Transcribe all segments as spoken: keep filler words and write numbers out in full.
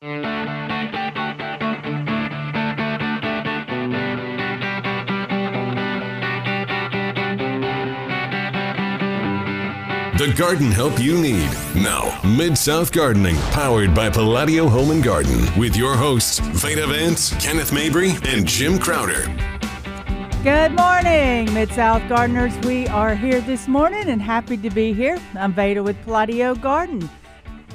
The garden help you need. Now, Mid-South Gardening, powered by Palladio Home and Garden, with your hosts, Veda Vance, Kenneth Mabry, and Jim Crowder. Good morning, Mid-South Gardeners. We are here this morning and happy to be here. I'm Veda with Palladio Garden.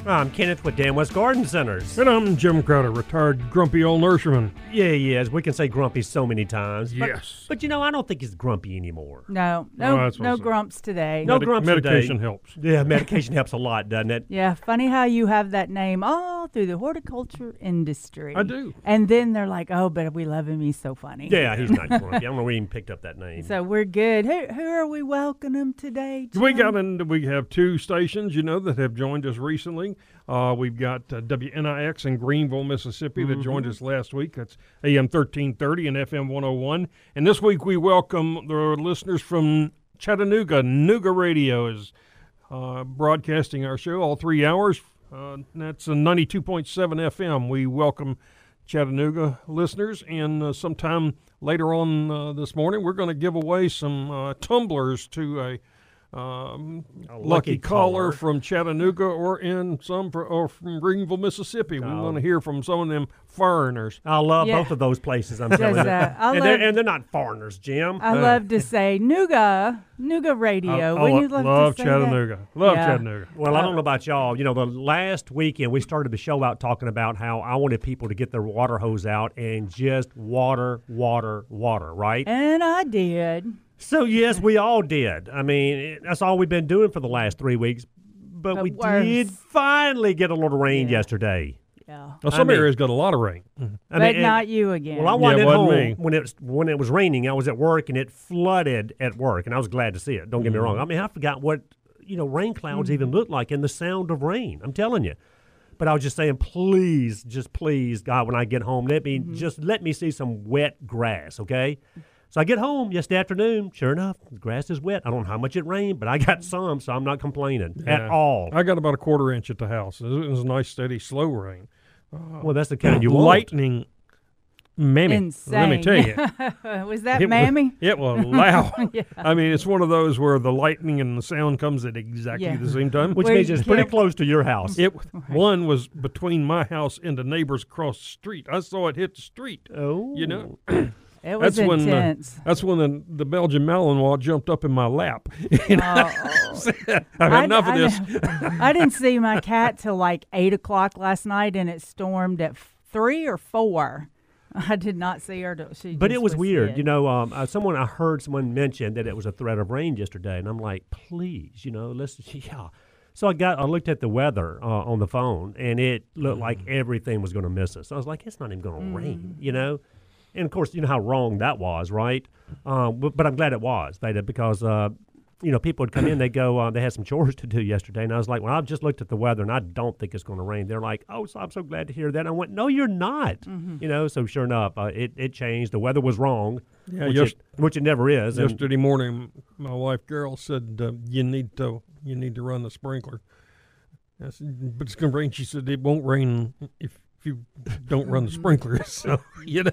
I'm Kenneth with Dan West Garden Centers. And I'm Jim Crowder, retired grumpy old nurseryman. Yeah, yes, we can say grumpy so many times. But, yes. But, you know, I don't think he's grumpy anymore. No, no, oh, no grumps today. No Medi- grumps medication today. Medication helps. Yeah, medication helps a lot, doesn't it? Yeah, funny how you have that name all through the horticulture industry. I do. And then they're like, oh, but we love him, he's so funny. Yeah, he's not grumpy. I don't know we even picked up that name. So we're good. Who, who are we welcoming today, Jim? We got in, we have two stations, you know, that have joined us recently. Uh, we've got uh, W N I X in Greenville, Mississippi, that mm-hmm. joined us last week. That's A M thirteen thirty and F M one oh one. And this week we welcome the listeners from Chattanooga. Nooga Radio is uh, broadcasting our show all three hours. Uh, that's a ninety-two point seven F M. We welcome Chattanooga listeners. And uh, sometime later on uh, this morning, we're going to give away some uh, tumblers to a Um, a lucky, lucky caller, caller from Chattanooga or in some for, or from Greenville, Mississippi. Oh. We want to hear from some of them foreigners. I love yeah. both of those places. I'm telling you, uh, and, love, they're, and they're not foreigners, Jim. I uh, love to say Nooga, Nooga Radio. I, I you love, love to Chattanooga. That? Love yeah. Chattanooga. Well, I don't know about y'all. You know, the last weekend we started the show out talking about how I wanted people to get their water hose out and just water, water, water, right? And I did. So, yes, we all did. I mean, it, that's all we've been doing for the last three weeks. But the we worst. did finally get a little rain yeah. yesterday. Yeah. Well, some I mean, areas got a lot of rain. I but mean, not and, you again. Well, I wasn't yeah, at home me. when it was, when it was raining. I was at work, and it flooded at work, and I was glad to see it. Don't mm-hmm. get me wrong. I mean, I forgot what, you know, rain clouds mm-hmm. even look like and the sound of rain. I'm telling you. But I was just saying, please, just please, God, when I get home, let me mm-hmm. just let me see some wet grass, okay? So I get home yesterday afternoon. Sure enough, the grass is wet. I don't know how much it rained, but I got some, so I'm not complaining yeah. at all. I got about a quarter inch at the house. It was a nice, steady, slow rain. Uh, well, that's the kind you want. Lightning, mammy. Insane. Let me tell you. Was that it mammy? Was, it was loud. yeah. I mean, it's one of those where the lightning and the sound comes at exactly yeah. the same time. Which we means it's pretty close to your house. It right. One was between my house and the neighbors across the street. I saw it hit the street. Oh. You know? It was that's intense. When, uh, that's when the, the Belgian Malinois jumped up in my lap. You know? I've had enough of this. I didn't see my cat till like eight o'clock last night, and it stormed at three or four. I did not see her. Till she but it was, was weird. Dead. You know, um, uh, someone I heard someone mention that it was a threat of rain yesterday, and I'm like, please, you know, let's, yeah. So I got I looked at the weather uh, on the phone, and it looked mm. like everything was going to miss us. I was like, it's not even going to mm. rain, you know. And, of course, you know how wrong that was, right? Um, but, but I'm glad it was, Veda, because, uh, you know, people would come in, they go, uh, they had some chores to do yesterday. And I was like, well, I've just looked at the weather, and I don't think it's going to rain. They're like, oh, so I'm so glad to hear that. And I went, no, you're not. Mm-hmm. You know, so sure enough, uh, it, it changed. The weather was wrong, yeah, which, yes- it, which it never is. Yesterday and- morning, my wife, Carol, said, uh, you need to you need to run the sprinkler. I said, but it's going to rain. She said, it won't rain if If you don't run the sprinklers, so you know,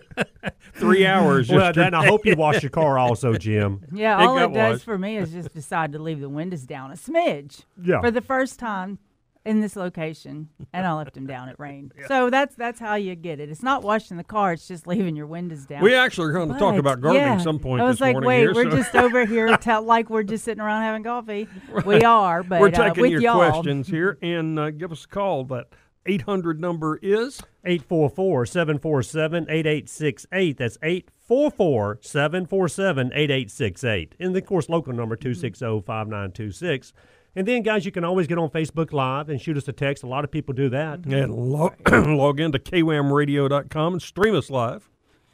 three hours. Well, then I hope you wash your car also, Jim. Yeah, it all it does washed. for me is just decide to leave the windows down a smidge. Yeah. For the first time in this location, and I left them down. It rained, yeah. so that's that's how you get it. It's not washing the car; it's just leaving your windows down. We actually are going to but, talk about gardening yeah. some point. I was this like, morning wait, here, we're so. just over here, tell, like we're just sitting around having coffee. We are, but we're taking uh, with your y'all. questions here, and uh, give us a call. That eight hundred number is eight four four, seven four seven, eight eight six eight. That's eight four four, seven four seven, eight eight six eight. And, of course, local number two six zero, five nine two six. And then, guys, you can always get on Facebook Live and shoot us a text. A lot of people do that. Mm-hmm. And log, log in to K W A M radio dot com and stream us live.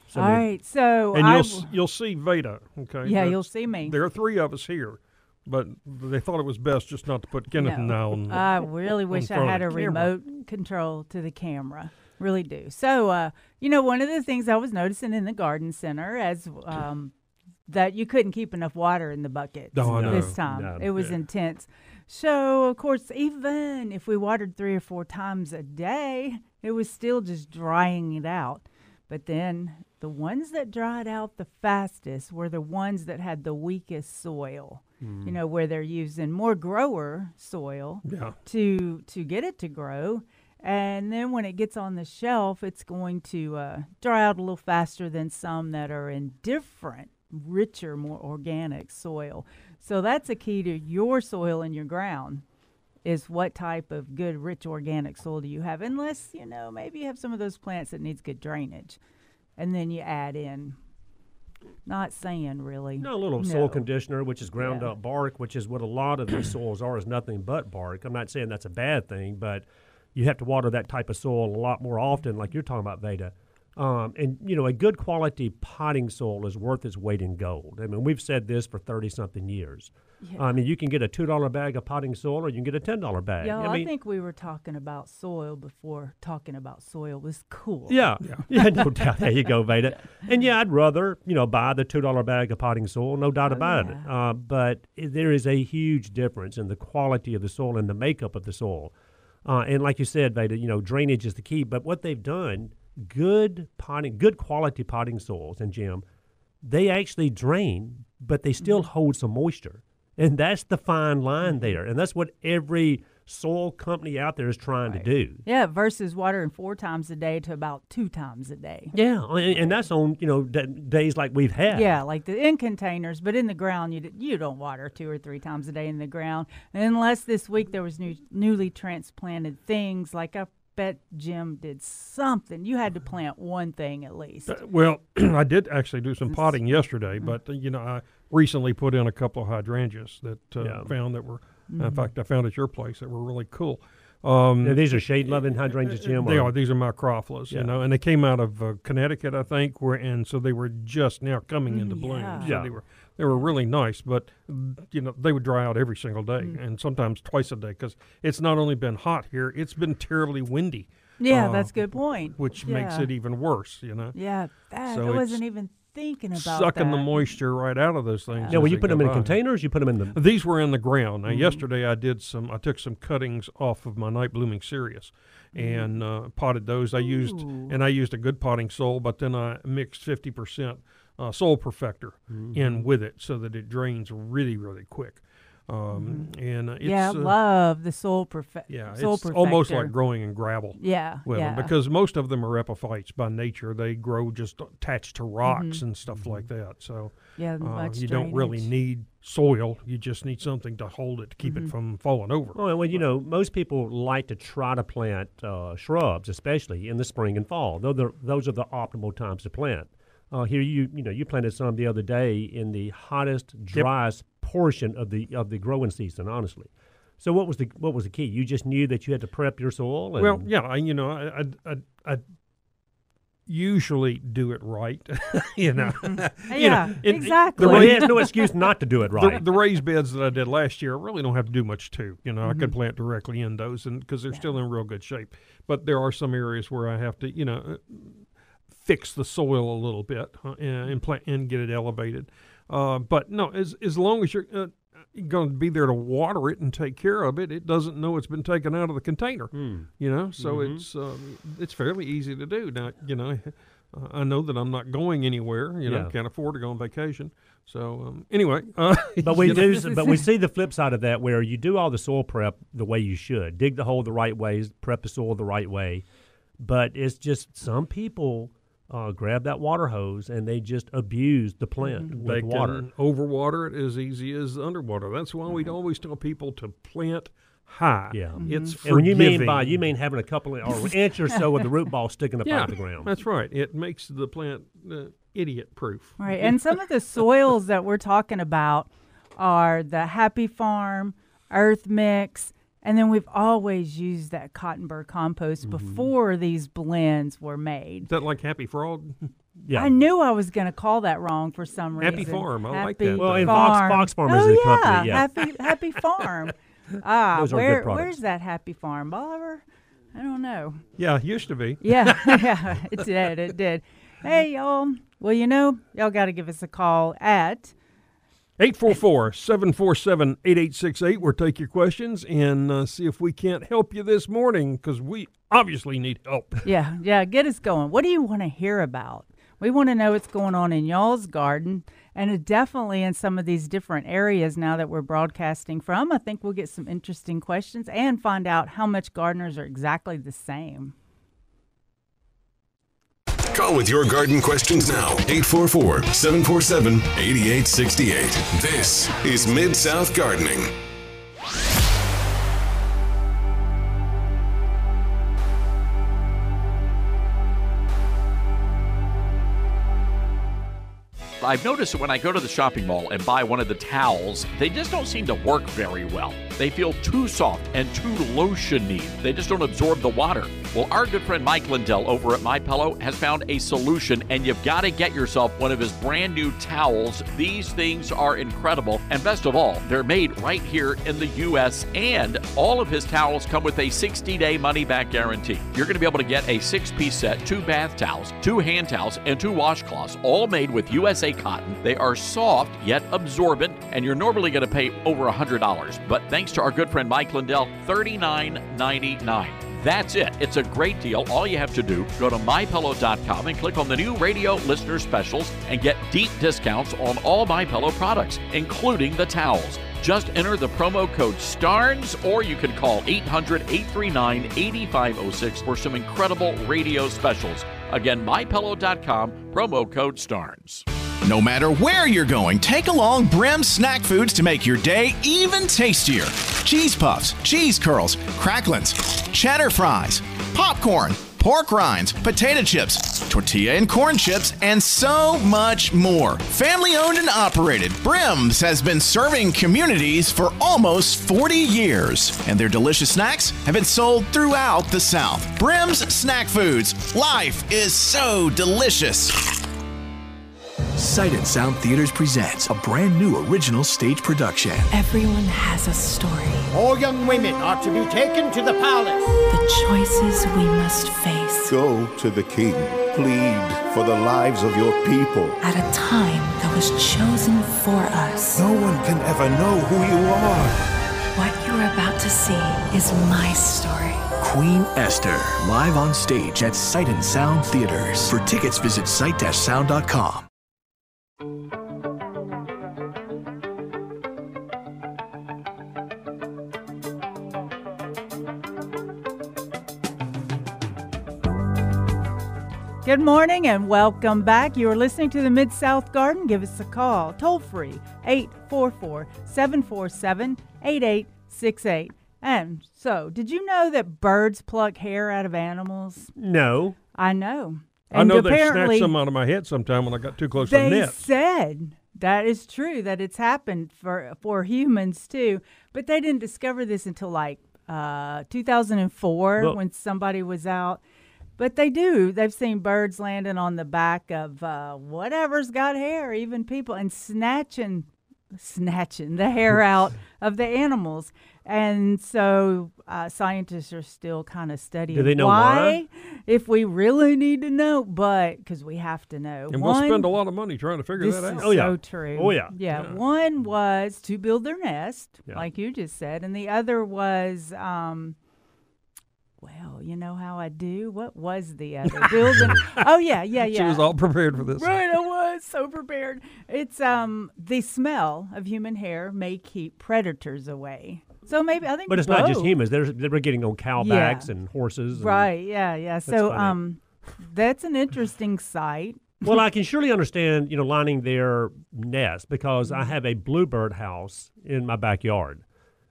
So All we, right. So and I, you'll, you'll see Veda. Okay. Yeah, That's, you'll see me. There are three of us here. But they thought it was best just not to put Kenneth no. and I on. I really wish I had a remote control to the camera. Really do. So, uh, you know, one of the things I was noticing in the garden center as um, that you couldn't keep enough water in the buckets oh, no. this time. No, it was yeah. intense. So, of course, even if we watered three or four times a day, it was still just drying it out. But then the ones that dried out the fastest were the ones that had the weakest soil, mm. you know, where they're using more grower soil yeah. to to get it to grow. And then when it gets on the shelf, it's going to uh, dry out a little faster than some that are in different, richer, more organic soil. So that's a key to your soil and your ground, is what type of good, rich, organic soil do you have? Unless, you know, maybe you have some of those plants that needs good drainage. And then you add in, not saying really. No, a little no. soil conditioner, which is ground yeah. up bark, which is what a lot of these soils are, is nothing but bark. I'm not saying that's a bad thing, but you have to water that type of soil a lot more often, like you're talking about, Veda. Um, and, you know, a good quality potting soil is worth its weight in gold. I mean, we've said this for thirty-something years. Yeah. I mean, you can get a two dollar bag of potting soil or you can get a ten dollar bag. Yeah, I, I mean, think we were talking about soil before talking about soil was cool. Yeah, yeah, yeah no doubt. There you go, Veda. And, yeah, I'd rather, you know, buy the two dollar bag of potting soil, no doubt oh, about yeah. it. Uh, but there is a huge difference in the quality of the soil and the makeup of the soil. Uh, and like you said, Veda, you know, drainage is the key. But what they've done... Good potting, good quality potting soils, and Jim, they actually drain, but they still mm-hmm. hold some moisture. And that's the fine line there. And that's what every soil company out there is trying right. to do. Yeah, versus watering four times a day to about two times a day. Yeah, and, and that's on, you know, d- days like we've had. Yeah, like the in containers, but in the ground, you d- you don't water two or three times a day in the ground. Unless this week there was new, newly transplanted things like a bet Jim did something. You had to plant one thing at least. Uh, well, I did actually do some potting yesterday, but, uh, you know, I recently put in a couple of hydrangeas that uh, yeah. found that were, mm-hmm. in fact, I found at your place that were really cool. Um, now, these are shade-loving hydrangeas, Jim? They are. These are microphilas, yeah. you know, and they came out of uh, Connecticut, I think, where, and so they were just now coming into bloom. Yeah. So yeah. They were They were really nice, but, you know, they would dry out every single day mm. and sometimes twice a day because it's not only been hot here, it's been terribly windy. Yeah, uh, that's a good point. Which yeah. makes it even worse, you know. Yeah, that, so I wasn't even thinking about sucking that. The moisture right out of those things. Yeah, well, you put them in by. containers, you put them in the... These were in the ground. Now, mm-hmm. yesterday I did some, I took some cuttings off of my night blooming cereus mm-hmm. and uh, potted those. I Ooh. used, and I used a good potting soil, but then I mixed fifty percent Uh, soil perfector mm-hmm. in with it so that it drains really, really quick. Um, mm-hmm. And uh, it's, yeah, I love uh, the soil perfector. Yeah, soil it's perfector. Almost like growing in gravel. Yeah, with yeah. them, because most of them are epiphytes by nature. They grow just attached to rocks mm-hmm. and stuff mm-hmm. like that. So yeah, uh, much you drainage. Don't really need soil. You just need something to hold it to keep mm-hmm. it from falling over. Well, well, you know, most people like to try to plant uh, shrubs, especially in the spring and fall. Though those are the optimal times to plant. Uh, here you you know you planted some the other day in the hottest, driest yep. portion of the of the growing season, honestly. So what was the what was the key? You just knew that you had to prep your soil. And well, yeah, I, you know, I I, I usually do it right, you know. yeah, you know, it, exactly. There is no excuse not to do it right. The, the raised beds that I did last year, I really don't have to do much to. You know, mm-hmm. I could plant directly in those, and because they're yeah. still in real good shape. But there are some areas where I have to, you know. Fix the soil a little bit uh, and and, plant, and get it elevated. Uh, but no, as as long as you're uh, going to be there to water it and take care of it, it doesn't know it's been taken out of the container. Mm. You know, so mm-hmm. it's um, it's fairly easy to do. Now, you know, uh, I know that I'm not going anywhere. You yeah. know, can't afford to go on vacation. So um, anyway, uh, but we do. Know. But we see the flip side of that, where you do all the soil prep the way you should, dig the hole the right way, prep the soil the right way. But it's just some people. Uh, grab that water hose, and they just abuse the plant mm-hmm. with they water. They can overwater it as easy as underwater. That's why mm-hmm. we always tell people to plant high. Yeah, mm-hmm. it's forgiving. And when you mean by, you mean having a couple of or an inch or so of the root ball sticking up yeah, out of the ground. That's right. It makes the plant uh, idiot-proof. Right, and some of the soils that we're talking about are the Happy Farm, Earth Mix, and then we've always used that cotton burr compost mm-hmm. before these blends were made. Is that like Happy Frog? Yeah. I knew I was going to call that wrong for some reason. Happy Farm. I Happy like that. Well, and Fox, Fox Farm oh, is the yeah. company. Yeah. Happy, Happy Farm. Ah, Those are where, good products. Where's that Happy Farm, Bolivar? I don't know. Yeah, it used to be. Yeah, yeah, it did. It did. Hey, y'all. Well, you know, y'all got to give us a call at eight four four, seven four seven, eight eight six eight. We'll take your questions and uh, see if we can't help you this morning, because we obviously need help. Yeah, yeah, get us going. What do you want to hear about? We want to know what's going on in y'all's garden, and definitely in some of these different areas now that we're broadcasting from. I think we'll get some interesting questions and find out how much gardeners are exactly the same. Call with your garden questions now, eight four four, seven four seven, eight eight six eight. This is Mid-South Gardening. I've noticed that when I go to the shopping mall and buy one of the towels, they just don't seem to work very well. They feel too soft and too lotiony. They just don't absorb the water. Well, our good friend Mike Lindell over at MyPillow has found a solution, and you've got to get yourself one of his brand new towels. These things are incredible, and best of all, they're made right here in the U S, and all of his towels come with a sixty-day money-back guarantee. You're going to be able to get a six-piece set, two bath towels, two hand towels, and two washcloths, all made with U S A cotton. They are soft yet absorbent, and you're normally going to pay over one hundred dollars, but thanks to our good friend Mike Lindell, thirty-nine ninety-nine. That's it. It's a great deal. All you have to do, go to my pillow dot com and click on the new radio listener specials and get deep discounts on all MyPillow products, including the towels. Just enter the promo code STARNS, or you can call eight hundred, eight three nine, eight five zero six for some incredible radio specials. Again, my pillow dot com, promo code STARNS. No matter where you're going, take along Brim's Snack Foods to make your day even tastier. Cheese puffs, cheese curls, cracklins, cheddar fries, popcorn, pork rinds, potato chips, tortilla and corn chips, and so much more. Family-owned and operated, Brim's has been serving communities for almost forty years, and their delicious snacks have been sold throughout the South. Brim's Snack Foods. Life is so delicious. Sight and Sound Theaters presents a brand new original stage production. Everyone has a story. All young women are to be taken to the palace. The choices we must face. Go to the king. Plead for the lives of your people. At a time that was chosen for us. No one can ever know who you are. What you're about to see is my story. Queen Esther, live on stage at Sight and Sound Theaters. For tickets, visit sight dash sound dot com. Good morning and welcome back. You are listening to the Mid-South Garden. Give us a call, toll free, eight four four, seven four seven, eight eight six eight. And so, did you know that birds pluck hair out of animals? No. I know. And I know they snatched some out of my head sometime when I got too close to the net. They said that is true, that it's happened for, for humans too. But they didn't discover this until like uh, two thousand four well, when somebody was out. But they do. They've seen birds landing on the back of uh, whatever's got hair, even people, and snatching, snatching the hair out of the animals. And so uh, scientists are still kind of studying. Do they know why? why? If we really need to know, but because we have to know. And one, we'll spend a lot of money trying to figure that out. This is oh, yeah. so true. Oh, yeah. yeah. Yeah. One was to build their nest, yeah. like you just said, and the other was... Um, Well, you know how I do? What was the other building? Oh, yeah, yeah, yeah. She was all prepared for this. Right, I was so prepared. It's um the smell of human hair may keep predators away. So maybe, I think But it's both. Not just humans. They're, they're getting on cow backs yeah. and horses. And right, yeah, yeah. So funny. um, that's an interesting sight. Well, I can surely understand, you know, lining their nest, because I have a bluebird house in my backyard.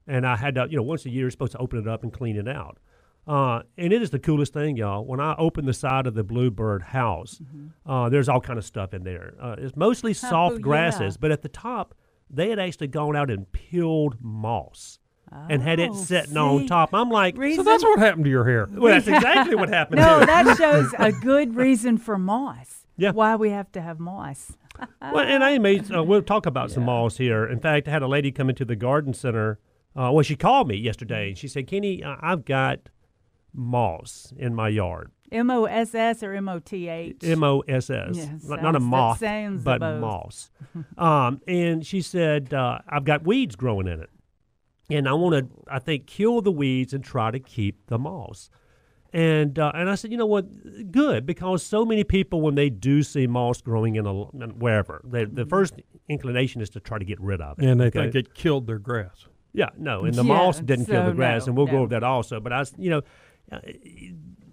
And I had to, you know, once a year, you're supposed to open it up and clean it out. Uh, and it is the coolest thing, y'all. When I open the side of the bluebird house, mm-hmm. uh, there's all kind of stuff in there. Uh, it's mostly soft oh, grasses, yeah. but at the top, they had actually gone out and peeled moss oh, and had it sitting see. on top. I'm like, reason? so that's what happened to your hair. Well, that's exactly what happened no, to that shows a good reason for moss, yeah. why we have to have moss. Well, and I may, uh, we'll talk about yeah. some moss here. In fact, I had a lady come into the garden center. Uh, well, she called me yesterday, and she said, Kenny, uh, I've got... moss in my yard. M O S S or M O T H? M O S S. Yeah, sounds, Not a moth, but both. moss. um, and she said, uh, I've got weeds growing in it. And I want to, I think, kill the weeds and try to keep the moss. And uh, and I said, you know what, good, because so many people, when they do see moss growing in a, wherever, they, the first inclination is to try to get rid of it. And they okay? think it killed their grass. Yeah, no, and the yeah, moss didn't so kill the grass, no, and we'll no. go over that also. But, I, you know,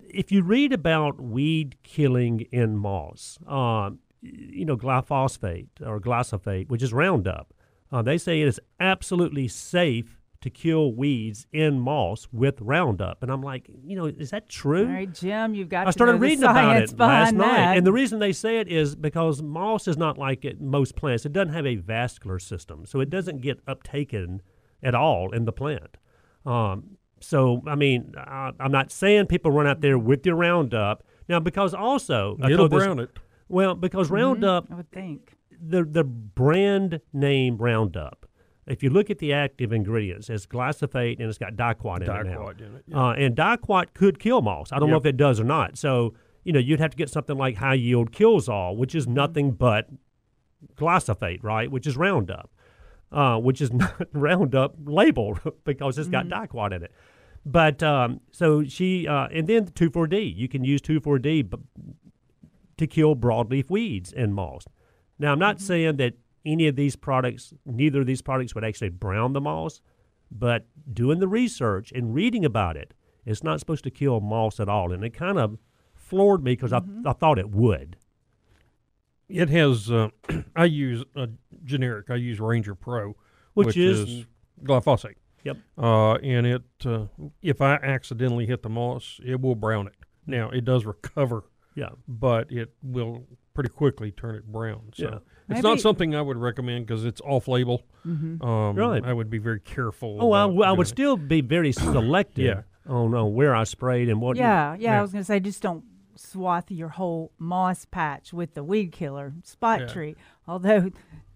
if you read about weed killing in moss, uh, you know, glyphosate or glyphosate, which is Roundup, uh, they say it is absolutely safe to kill weeds in moss with Roundup. And I'm like, you know, is that true? All right, Jim, you've got I to started know the reading about it last that. night. And the reason they say it is because moss is not like it, most plants. It doesn't have a vascular system, so it doesn't get uptaken at all in the plant. Um, so, I mean, I, I'm not saying people run out there with your Roundup. Now, because also... It'll brown it. Well, because mm-hmm. Roundup... I would think. The, the brand name Roundup, if you look at the active ingredients, it's glyphosate and it's got diquat in diquat it now. In it, yeah. uh, and diquat could kill moss. I don't yep. know if it does or not. So, you know, you'd have to get something like High Yield Kills All, which is nothing mm-hmm. but glyphosate, right, which is Roundup, uh, which is not Roundup labeled because it's got mm-hmm. diquat in it. But um, so she uh, – and then the two four D. You can use two four D b- to kill broadleaf weeds in moss. Now, I'm not mm-hmm. saying that any of these products, neither of these products would actually brown the moss, but doing the research and reading about it, it's not supposed to kill moss at all. And it kind of floored me because mm-hmm. I, I thought it would. It has, uh, I use a generic, I use Ranger Pro, which, which is, is glyphosate. Yep. Uh, and it, uh, if I accidentally hit the moss, it will brown it. Now, it does recover, yeah, but it will pretty quickly turn it brown. So yeah. It's Maybe. not something I would recommend because it's off-label. Mm-hmm. Um, right. I would be very careful. Oh, I, I would it. still be very selective yeah. on, on where I sprayed and what. Yeah, yeah, yeah. I was going to say just don't swath your whole moss patch with the weed killer spot yeah. treat, although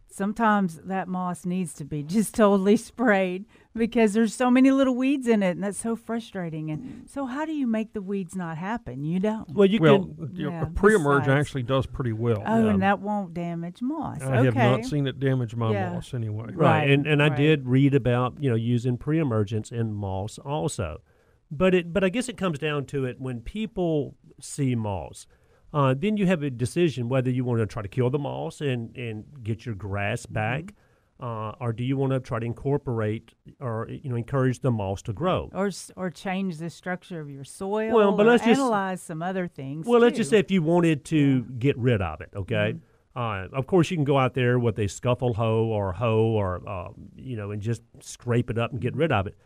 sometimes that moss needs to be just totally sprayed because there's so many little weeds in it, and that's so frustrating. And so how do you make the weeds not happen? You don't. Well, you well, can. You know, yeah, pre-emerge besides. actually does pretty well. Oh, um, and that won't damage moss. I okay. have not seen it damage my yeah. moss anyway. Right, right. and and right. I did read about, you know, using pre-emergence in moss also. But it but I guess it comes down to it when people see moss. Uh, then you have a decision whether you want to try to kill the moss and, and get your grass back, mm-hmm. uh, or do you want to try to incorporate or you know encourage the moss to grow, or or change the structure of your soil. Well, but or let's analyze just, some other things. Well, too. let's just say if you wanted to yeah. get rid of it, okay. Mm-hmm. Uh, of course, you can go out there with a scuffle hoe or a hoe, or uh, you know, and just scrape it up and get rid of it.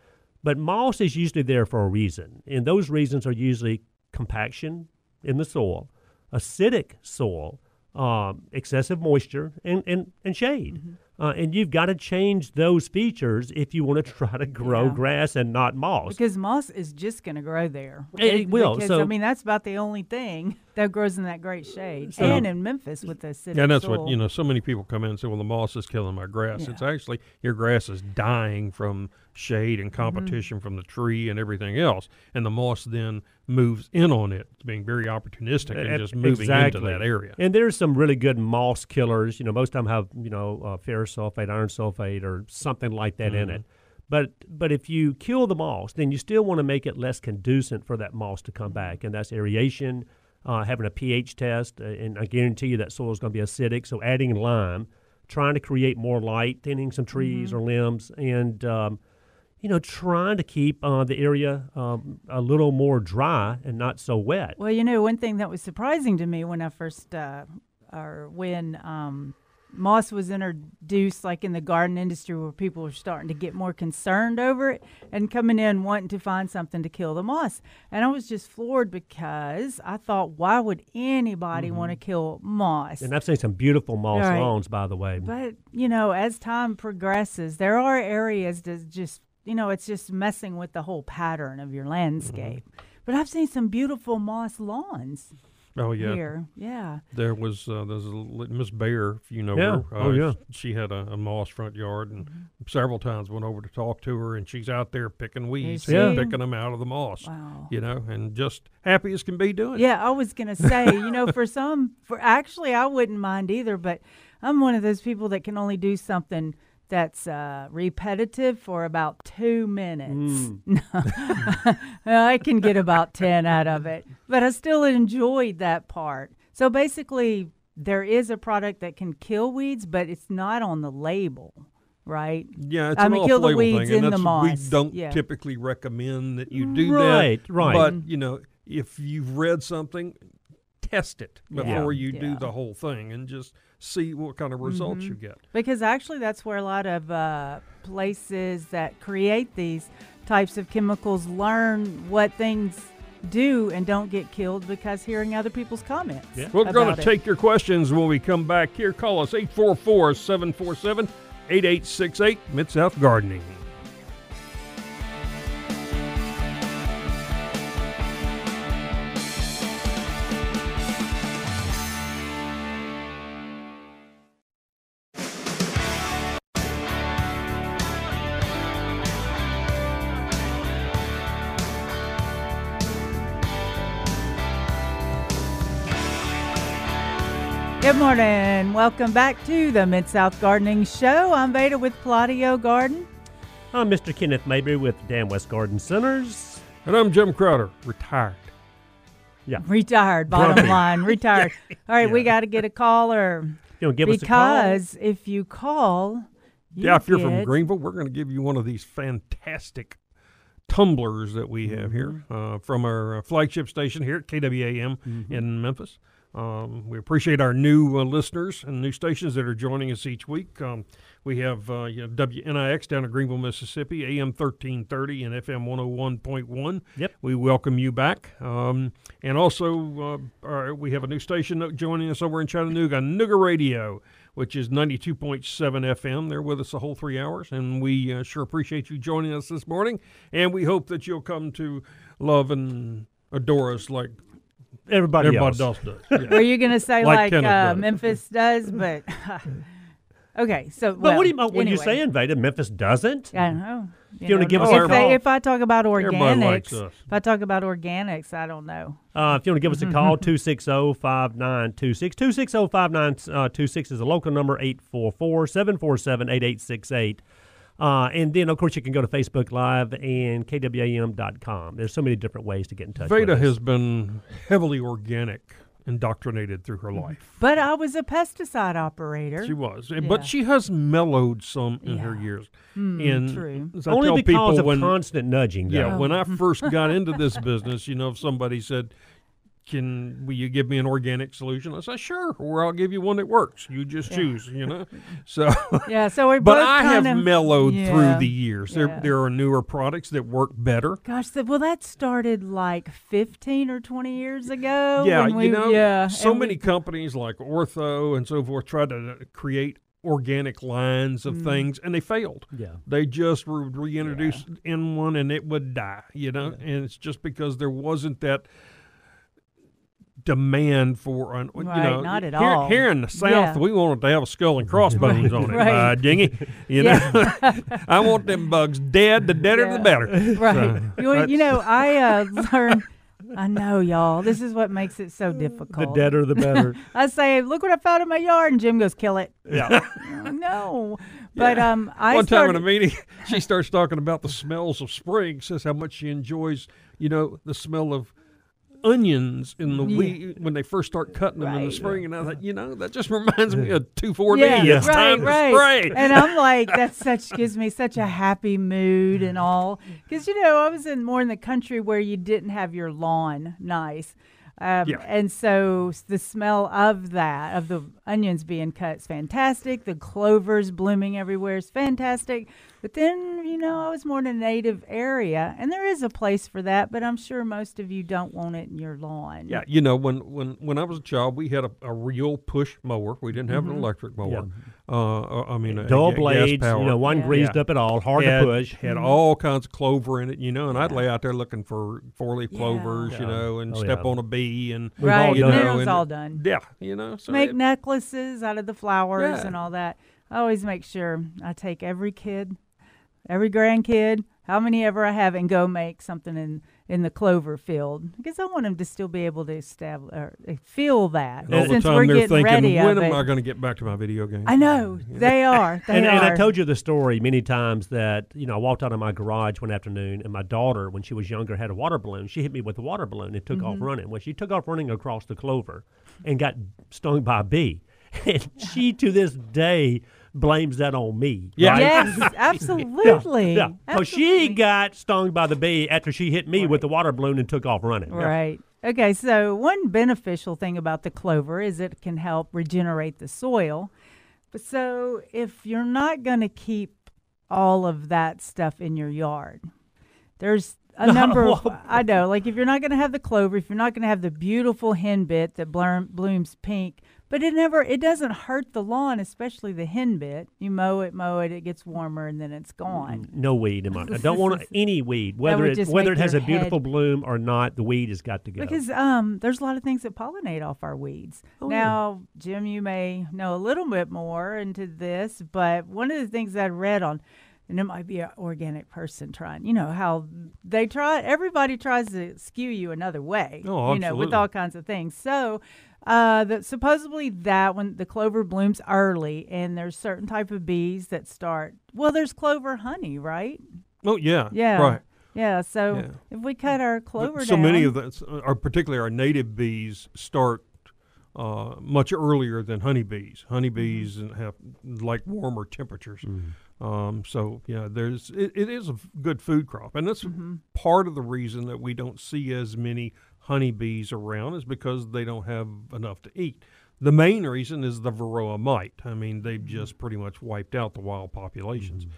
But moss is usually there for a reason, and those reasons are usually compaction in the soil, acidic soil, um, excessive moisture, and, and, and shade. Mm-hmm. Uh, and you've got to change those features if you want to try to grow yeah. grass and not moss. Because moss is just going to grow there. It, it will. Because, so, I mean, that's about the only thing that grows in that great shade. So, and in Memphis with the acidic yeah, and that's soil. What, you know, so many people come in and say, well, the moss is killing my grass. Yeah. It's actually your grass is dying from shade and competition mm-hmm. from the tree and everything else. And the moss then moves in on it. It's being very opportunistic and uh, just moving exactly. into that area. And there's some really good moss killers. You know, most of them have, you know, uh, ferrous sulfate, iron sulfate, or something like that mm-hmm. in it. But but if you kill the moss, then you still want to make it less conducive for that moss to come back. And that's aeration, uh, having a pH test. Uh, and I guarantee you that soil is going to be acidic. So adding lime, trying to create more light, thinning some trees mm-hmm. or limbs, and um, you know, trying to keep uh, the area um, a little more dry and not so wet. Well, you know, one thing that was surprising to me when I first, uh, or when um, moss was introduced, like in the garden industry where people were starting to get more concerned over it and coming in wanting to find something to kill the moss. And I was just floored because I thought, why would anybody mm-hmm. want to kill moss? And I've seen some beautiful moss right. lawns, by the way. But, you know, as time progresses, there are areas that just, you know, it's just messing with the whole pattern of your landscape. Mm-hmm. But I've seen some beautiful moss lawns. Oh yeah, here. Yeah. There was uh, there's Miss Bayer, if you know yeah. her. Uh, oh yeah. She had a, a moss front yard, and mm-hmm. several times went over to talk to her, and she's out there picking weeds, yeah. picking them out of the moss. Wow. You know, and just happy as can be doing it. Yeah, I was gonna say, you know, for some, for actually, I wouldn't mind either, but I'm one of those people that can only do something that's uh, repetitive for about two minutes. Mm. I can get about ten out of it, but I still enjoyed that part. So basically, there is a product that can kill weeds, but it's not on the label, right? Yeah, it's I an mean, kill the weeds thing, in the moss. We don't yeah. typically recommend that you do right, that. Right, right. But you know, if you've read something, test it before yeah. you yeah. do the whole thing, and just see what kind of results mm-hmm. you get. Because actually that's where a lot of uh, places that create these types of chemicals learn what things do and don't get killed, because hearing other people's comments. Yeah. We're going to take your questions when we come back here. Call us eight four four, seven four seven, eight eight six eight. Mid-South Gardening. Good morning. Welcome back to the Mid-South Gardening Show. I'm Veda with Palladio Garden. I'm Mister Kenneth Mabry with Dan West Garden Centers. And I'm Jim Crowder, retired. Yeah. Retired, bottom Grumpy. line, retired. yeah. All right, yeah. we got to get a caller. You know, give us a call. Because if you call, you Yeah, if you're from Greenville, we're going to give you one of these fantastic tumblers that we have here uh, from our flagship station here at K W A M mm-hmm. in Memphis. Um, we appreciate our new uh, listeners and new stations that are joining us each week. Um, we have, uh, you know, W N I X down in Greenville, Mississippi, A M thirteen thirty and F M one oh one point one. Yep. We welcome you back. Um, and also, uh, our, we have a new station joining us over in Chattanooga, Nooga Radio, which is ninety-two point seven F M. They're with us the whole three hours, and we uh, sure appreciate you joining us this morning. And we hope that you'll come to love and adore us like Everybody, Everybody else. else does. Yeah. Were you going to say like, like uh, does. Memphis does, but... okay, so... But well, what do you, what anyway. you saying, Veda? Memphis doesn't? I know. You, you know, give us if, they, if I talk about organics, if I talk about organics, I don't know. Uh, if you want to give us a call, two six zero, five nine two six. two six zero, five nine two six is a local number, eight four four, seven four seven, eight eight six eight. Uh, and then, of course, you can go to Facebook Live and K W A M dot com. There's so many different ways to get in touch Veda with us. Has been heavily organic, indoctrinated through her life. But I was a pesticide operator. She was. Yeah. But she has mellowed some in yeah. her years. Mm, and true. As I Only tell because people of when, constant nudging, though. Yeah, oh. when I first got into this business, you know, if somebody said, Can will you give me an organic solution? I said, sure, or I'll give you one that works. You just yeah. choose, you know. So yeah, so we. But both I kind have of, mellowed yeah, through the years. Yeah. There there are newer products that work better. Gosh, the, well, that started like fifteen or twenty years ago. Yeah, when we, you know, yeah, so many we, companies like Ortho and so forth tried to create organic lines of mm. things, and they failed. Yeah, they just were reintroduced yeah. in one, and it would die. You know, yeah. and it's just because there wasn't that demand for an right, you know not at here, all. Here in the South yeah. we wanted to have a skull and crossbones on it right. by dingy you yeah. know I want them bugs dead, the deader yeah. the better right so, you, you know I uh, learned I know y'all this is what makes it so difficult, the deader the better. I say, look what I found in my yard, and Jim goes, kill it. Yeah. No. But yeah. um I one started, time in a meeting she starts talking about the smells of spring, says how much she enjoys you know the smell of onions in the yeah. wheat when they first start cutting them right. in the spring, and I thought, you know, that just reminds me of two four-D. Yeah, it's right, time right. to spray. And I'm like, that such gives me such a happy mood and all, because you know I was in more in the country where you didn't have your lawn nice, um, yeah. and so the smell of that of the onions being cut is fantastic. The clovers blooming everywhere is fantastic. But then, you know, I was more in a native area, and there is a place for that, but I'm sure most of you don't want it in your lawn. Yeah, you know, when when, when I was a child, we had a, a real push mower. We didn't have mm-hmm. an electric mower. Yeah. Uh, I mean, a, dull a, blades, you know, one yeah. greased yeah. up at all, hard had, to push. Had mm-hmm. all kinds of clover in it, you know, and yeah. I'd lay out there looking for four-leaf yeah. clovers, yeah. you know, and oh, step yeah. on a bee. And right, you know, and it was all done. Yeah, you know. So Make it, necklaces out of the flowers yeah. and all that. I always make sure I take every kid, every grandkid, how many ever I have, and go make something in, in the clover field, because I want them to still be able to establish or feel that. And all since the time we're they're getting thinking, ready when of am it. I going to get back to my video game? I know yeah. they are. They and, are. And I told you the story many times that you know I walked out of my garage one afternoon, and my daughter, when she was younger, had a water balloon. She hit me with a water balloon and took mm-hmm. off running. Well, she took off running across the clover, and got stung by a bee. And she to this day blames that on me. Yeah. Right? Yes, absolutely. Yeah. Yeah. absolutely. So she got stung by the bee after she hit me right. with the water balloon and took off running. Right. Yeah. Okay, so one beneficial thing about the clover is it can help regenerate the soil. But so if you're not going to keep all of that stuff in your yard, there's a number of, I know, like if you're not going to have the clover, if you're not going to have the beautiful henbit that blur- blooms pink, but it never, it doesn't hurt the lawn, especially the henbit. You mow it, mow it, it gets warmer, and then it's gone. No weed. In my, I don't want any weed, whether it whether it has a beautiful bloom or not. The weed has got to go. Because um, there's a lot of things that pollinate off our weeds. Oh, now, yeah. Jim, you may know a little bit more into this, but one of the things I read on, and it might be an organic person trying, you know, how they try, everybody tries to skew you another way. Oh, absolutely. You know, with all kinds of things. So... Uh, that supposedly that when the clover blooms early, and there's certain type of bees that start. Well, there's clover honey, right? Oh yeah, yeah, right, yeah. So yeah. if we cut our clover, but so down, many of the, our particularly our native bees start uh, much earlier than honeybees. Honeybees have like warmer temperatures. Mm-hmm. Um, so yeah, there's it, it is a good food crop, and that's mm-hmm. part of the reason that we don't see as many honeybees around is because they don't have enough to eat. The main reason is the varroa mite. I mean, they've just pretty much wiped out the wild populations. Mm-hmm.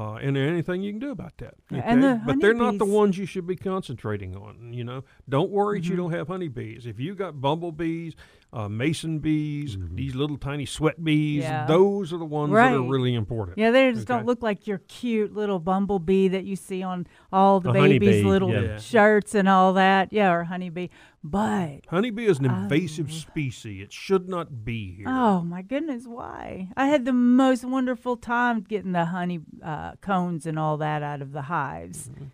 Uh, and there anything you can do about that. Okay? And the but they're not the ones you should be concentrating on, you know. Don't worry mm-hmm. that you don't have honeybees. If you got bumblebees, uh, mason bees, mm-hmm. these little tiny sweat bees, yeah. those are the ones right. that are really important. Yeah, they just okay? don't look like your cute little bumblebee that you see on all the a babies' little yeah. shirts and all that. Yeah, or honeybee. But honeybee is an invasive oh. species. It should not be here. Oh, my goodness, why? I had the most wonderful time getting the honey uh, cones and all that out of the hives. Mm-hmm.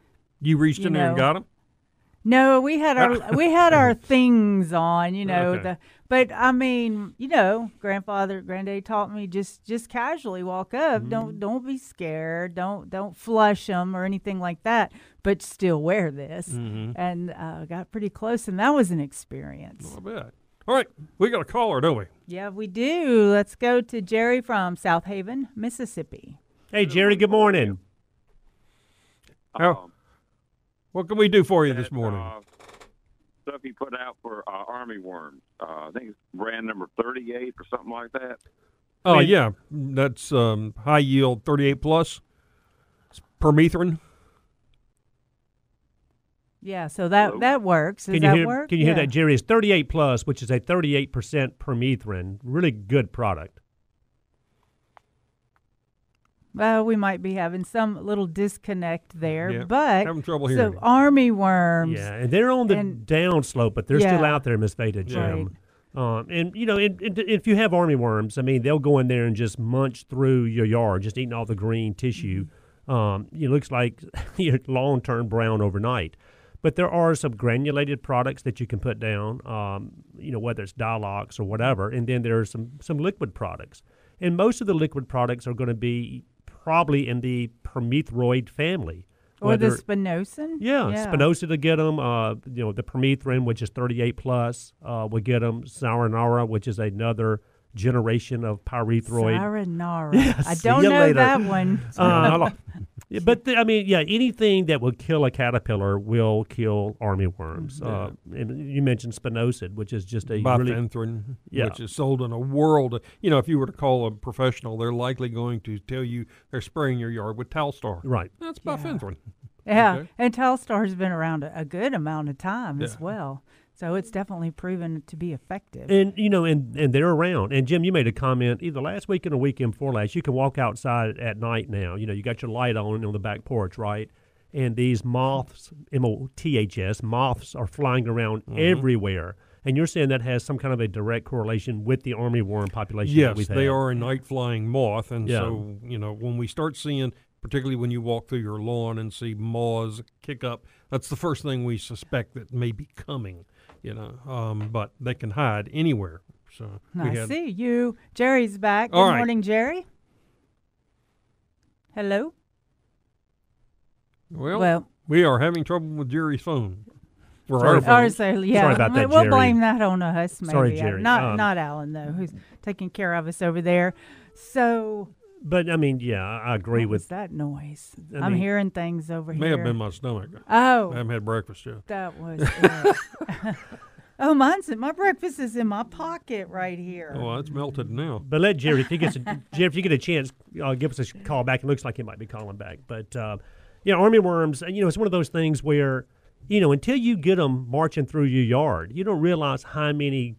You reached you in know. there and got them? No, we had our we had our things on, you know. Okay. The, but, I mean, you know, grandfather, granddaddy taught me just, just casually walk up. Mm-hmm. Don't don't be scared. Don't don't flush them or anything like that. But still wear this. Mm-hmm. And uh, got pretty close, and that was an experience. I bet. All right, we got a caller, don't we? Yeah, we do. Let's go to Jerry from South Haven, Mississippi. Hey, Jerry. Good morning. How? Um, What can we do for you that, this morning? Uh, stuff you put out for uh, army worms. Uh, I think it's brand number thirty-eight or something like that. Oh, I mean, yeah. That's um, high yield thirty-eight plus. It's permethrin. Yeah, so that, Hello? that works. Does can you that hear, work? Can you yeah. hear that, Jerry? It's thirty-eight plus, which is a thirty-eight percent permethrin. Really good product. Well, we might be having some little disconnect there, yeah, but having trouble here. So army worms, yeah, and they're on the and, down slope, but they're yeah, still out there, Miss Veda, Jim. Right. Um, and you know, it, it, if you have army worms, I mean, they'll go in there and just munch through your yard, just eating all the green tissue. Mm-hmm. Um, it looks like your lawn turned brown overnight. But there are some granulated products that you can put down, um, you know, whether it's Dilox or whatever, and then there are some some liquid products, and most of the liquid products are going to be probably in the permethroid family. Or Whether, the spinosin? Yeah, yeah. Spinosin will get them. Uh, you know, the permethrin, which is thirty-eight plus, uh, will get them. Sarinara, which is another generation of pyrethroid. Sarinara. Yes, I don't know later. that one. uh, But, the, I mean, yeah, anything that will kill a caterpillar will kill armyworms. Yeah. Uh, and you mentioned spinosad, which is just a bifenthrin, really, yeah. which is sold in a world. Of, you know, if you were to call a professional, they're likely going to tell you they're spraying your yard with Talstar. Right. That's bifenthrin. Yeah, yeah. Okay. And Talstar has been around a, a good amount of time yeah. as well. So it's definitely proven to be effective. And, you know, and, and they're around. And, Jim, you made a comment either last weekend or weekend before last. You can walk outside at night now. You know, you got your light on on the back porch, right? And these moths, M O T H S, moths are flying around mm-hmm. everywhere. And you're saying that has some kind of a direct correlation with the armyworm population yes, that we've had. Yes, they are a night-flying moth. And yeah. so, you know, when we start seeing, particularly when you walk through your lawn and see moths kick up, that's the first thing we suspect that may be coming. You know, um, but they can hide anywhere. So I had... see you. Jerry's back. All Good right. morning, Jerry. Hello. Well, well, we are having trouble with Jerry's phone. Or Sorry, our phone. Yeah. Sorry about that, We'll Jerry. blame that on us, maybe. Sorry, Jerry. Not, um, not Alan, though, who's taking care of us over there. So... But, I mean, yeah, I agree what with... What's that noise? I I'm mean, hearing things over may here. May have been my stomach. Oh. I haven't had breakfast yet. That was it. Oh, mine's in, my breakfast is in my pocket right here. Oh, it's melted now. But let Jerry, if you get a, Jerry, if you get a chance, uh, give us a call back. It looks like he might be calling back. But, uh, yeah, armyworms, you know, it's one of those things where, you know, until you get them marching through your yard, you don't realize how many...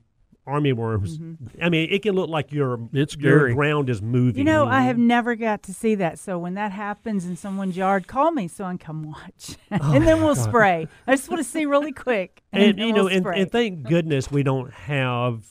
armyworms. Mm-hmm. I mean, it can look like your, it's your ground is moving. You know, mm-hmm. I have never got to see that. So when that happens in someone's yard, call me so I can come watch. Oh and then we'll God. spray. I just want to see really quick. And, and you know, we'll and, and thank goodness we don't have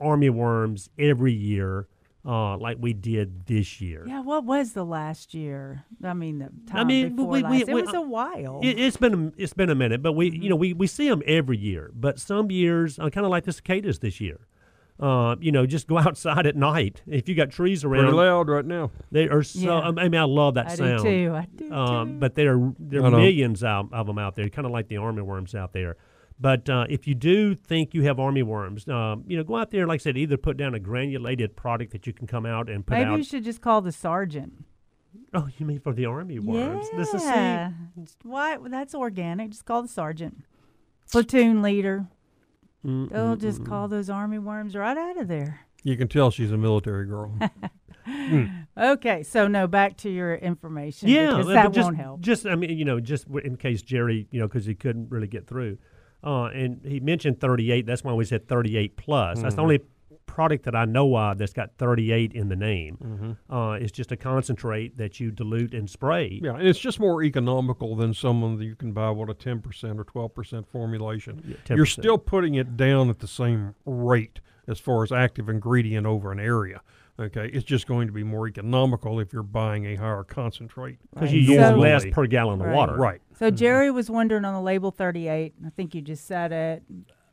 armyworms every year uh, like we did this year. Yeah, what was the last year? I mean, the time I mean, before we, last. We, it we, was a while. It, it's been a, it's been a minute, but we mm-hmm. you know we, we see them every year. But some years, uh, kind of like the cicadas this year. Uh, you know, just go outside at night. If you got trees around, pretty loud right now. They are so. Yeah. I mean, I love that I sound. I do too. I do um, too. But there are there are millions out, of them out there, kind of like the armyworms out there. But uh, if you do think you have armyworms, um, you know, go out there. Like I said, either put down a granulated product that you can come out and put Maybe out. Maybe you should just call the sergeant. Oh, you mean for the armyworms? Yeah. This is see, why that's organic. Just call the sergeant, platoon leader. Mm-mm-mm. They'll just call those armyworms right out of there. You can tell she's a military girl. mm. Okay, so no, back to your information. Yeah, because that just, won't help. Just I mean, you know, just in case Jerry, you know, because he couldn't really get through. Uh, and he mentioned thirty-eight. That's why we said thirty-eight plus. Mm-hmm. That's the only product that I know of that's got thirty-eight in the name. Mm-hmm. Uh, it's just a concentrate that you dilute and spray. Yeah, and it's just more economical than someone that you can buy with a ten percent or twelve percent formulation. Yeah, ten percent. You're still putting it down at the same rate as far as active ingredient over an area. Okay, it's just going to be more economical if you're buying a higher concentrate. Because right. you use so, less per gallon right. of water. Right. So Jerry was wondering on the label thirty-eight, I think you just said it,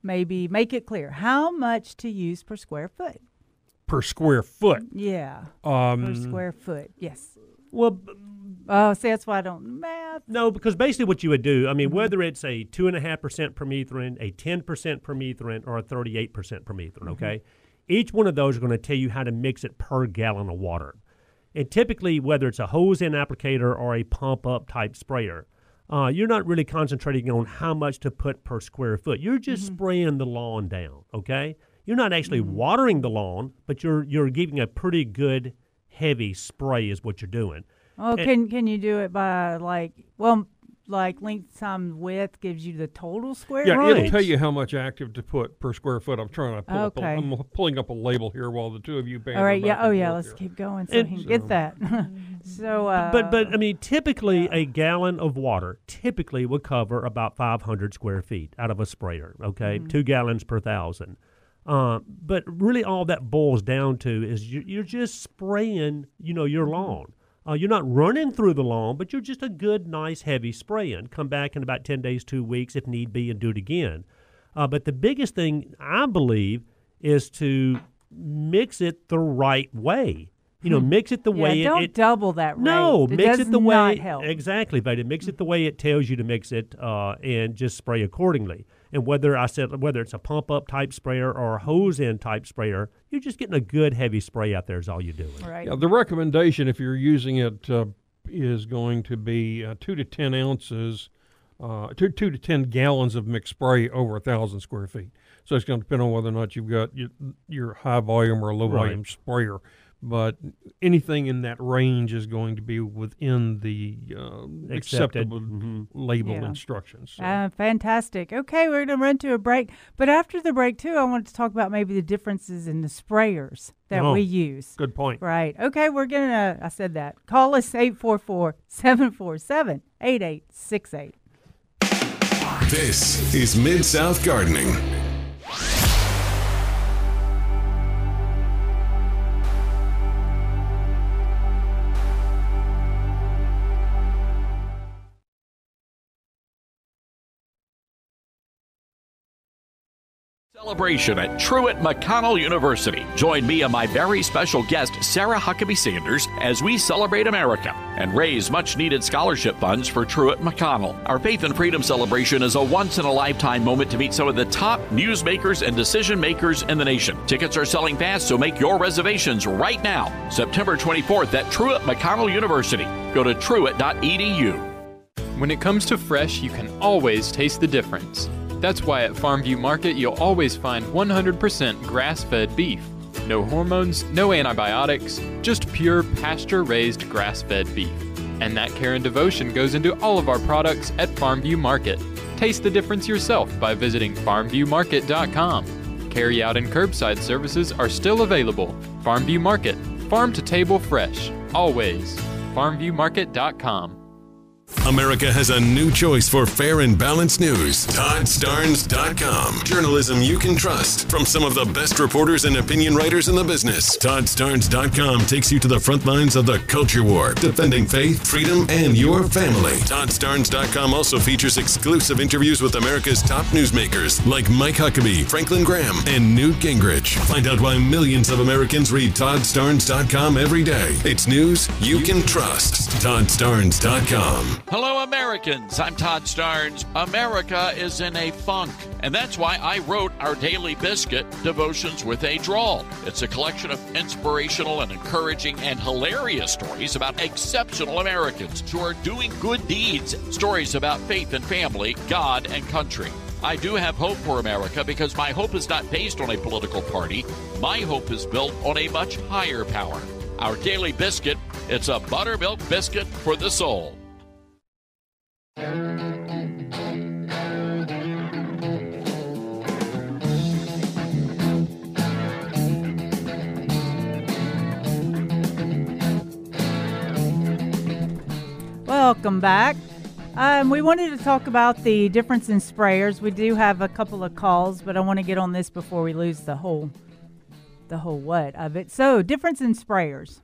maybe make it clear, how much to use per square foot? Per square foot? Yeah, um, per square foot, yes. Well, oh, see, that's why I don't math. No, because basically what you would do, I mean, mm-hmm. whether it's a two point five percent permethrin, a ten percent permethrin, or a thirty-eight percent permethrin, mm-hmm. okay? Each one of those are going to tell you how to mix it per gallon of water. And typically, whether it's a hose-in applicator or a pump-up type sprayer, uh, you're not really concentrating on how much to put per square foot. You're just mm-hmm. spraying the lawn down, okay? You're not actually mm-hmm. watering the lawn, but you're you're giving a pretty good heavy spray is what you're doing. Oh, and can can you do it by like, well, like length times width gives you the total square? Yeah, right. It'll tell you how much active to put per square foot. I'm trying to pull okay. up a, I'm pulling up a label here while the two of you bang. All right, yeah, oh yeah, let's here. keep going so and he can so. get that. so, uh, but, but, I mean, typically yeah. a gallon of water typically will cover about five hundred square feet out of a sprayer, okay, mm-hmm. two gallons per thousand. Uh, but really all that boils down to is you, you're just spraying, you know, your lawn. Uh, you're not running through the lawn, but you're just a good, nice, heavy spraying. Come back in about ten days, two weeks, if need be, and do it again. Uh, but the biggest thing, I believe, is to mix it the right way. You know, mix it the yeah, way don't it... don't double that rate. No, it mix it the way... It does not help. Exactly, Veda. Mix it the way it tells you to mix it uh, and just spray accordingly. And whether I said whether it's a pump-up type sprayer or a hose-in type sprayer, you're just getting a good heavy spray out there is all you're doing. Right. Yeah, the recommendation, if you're using it uh, is going to be uh, two to ten ounces, uh, two, two to ten gallons of mixed spray over one thousand square feet. So it's going to depend on whether or not you've got your, your high volume or low volume right. sprayer. But anything in that range is going to be within the uh, acceptable mm-hmm. label yeah. instructions. So. Uh, fantastic. Okay, we're going to run to a break. But after the break, too, I wanted to talk about maybe the differences in the sprayers that oh, we use. Good point. Right. Okay, we're going to, I said that. Call us eight four four, seven four seven, eight eight six eight. This is Mid-South Gardening. Celebration at Truett McConnell University. Join me and my very special guest, Sarah Huckabee Sanders, as we celebrate America and raise much-needed scholarship funds for Truett McConnell. Our Faith and Freedom Celebration is a once-in-a-lifetime moment to meet some of the top newsmakers and decision-makers in the nation. Tickets are selling fast, so make your reservations right now. September twenty-fourth at Truett McConnell University. Go to truett dot e d u. When it comes to fresh, you can always taste the difference. That's why at Farmview Market you'll always find one hundred percent grass-fed beef. No hormones, no antibiotics, just pure pasture-raised grass-fed beef. And that care and devotion goes into all of our products at Farmview Market. Taste the difference yourself by visiting farm view market dot com. Carry-out and curbside services are still available. Farmview Market, farm-to-table fresh, always. farm view market dot com. America has a new choice for fair and balanced news. Todd Starns dot com. Journalism you can trust from some of the best reporters and opinion writers in the business. Todd Starns dot com takes you to the front lines of the culture war, defending faith, freedom, and your family. Todd Starns dot com also features exclusive interviews with America's top newsmakers like Mike Huckabee, Franklin Graham, and Newt Gingrich. Find out why millions of Americans read Todd Starns dot com every day. It's news you can trust. Todd Starns dot com. Hello, Americans. I'm Todd Starnes. America is in a funk, and that's why I wrote our Daily Biscuit, Devotions with a Drawl. It's a collection of inspirational and encouraging and hilarious stories about exceptional Americans who are doing good deeds, stories about faith and family, God and country. I do have hope for America because my hope is not based on a political party. My hope is built on a much higher power. Our Daily Biscuit, it's a buttermilk biscuit for the soul. Welcome back. Um, we wanted to talk about the difference in sprayers. We do have a couple of calls, but I want to get on this before we lose the whole, the whole what of it. So, difference in sprayers.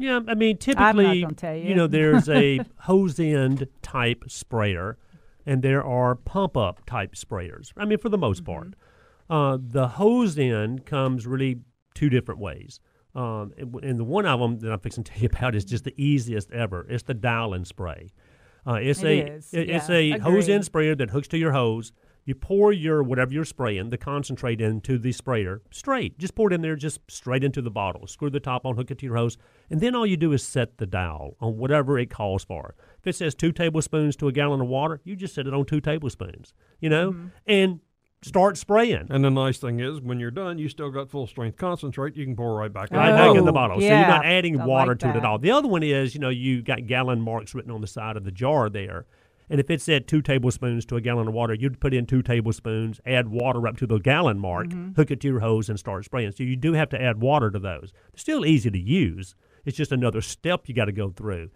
Yeah, I mean, typically, you. you know, there's a hose-end type sprayer, and there are pump-up type sprayers, I mean, for the most mm-hmm. part. Uh, the hose-end comes really two different ways, um, and, and the one of them that I'm fixing to tell you about is just the easiest ever. It's the dial-in spray. Uh, it's it a, is. It, yeah. It's a hose-end sprayer that hooks to your hose. You pour your, whatever you're spraying, the concentrate into the sprayer straight. Just pour it in there, just straight into the bottle. Screw the top on, hook it to your hose. And then all you do is set the dial on whatever it calls for. If it says two tablespoons to a gallon of water, you just set it on two tablespoons, you know, mm-hmm. and start spraying. And the nice thing is when you're done, you still got full-strength concentrate. You can pour right back, right back in the bottle. Yeah. So you're not adding I water like to that. It at all. The other one is, you know, you got gallon marks written on the side of the jar there. And if it said two tablespoons to a gallon of water, you'd put in two tablespoons, add water up to the gallon mark, mm-hmm. hook it to your hose, and start spraying. So you do have to add water to those. They're still easy to use. It's just another step you got to go through.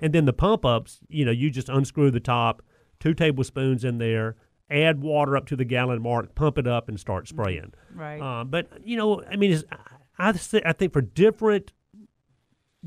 And then the pump-ups, you know, you just unscrew the top, two tablespoons in there, add water up to the gallon mark, pump it up, and start spraying. Right. Uh, but, you know, I mean, it's, I, I think for different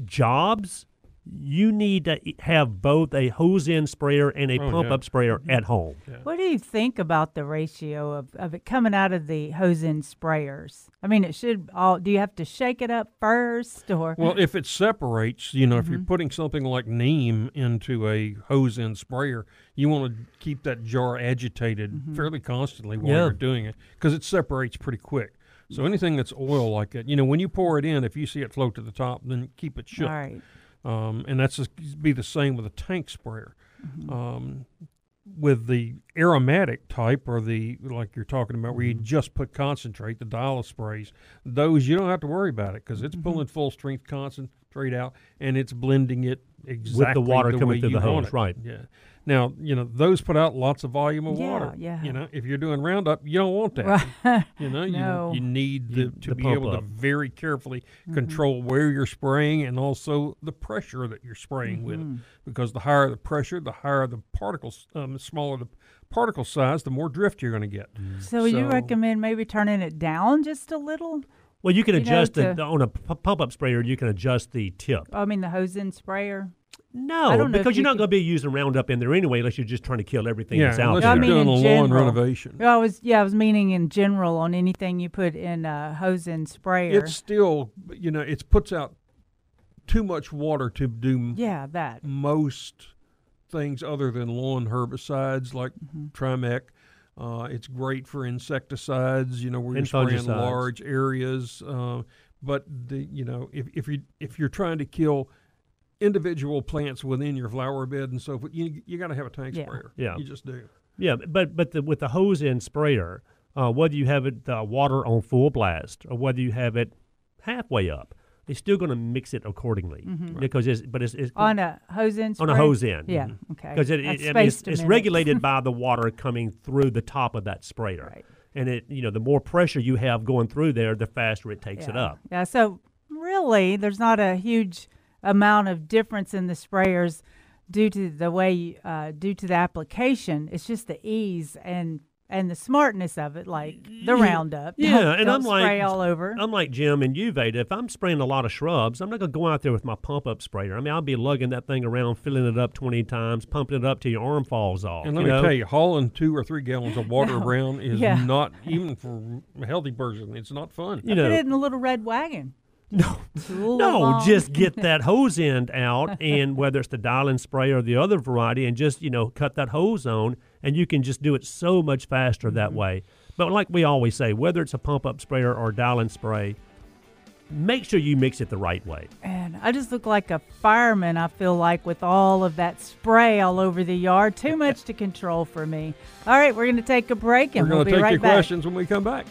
jobs, you need to have both a hose-end sprayer and a oh, pump-up yeah. sprayer at home. Yeah. What do you think about the ratio of, of it coming out of the hose-end sprayers? I mean, it should all. Do you have to shake it up first, or well, if it separates, you know, mm-hmm. if you're putting something like neem into a hose-end sprayer, you want to keep that jar agitated mm-hmm. fairly constantly while yeah. you're doing it because it separates pretty quick. So anything that's oil like that, you know, when you pour it in, if you see it float to the top, then keep it shook. All right. Um, and that's just be the same with a tank sprayer. Mm-hmm. Um, with the aromatic type, or the, like you're talking about, where you just put concentrate, the dial sprays, those you don't have to worry about it, because it's mm-hmm. pulling full strength concentrate out and it's blending it exactly with the water the coming way through you the hose, right? Yeah. Now, you know, those put out lots of volume of yeah, water. Yeah. You know, if you're doing Roundup, you don't want that. Right. You know, no. you, you need the, you, to the be able up. to very carefully mm-hmm. control where you're spraying, and also the pressure that you're spraying mm-hmm. with it. Because the higher the pressure, the higher the particles, um, the smaller the particle size, the more drift you're going to get. Mm-hmm. So, so you recommend maybe turning it down just a little? Well, you can you adjust know, it on a pop-up sprayer. You can adjust the tip. I mean, the hose-in sprayer. No, because you you're not going to be using Roundup in there anyway, unless you're just trying to kill everything yeah, that's out there. I mean, doing a lawn renovation. I was, yeah, I was meaning in general on anything you put in a hose-in sprayer. It's still, you know, it puts out too much water to do yeah, that. most things other than lawn herbicides like mm-hmm. Trimec. Uh, it's great for insecticides, you know, where you're spraying large areas. Uh, but, the you know, if, if, you, if you're trying to kill individual plants within your flower bed and so forth, you you got to have a tank yeah. sprayer. Yeah. You just do. Yeah, but but the, with the hose-in sprayer, uh, whether you have it uh, water on full blast or whether you have it halfway up, they're still going to mix it accordingly. Mm-hmm. Right. Because it's, but it's, it's on a hose-in sprayer? On a hose-in. Yeah, mm-hmm. okay. Because it, it, it, it's, it's regulated by the water coming through the top of that sprayer. Right. And, it you know, the more pressure you have going through there, the faster it takes yeah. it up. Yeah, so really there's not a huge amount of difference in the sprayers due to the way, uh, due to the application. It's just the ease and and the smartness of it, like the Roundup. Yeah, don't, and don't I'm spray like all over. I'm like Jim and you, Veda. If I'm spraying a lot of shrubs, I'm not gonna go out there with my pump up sprayer. I mean, I'll be lugging that thing around, filling it up twenty times, pumping it up till your arm falls off. And let you me know? tell you, hauling two or three gallons of water no. around is yeah. not even for a healthy person. It's not fun. You I know, put it in a little red wagon. No, no, long. Just get that hose end out, and whether it's the dial-in spray or the other variety, and just, you know, cut that hose on, and you can just do it so much faster mm-hmm. that way. But like we always say, whether it's a pump-up sprayer or dial-in spray, make sure you mix it the right way. And I just look like a fireman, I feel like, with all of that spray all over the yard. Too much to control for me. All right, we're going to take a break, and we're we'll be right back. We're going to take your questions when we come back.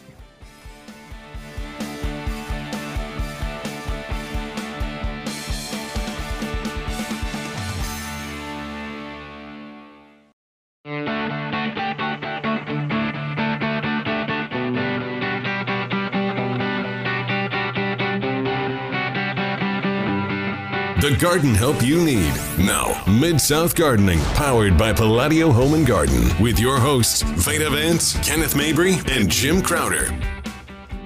The garden help you need. Now, Mid-South Gardening, powered by Palladio Home and Garden, with your hosts, Veda Vance, Kenneth Mabry, and Jim Crowder.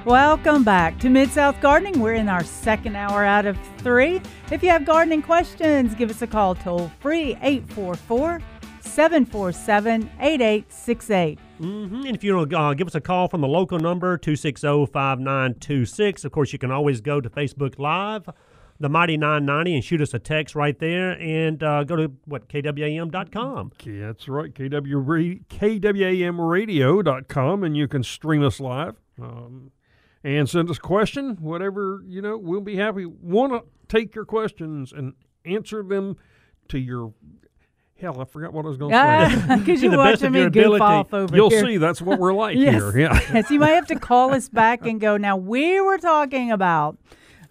Welcome back to Mid-South Gardening. We're in our second hour out of three. If you have gardening questions, give us a call toll-free, eight four four, seven four seven, eight eight six eight. Mm-hmm. And if you want to uh, give us a call from the local number, two six zero, five nine two six. Of course, you can always go to Facebook Live, The Mighty nine ninety, and shoot us a text right there, and uh, go to, what, K W A M dot com. Yeah, that's right, K W A M radio dot com, and you can stream us live um, and send us a question, whatever, you know, we'll be happy. Want to take your questions and answer them to your... Hell, I forgot what I was going to say. Because uh, you watch me goof off over You'll here. see that's what we're like yes. here. Yeah. Yes, you might have to call us back and go, now, we were talking about...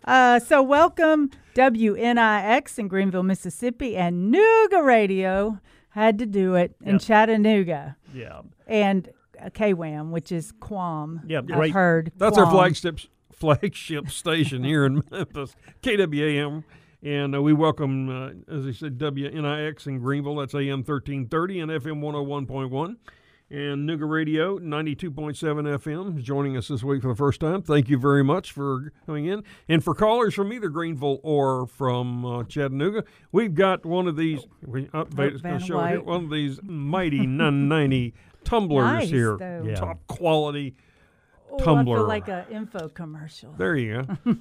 Uh, so welcome W N I X in Greenville, Mississippi, and Nooga Radio had to do it in yep. Chattanooga. Yeah. And uh, K W A M, which is Q W A M. Yeah, I've right. heard. That's Q W A M. Our flagship flagship station here in Memphis, K W A M. And uh, we welcome, uh, as I said, W N I X in Greenville. That's A M thirteen thirty and F M one oh one point one. And Nooga Radio, ninety-two point seven F M, joining us this week for the first time. Thank you very much for coming in. And for callers from either Greenville or from uh, Chattanooga, we've got one of these. We oh, going to show here, one of these mighty nine ninety tumblers nice, here, yeah. top quality oh, tumbler. I feel like an info commercial. There you go.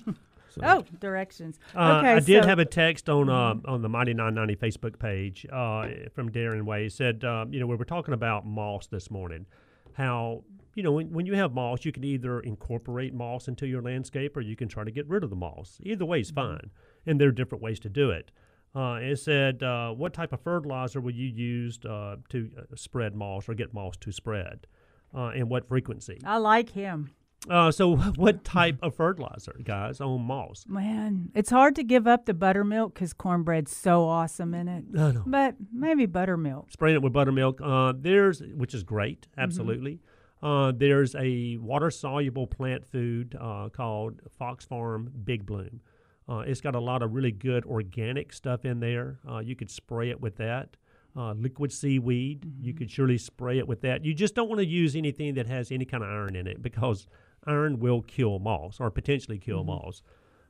So. Oh, directions. Uh, okay, I so. did have a text on uh, on the Mighty nine ninety Facebook page uh, from Darren Way. He said, uh, you know, we were talking about moss this morning, how you know, when, when you have moss, you can either incorporate moss into your landscape or you can try to get rid of the moss. Either way is fine, and there are different ways to do it. Uh, it said, uh, what type of fertilizer will you use uh, to spread moss or get moss to spread, uh, and what frequency? I like him. Uh, so what type of fertilizer, guys, on moss? Man, it's hard to give up the buttermilk because cornbread's so awesome in it. I know. But maybe buttermilk. Spraying it with buttermilk, uh, there's which is great, absolutely. Mm-hmm. Uh, there's a water-soluble plant food uh, called Fox Farm Big Bloom. Uh, it's got a lot of really good organic stuff in there. Uh, you could spray it with that. Uh, liquid seaweed, mm-hmm. you could surely spray it with that. You just don't want to use anything that has any kind of iron in it because iron will kill moss or potentially kill mm-hmm. moss.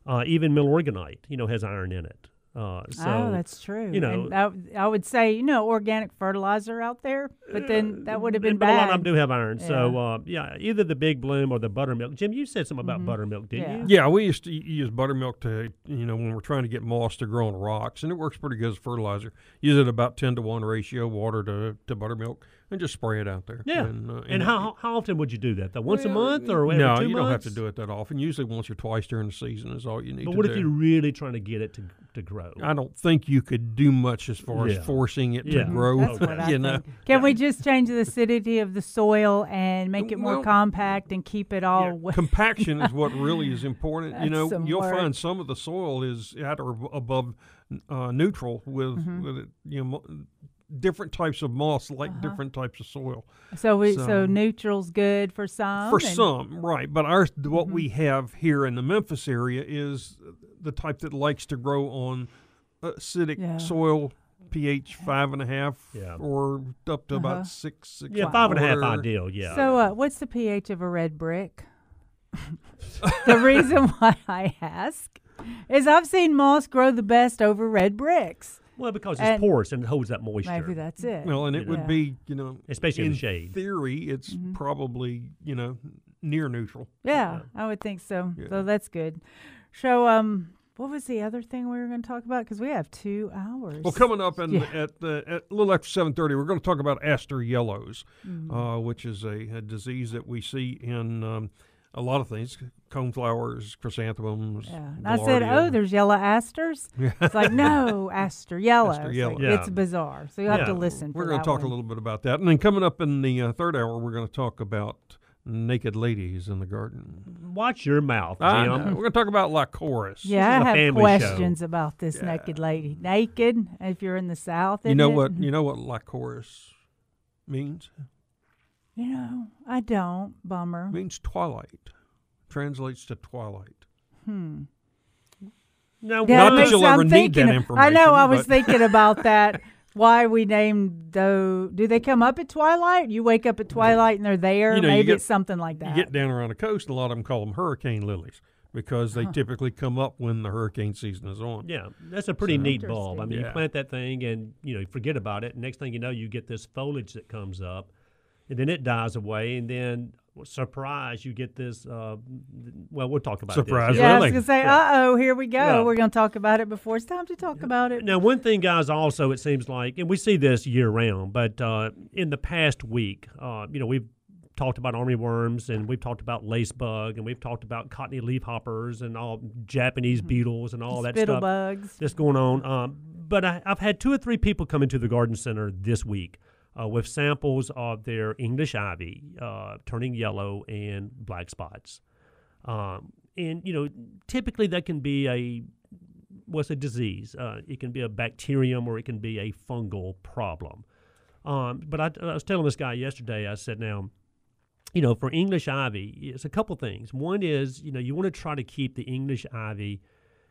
Uh, even milorganite, you know, has iron in it. Uh, so, oh, that's true. You know, and I, I would say, you know, organic fertilizer out there, but then that would have been but bad. But a lot of them do have iron. Yeah. So, uh, yeah, either the Big Bloom or the buttermilk. Jim, you said something about mm-hmm. buttermilk, didn't yeah. you? Yeah, we used to use buttermilk to, you know, when we're trying to get moss to grow on rocks, and it works pretty good as fertilizer. Use it about ten to one ratio, water to, to buttermilk. And just spray it out there. Yeah. And, uh, and, and how how often would you do that? Though once well, a month or every no, two months? No, you don't have to do it that often. Usually once or twice during the season is all you need. But to what do. If you're really trying to get it to, to grow? I don't think you could do much as far yeah. as forcing it yeah. to grow. That's okay. what I you know? think. Can we just change the acidity of the soil and make it more well, compact and keep it all? Yeah. W- Compaction is what really is important. That's you know, you'll work. find some of the soil is at or above uh, neutral with mm-hmm. with it, you know. Different types of moss like uh-huh. different types of soil. So we, so, so neutral's good for some? For some, right. But our what mm-hmm. we have here in the Memphis area is the type that likes to grow on acidic yeah. soil, pH five and a half yeah. or up to uh-huh. about six. six yeah, five and a half ideal, yeah. So uh, what's the pH of a red brick? The reason why I ask is I've seen moss grow the best over red bricks. Well, because it's and porous and it holds that moisture. Maybe that's it. Well, and it yeah. would be, you know, especially in the shade. In theory, it's mm-hmm. probably, you know, near neutral. Yeah, yeah. I would think so. Yeah. So that's good. So, um, what was the other thing we were going to talk about? Because we have two hours. Well, coming up in, yeah. at, the, at a little after seven thirty, we're going to talk about aster yellows, mm-hmm. uh, which is a, a disease that we see in um, a lot of things. Coneflowers, chrysanthemums. Yeah. And I said, oh, there's yellow asters? Yeah. It's like, no, aster yellow. Aster yellow. It's, like, yeah. it's bizarre. So you yeah. have to listen we're for gonna that We're going to talk one. a little bit about that. And then coming up in the uh, third hour, we're going to talk about naked ladies in the garden. Watch your mouth, Jim. We're going to talk about Lycoris. Yeah, I have questions show. about this yeah. naked lady. Naked, if you're in the South, isn't you know it? What You know what Lycoris means? You know, I don't. Bummer. It means twilight. Translates to twilight. Hmm. No, that not that you'll ever need that information. I know. I was thinking about that. Why we named though? Do they come up at twilight? You wake up at twilight and they're there. You know, Maybe get, it's something like that. You get down around the coast, and a lot of them call them hurricane lilies because they huh. typically come up when the hurricane season is on. Yeah, that's a pretty so, neat bulb. I mean, yeah. you plant that thing and you know you forget about it. Next thing you know, you get this foliage that comes up, and then it dies away, and then. Surprise, you get this, uh, well, we'll talk about it. Surprise, yeah, really? I was going to say, yeah. uh-oh, here we go. Yeah. We're going to talk about it before it's time to talk yeah. about it. Now, one thing, guys, also, it seems like, and we see this year-round, but uh, in the past week, uh, you know, we've talked about armyworms, and we've talked about lacebug, and we've talked about cottony leafhoppers and all Japanese beetles and all that stuff bugs. that's going on. Um, but I, I've had two or three people come into the garden center this week Uh, with samples of their English ivy uh, turning yellow and black spots. Um, and, you know, typically that can be a, what's a disease? Uh, it can be a bacterium or it can be a fungal problem. Um, but I, I was telling this guy yesterday, I said, now, you know, for English ivy, it's a couple things. One is, you know, you want to try to keep the English ivy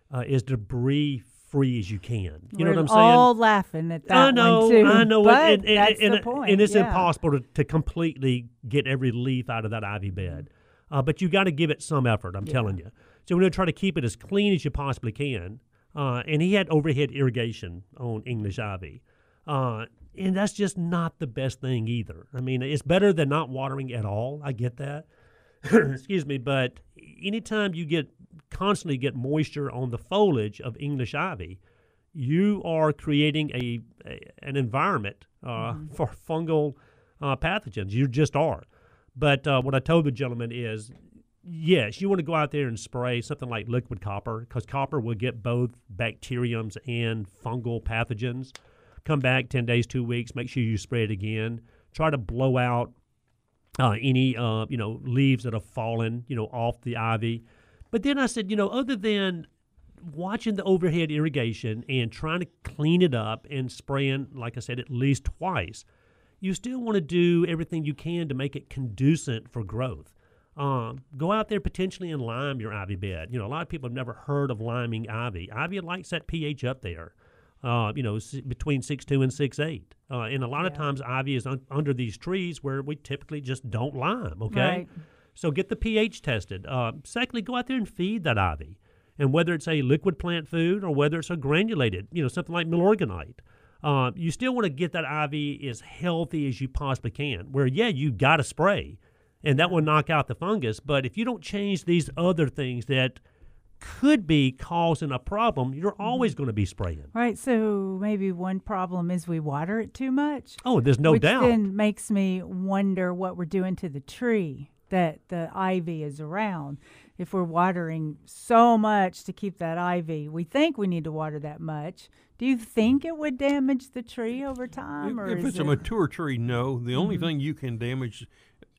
uh, as debris-free free as you can. You We're know what I'm saying? all laughing at that I know, one too. I know. But it, and, and, that's and, the point. And it's yeah. impossible to, to completely get every leaf out of that ivy bed. Uh, but you got to give it some effort, I'm yeah. telling you. So we're going to try to keep it as clean as you possibly can. Uh, and he had overhead irrigation on English ivy. Uh, and that's just not the best thing either. I mean, it's better than not watering at all. I get that. Excuse me. But anytime you get constantly get moisture on the foliage of English ivy, you are creating a, a an environment uh, mm-hmm. for fungal uh, pathogens. You just are. But uh, what I told the gentleman is, yes, you want to go out there and spray something like liquid copper, because copper will get both bacteriums and fungal pathogens. Come back ten days, two weeks, make sure you spray it again. Try to blow out uh, any, uh, you know, leaves that have fallen, you know, off the ivy. But then I said, you know, other than watching the overhead irrigation and trying to clean it up and spraying, like I said, at least twice, you still want to do everything you can to make it conducive for growth. Um, go out there potentially and lime your ivy bed. You know, a lot of people have never heard of liming ivy. Ivy likes that pH up there, uh, you know, s- between six point two and six point eight. Uh, and a lot yeah. of times ivy is un- under these trees where we typically just don't lime, okay? Right. So get the pH tested. Uh, secondly, go out there and feed that ivy. And whether it's a liquid plant food or whether it's a granulated, you know, something like milorganite, uh, you still want to get that ivy as healthy as you possibly can, where, yeah, you got to spray. And that will knock out the fungus. But if you don't change these other things that could be causing a problem, you're always going to be spraying. Right. So maybe one problem is we water it too much. Oh, there's no which doubt. Which then makes me wonder what we're doing to the tree that the ivy is around. If we're watering so much to keep that ivy, we think we need to water that much. Do you think it would damage the tree over time? If, or if it's it a mature tree, no. The only mm-hmm. thing you can damage,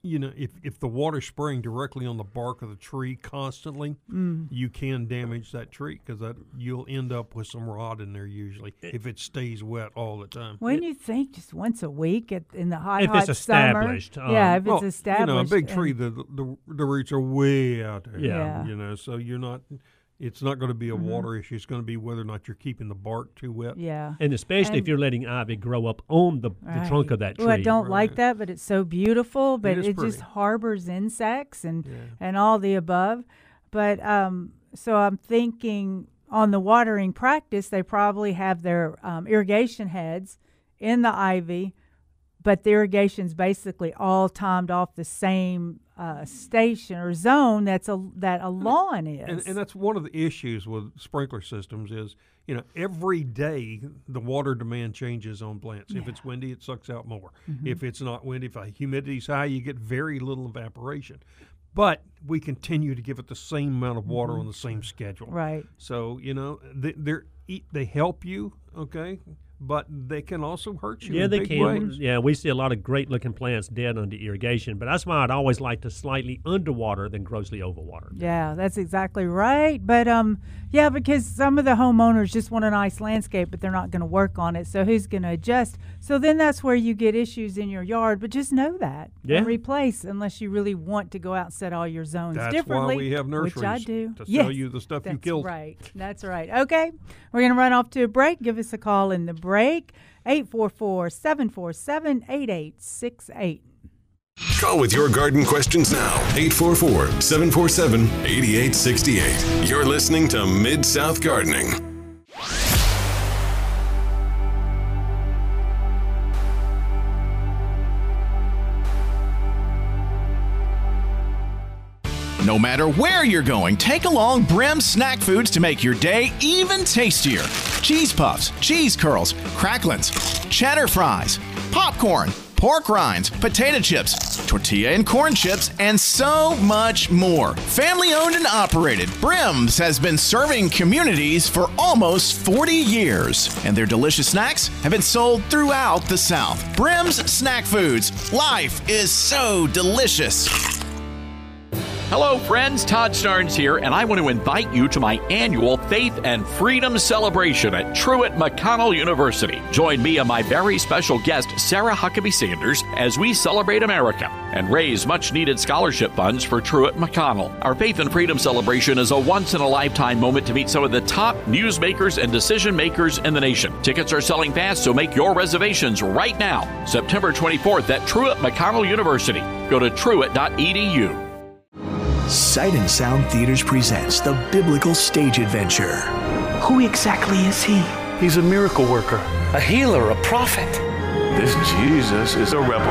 you know, if, if the water's spraying directly on the bark of the tree constantly, mm. you can damage that tree because that you'll end up with some rot in there usually it, if it stays wet all the time. Wouldn't it, you think just once a week at, in the hot, if hot it's summer? Established, um, yeah, if well, it's established. You know, a big tree, the, the the roots are way out there. Yeah. You know, so you're not... It's not going to be a mm-hmm. water issue. It's going to be whether or not you're keeping the bark too wet. Yeah. And especially and if you're letting ivy grow up on the, right. the trunk of that tree. Well, I don't right. like that, but it's so beautiful. But it, it just harbors insects and, yeah. and all the above. But um, so I'm thinking on the watering practice, they probably have their um, irrigation heads in the ivy, but the irrigation's basically all timed off the same Uh, station or zone that's a that a lawn is, and, and that's one of the issues with sprinkler systems is you know every day the water demand changes on plants. Yeah. If it's windy, it sucks out more. Mm-hmm. If it's not windy, if humidity's high, you get very little evaporation. But we continue to give it the same amount of water mm-hmm. on the same schedule. Right. So you know they they're, they help you, okay, but they can also hurt you. Yeah, in they big can. Ways. Yeah, we see a lot of great-looking plants dead under irrigation, but that's why I'd always like to slightly underwater than grossly overwater. Yeah, that's exactly right. But, um, yeah, because some of the homeowners just want a nice landscape, but they're not going to work on it, so who's going to adjust? So then that's where you get issues in your yard, but just know that yeah. and replace unless you really want to go out and set all your zones that's differently. That's why we have nurseries, which I do. To yes, sell you the stuff you killed. That's right. That's right. Okay, we're going to run off to a break. Give us a call in the break. Break eight four four, seven four seven, eight eight six eight. Call with your garden questions now. eight four four, seven four seven, eight eight six eight. You're listening to Mid-South Gardening. No matter where you're going, take along Brim's Snack Foods to make your day even tastier. Cheese puffs, cheese curls, cracklins, cheddar fries, popcorn, pork rinds, potato chips, tortilla and corn chips, and so much more. Family owned and operated, Brim's has been serving communities for almost forty years. And their delicious snacks have been sold throughout the South. Brim's Snack Foods. Life is so delicious. Hello friends, Todd Starnes here, and I want to invite you to my annual Faith and Freedom Celebration at Truett McConnell University. Join me and my very special guest, Sarah Huckabee Sanders, as we celebrate America and raise much-needed scholarship funds for Truett McConnell. Our Faith and Freedom Celebration is a once-in-a-lifetime moment to meet some of the top newsmakers and decision-makers in the nation. Tickets are selling fast, so make your reservations right now, September twenty-fourth at Truett McConnell University. Go to truett dot e d u. Sight and Sound Theaters presents the biblical stage adventure. Who exactly is he? He's a miracle worker, a healer, a prophet. This Jesus is a rebel.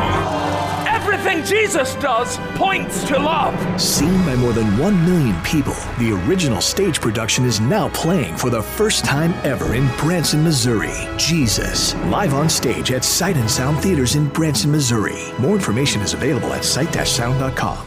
Every Everything Jesus does points to love. Seen by more than one million people, the original stage production is now playing for the first time ever in Branson, Missouri. Jesus, live on stage at Sight and Sound Theaters in Branson, Missouri. More information is available at sight dash sound dot com.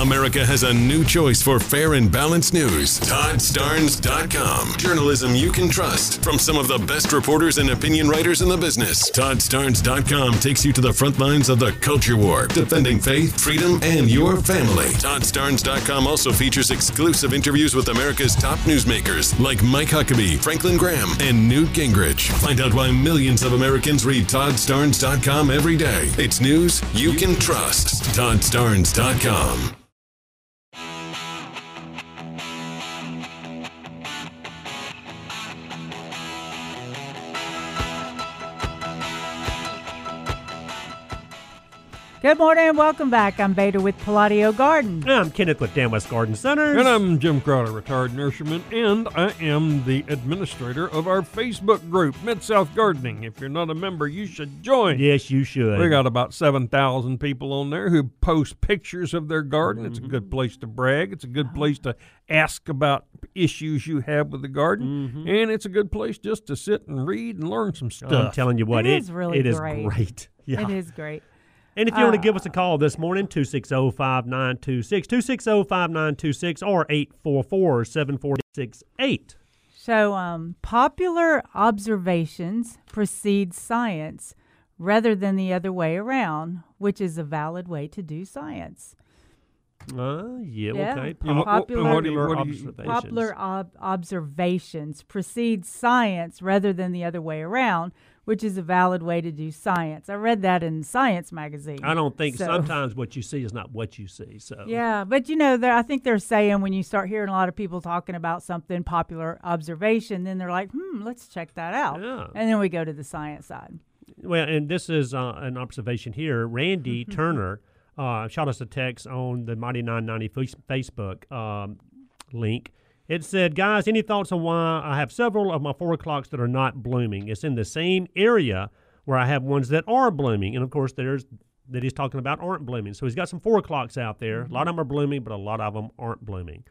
America has a new choice for fair and balanced news. Todd Starns dot com. Journalism you can trust from some of the best reporters and opinion writers in the business. Todd Starns dot com takes you to the front lines of the culture war, defending faith, freedom, and your family. Todd Starns dot com also features exclusive interviews with America's top newsmakers like Mike Huckabee, Franklin Graham, and Newt Gingrich. Find out why millions of Americans read Todd Starns dot com every day. It's news you can trust. Todd Starns dot com. Good morning and welcome back. I'm Veda with Palladio Garden. And I'm Kenneth with Dan West Garden Centers. And I'm Jim Crowder, retired nurseryman, and I am the administrator of our Facebook group, Mid-South Gardening. If you're not a member, you should join. Yes, you should. We got about seven thousand people on there who post pictures of their garden. Mm-hmm. It's a good place to brag. It's a good place to ask about issues you have with the garden. Mm-hmm. And it's a good place just to sit and read and learn some stuff. I'm telling you what, it, it is really it great. It is great. Yeah. It is great. And if you uh, want to give us a call this morning, two six zero, five nine two six, two six zero, five nine two six, or eight four four, seven four six eight. So, um, popular observations precede science rather than the other way around, which is a valid way to do science. Uh, yeah, yeah, okay. Popular, what, what you, what observations? popular ob- observations precede science rather than the other way around, which is a valid way to do science. I read that in Science magazine. I don't think so. Sometimes what you see is not what you see. So yeah, but you know, I think they're saying when you start hearing a lot of people talking about something, popular observation, then they're like, hmm, let's check that out. Yeah. And then we go to the science side. Well, and this is uh, an observation here. Randy mm-hmm. Turner uh, shot us a text on the Mighty nine ninety Facebook um, link. It said, guys, any thoughts on why I have several of my four o'clocks that are not blooming? It's in the same area where I have ones that are blooming. And, of course, there's that he's talking about aren't blooming. So he's got some four o'clocks out there. Mm-hmm. A lot of them are blooming, but a lot of them aren't blooming.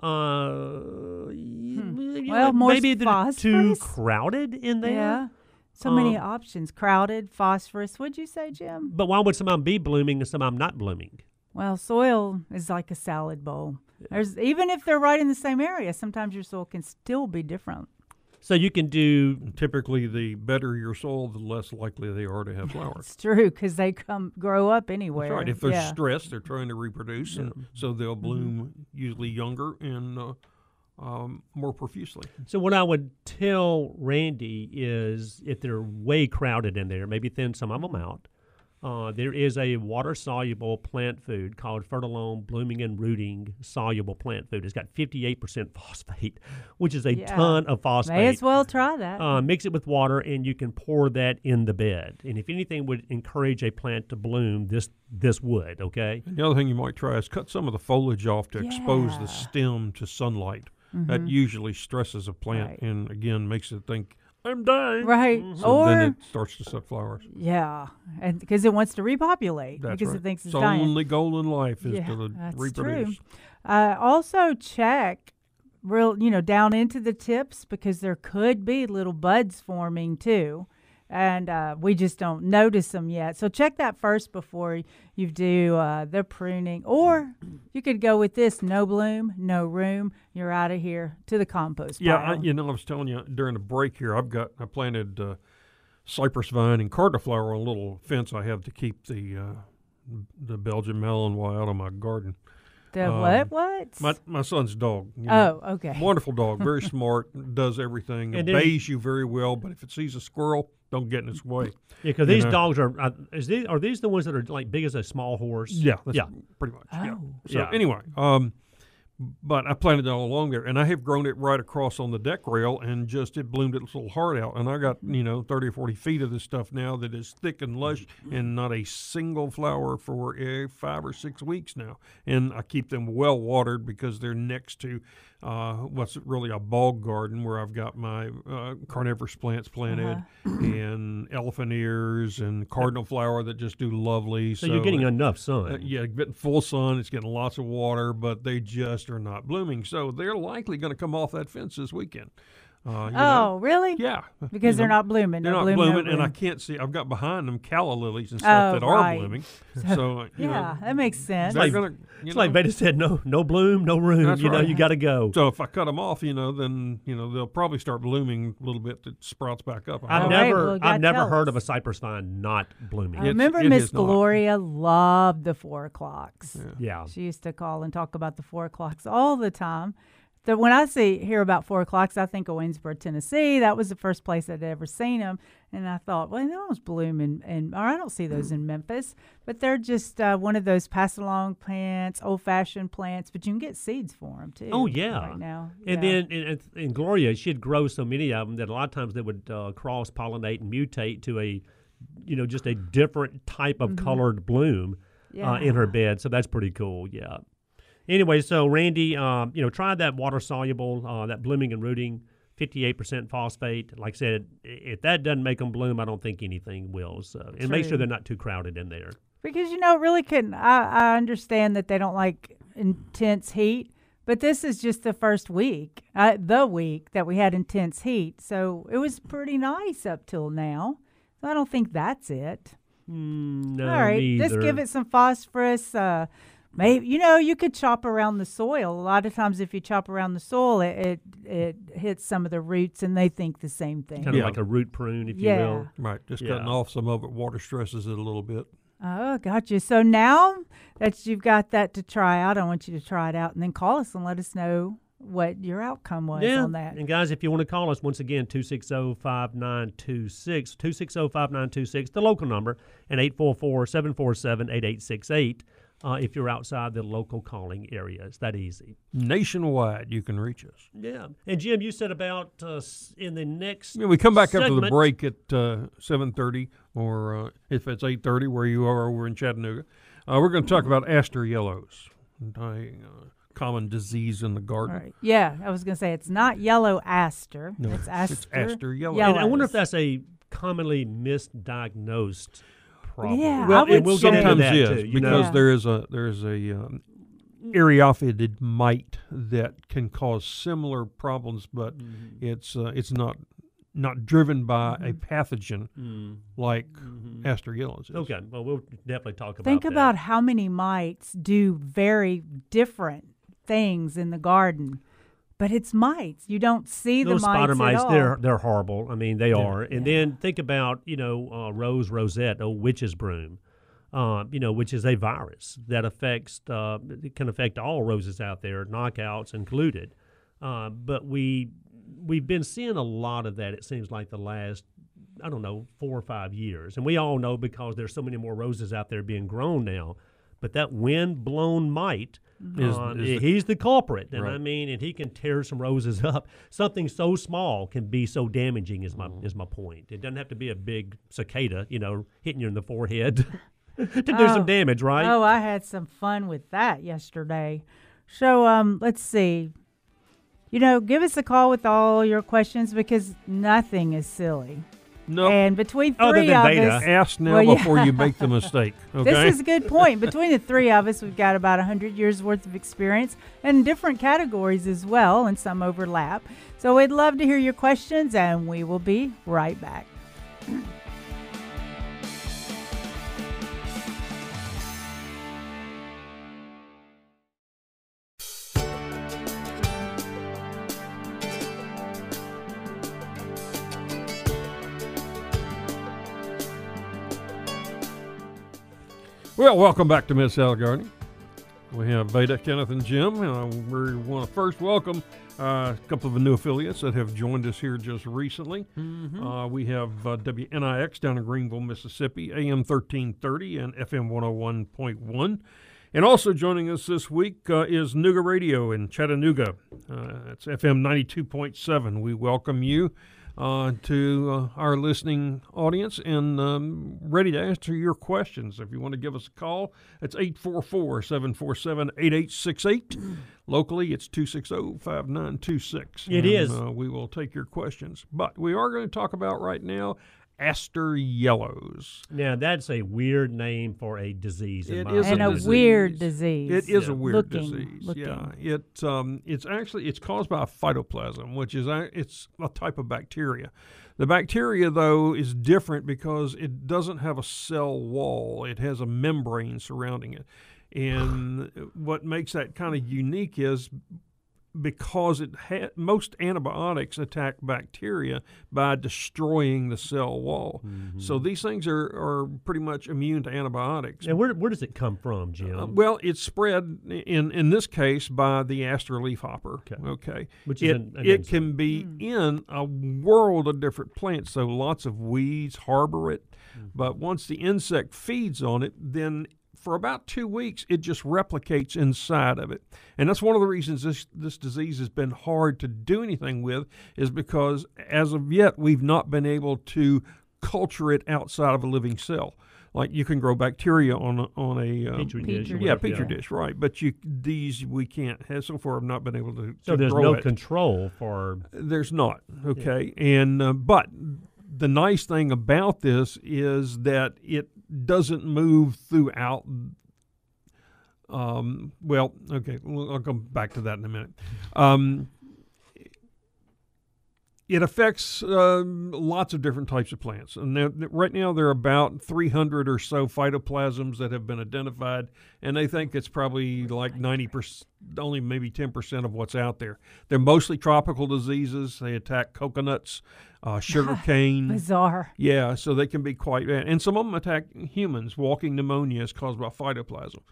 Uh, hmm. Well, know, more maybe they're too crowded in there. Yeah. So um, many options. Crowded, phosphorus. What'd you say, Jim? But why would some of them be blooming and some of them not blooming? Well, soil is like a salad bowl. There's, even if they're right in the same area, sometimes your soil can still be different. So you can do typically the better your soil, the less likely they are to have flowers. It's true because they come grow up anywhere. That's right. If they're yeah. stressed, they're trying to reproduce, yeah. and so they'll bloom mm-hmm. usually younger and uh, um, more profusely. So what I would tell Randy is if they're way crowded in there, maybe thin some of them out. Uh, there is a water-soluble plant food called Fertilome Blooming and Rooting Soluble Plant Food. It's got fifty-eight percent phosphate, which is a yeah. ton of phosphate. May as well try that. Uh, mix it with water, and you can pour that in the bed. And if anything would encourage a plant to bloom, this this would, okay? And the other thing you might try is cut some of the foliage off to yeah. expose the stem to sunlight. Mm-hmm. That usually stresses a plant right. and, again, makes it think, I'm dying. Right. So or then it starts to set flowers. Yeah. And because it wants to repopulate. That's because right. it thinks it's so dying. Its only goal in life is yeah, to that's reproduce. True. Uh, also check real, you know, down into the tips because there could be little buds forming too. And uh, we just don't notice them yet. So check that first before you do uh, the pruning. Or you could go with this, no bloom, no room. You're out of here to the compost pile. Yeah, I, you know, I was telling you during the break here, I've got, I planted uh, cypress vine and cardiflower on a little fence I have to keep the uh, the Belgian Malinois out of my garden. The um, what? What? My, my son's dog. You know, oh, okay. Wonderful dog, very smart, does everything, and obeys you very well. But if it sees a squirrel, don't get in its way. Yeah, because these know. dogs are, uh, is these, are these the ones that are like big as a small horse? Yeah. That's yeah. Pretty much. Oh. Yeah. So yeah. anyway, um, But I planted it all along there, and I have grown it right across on the deck rail, and just it bloomed its little heart out. And I got, you know, thirty or forty feet of this stuff now that is thick and lush, and not a single flower for uh, five or six weeks now. And I keep them well watered because they're next to uh, what's really a bog garden where I've got my uh, carnivorous plants planted, uh-huh. and elephant ears and cardinal flower that just do lovely. So, so you're getting uh, enough sun. Uh, yeah, getting full sun. It's getting lots of water, but they just are not blooming, so they're likely going to come off that fence this weekend. Uh, you oh, know, really? Yeah. Because you they're know, not blooming. They're not blooming, blooming, blooming, and I can't see. I've got behind them calla lilies and stuff oh, that right. are blooming. So, so you yeah, know, that makes sense. It's, gonna, it's like Veda said, no, no bloom, no room. That's you right. know, you got to go. So if I cut them off, you know, then you know they'll probably start blooming a little bit. That sprouts back up. I've never, right, well, I've never heard of a cypress vine not blooming. I remember Miss Gloria not. loved the four o'clocks. Yeah. yeah, she used to call and talk about the four o'clocks all the time. So when I see hear about four o'clocks, I think of Winsboro, Tennessee. That was the first place I'd ever seen them, and I thought, well, those bloom in, in or I don't see those in Memphis, but they're just uh, one of those pass along plants, old fashioned plants. But you can get seeds for them too. Oh yeah, right now. And yeah. then in, in Gloria, she'd grow so many of them that a lot of times they would uh, cross pollinate and mutate to a, you know, just a different type of mm-hmm. colored bloom yeah. uh, in her bed. So that's pretty cool. Yeah. Anyway, so Randy, um, you know, try that water-soluble, uh, that blooming and rooting, fifty-eight percent phosphate. Like I said, if that doesn't make them bloom, I don't think anything will. So, and True. make sure they're not too crowded in there. Because, you know, it really couldn't. I, I understand that they don't like intense heat, but this is just the first week, uh, the week that we had intense heat. So it was pretty nice up till now. So I don't think that's it. Mm, no, All right, neither. Just give it some phosphorus, uh Maybe, you know, you could chop around the soil. A lot of times if you chop around the soil, it it, it hits some of the roots, and they think the same thing. Kind of yeah. like a root prune, if yeah. you will. Right, just yeah. cutting off some of it. Water stresses it a little bit. Oh, gotcha. So now that you've got that to try out, I want you to try it out, and then call us and let us know what your outcome was yeah. on that. And, guys, if you want to call us, once again, two six zero five nine two six, two six zero five nine two six, the local number, and eight four four, seven four seven, eight eight six eight. Uh, if you're outside the local calling area. It's that easy. Nationwide, you can reach us. Yeah. And, Jim, you said about uh, in the next yeah, we come back segment. After the break at uh, seven thirty, or uh, if it's eight thirty where you are over in Chattanooga. Uh, we're going to talk about aster yellows, a common disease in the garden. Right. Yeah, I was going to say it's not yellow aster. No, it's aster, it's aster yellows. yellows. And I wonder if that's a commonly misdiagnosed problem. Yeah, well, I would we'll sometimes get into that is too, because yeah. there is a there is a um, eriophytid mite that can cause similar problems, but mm-hmm. it's uh, it's not not driven by mm-hmm. a pathogen mm-hmm. like mm-hmm. aster yellows. Okay, well we'll definitely talk about. Think that. about how many mites do very different things in the garden. But it's mites. You don't see the mites at all. Those spider mites, they're, they're horrible. I mean, they yeah. are. And yeah. then think about, you know, uh, rose rosette, old witch's broom, uh, you know, which is a virus that affects, uh, it can affect all roses out there, knockouts included. Uh, but we, we've been seeing a lot of that, it seems like, the last, I don't know, four or five years. And we all know because there's so many more roses out there being grown now. But that wind-blown mite, mm-hmm. uh, is, is he's the, the culprit. And right. I mean, and he can tear some roses up. Something so small can be so damaging is my mm-hmm. is my point. It doesn't have to be a big cicada, you know, hitting you in the forehead to oh. do some damage, right? Oh, I had some fun with that yesterday. So um, let's see. You know, give us a call with all your questions because nothing is silly. No. Nope. And between three Other than of Veda. us. Ask now well, yeah. before you make the mistake. Okay? This is a good point. Between the three of us, we've got about one hundred years worth of experience and different categories as well, and some overlap. So we'd love to hear your questions, and we will be right back. Well, welcome back to Mid-South Gardening. We have Veda, Kenneth, and Jim. Uh, we want to first welcome uh, a couple of new affiliates that have joined us here just recently. Mm-hmm. Uh, we have uh, W N I X down in Greenville, Mississippi, A M thirteen thirty and F M one oh one point one. And also joining us this week uh, is Nooga Radio in Chattanooga. Uh, it's F M ninety-two point seven. We welcome you uh, to uh, our listening audience and um, ready to answer your questions. If you want to give us a call, it's eight four four, seven four seven, eight eight six eight. Locally, it's two six zero, five nine two six. It and, is. Uh, we will take your questions. But we are going to talk about right now aster yellows. Now, that's a weird name for a disease. It is and a, disease. a weird disease. It is yeah. a weird looking, disease. Looking. Yeah, it um, it's actually it's caused by phytoplasm, which is a, it's a type of bacteria. The bacteria, though, is different because it doesn't have a cell wall. It has a membrane surrounding it, and what makes that kind of unique is, because it ha- most antibiotics attack bacteria by destroying the cell wall. Mm-hmm. So these things are, are pretty much immune to antibiotics. And where where does it come from, Jim? Uh, well, it's spread, in in this case, by the aster leafhopper. Okay. okay. Which it, is an, an It insect. can be mm. in a world of different plants, so lots of weeds harbor it. Mm. But once the insect feeds on it, then for about two weeks, it just replicates inside of it. And that's one of the reasons this, this disease has been hard to do anything with, is because as of yet, we've not been able to culture it outside of a living cell. Like you can grow bacteria on a, on a um, petri dish, yeah, whatever, petri yeah. dish, right? But you these we can't have. So far, I've not been able to, to so there's grow no it. control for. There's not okay, yeah. and uh, but the nice thing about this is that it doesn't move throughout. Um, well, okay, I'll come back to that in a minute. Um, it affects uh, lots of different types of plants. And right now there are about three hundred or so phytoplasms that have been identified, and they think it's probably like ninety percent, only maybe ten percent of what's out there. They're mostly tropical diseases. They attack coconuts, uh, sugar cane. Bizarre. Yeah, so they can be quite bad. And some of them attack humans. Walking pneumonia is caused by phytoplasm.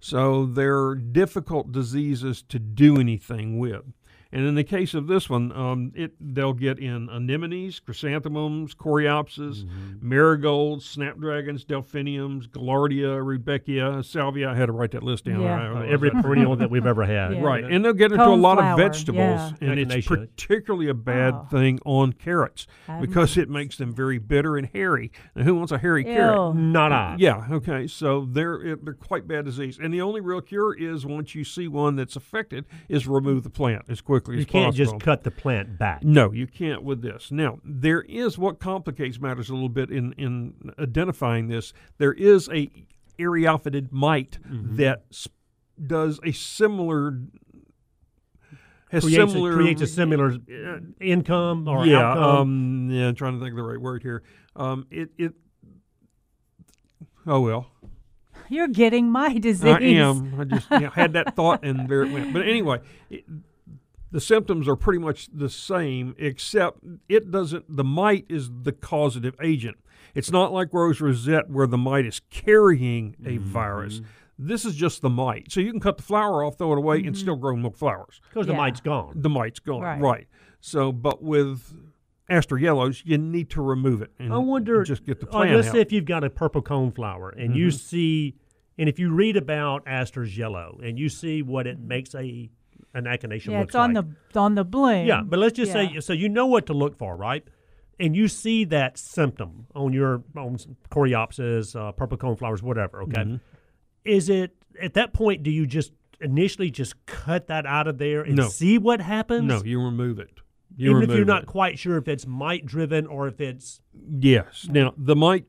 So they're difficult diseases to do anything with. And in the case of this one, um, it they'll get in anemones, chrysanthemums, coreopsis, mm-hmm. marigolds, snapdragons, delphiniums, gaillardia, rudbeckia, salvia. I had to write that list down. Yeah. Uh, every perennial that we've ever had. Yeah. Right. And they'll get into Cold a lot flour. of vegetables. Yeah. And it's particularly a bad oh. thing on carrots um, because it makes them very bitter and hairy. Now, who wants a hairy Ew. carrot? Not I. Yeah. Okay. So they're, it, they're quite bad disease. And the only real cure is, once you see one that's affected, is remove the plant as quickly. You can't possible. just cut the plant back. No, you can't with this. Now, there is what complicates matters a little bit in, in identifying this. There is a areophytid mite mm-hmm. that does a similar... Has creates, similar, a, creates a similar uh, income or yeah, outcome. Um, yeah, I'm trying to think of the right word here. Um, it, it Oh, well. You're getting my disease. I am. I just you know, had that thought and there it went. But anyway... It, The symptoms are pretty much the same, except it doesn't, the mite is the causative agent. It's not like rose rosette where the mite is carrying a mm-hmm. virus. This is just the mite. So you can cut the flower off, throw it away, mm-hmm. and still grow more flowers. Because yeah. the mite's gone. The mite's gone, right. right. So, but with aster yellows, you need to remove it. And I wonder, just get the plant uh, let's out. say if you've got a purple coneflower and mm-hmm. you see, and if you read about aster's yellow and you see what it makes a... an aconacea yeah, looks like. Yeah, it's on the on the bloom. Yeah, but let's just yeah. say, so you know what to look for, right? And you see that symptom on your on coreopsis, uh, purple coneflowers, whatever, okay? Mm-hmm. Is it, at that point, do you just initially just cut that out of there and no. see what happens? No, you remove it. You Even remove if you're not it. quite sure if it's mite-driven or if it's... Yes. Mm-hmm. Now, the mite...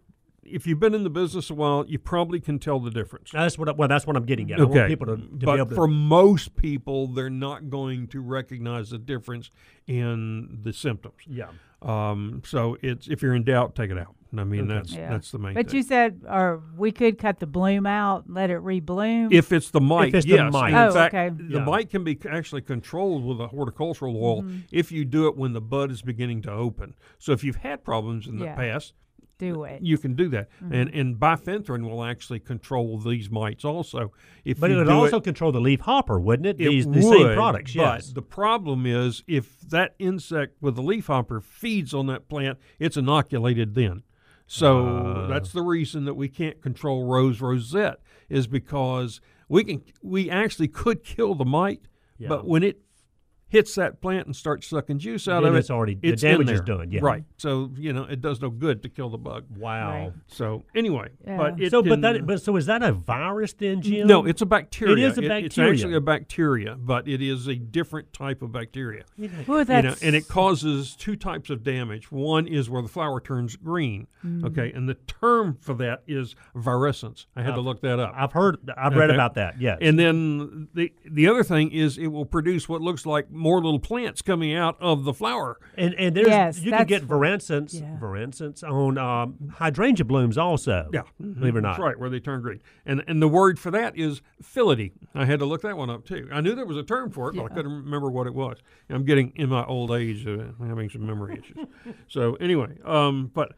If you've been in the business a while, you probably can tell the difference. That's what. I, well, that's what I'm getting at. Okay. I want people to, to but be able to, for most people, they're not going to recognize the difference in the symptoms. Yeah. Um. So it's if you're in doubt, take it out. I mean, okay. that's yeah. that's the main. But thing. you said, or we could cut the bloom out, let it rebloom. If it's the mite, if it's yes. the mite. Oh, in fact, okay. the yeah. mite can be actually controlled with a horticultural oil mm-hmm. if you do it when the bud is beginning to open. So if you've had problems in yeah. the past. Do it. You can do that, mm-hmm. and and bifenthrin will actually control these mites also. If but it would also it, control the leaf hopper, wouldn't it? These it the would, same products, yes. But the problem is, if that insect with the leaf hopper feeds on that plant, it's inoculated then. So uh. that's the reason that we can't control rose rosette, is because we can we actually could kill the mite, yeah. but when it hits that plant and starts sucking juice out then of it, it's already it's the damage in there. Is done. Yeah, right. So you know it does no good to kill the bug. Wow. Right. So anyway, yeah. but it so but that but so is that a virus then, Jim? No, it's a bacteria. It is a bacteria. It, it's actually a bacteria, but it is a different type of bacteria. Well, that's... You know, and it causes two types of damage. One is where the flower turns green. Mm. Okay, and the term for that is virescence. I had I've, to look that up. I've heard. I've okay. read about that. Yes. And then the the other thing is it will produce what looks like more little plants coming out of the flower, and and there's yes, you can get virescence, yeah. virescence on um, hydrangea blooms also. Yeah, mm-hmm. believe it or not, that's right where they turn green. And and the word for that is philidae. I had to look that one up too. I knew there was a term for it, yeah. but I couldn't remember what it was. I'm getting in my old age, uh, having some memory issues. So anyway, um, but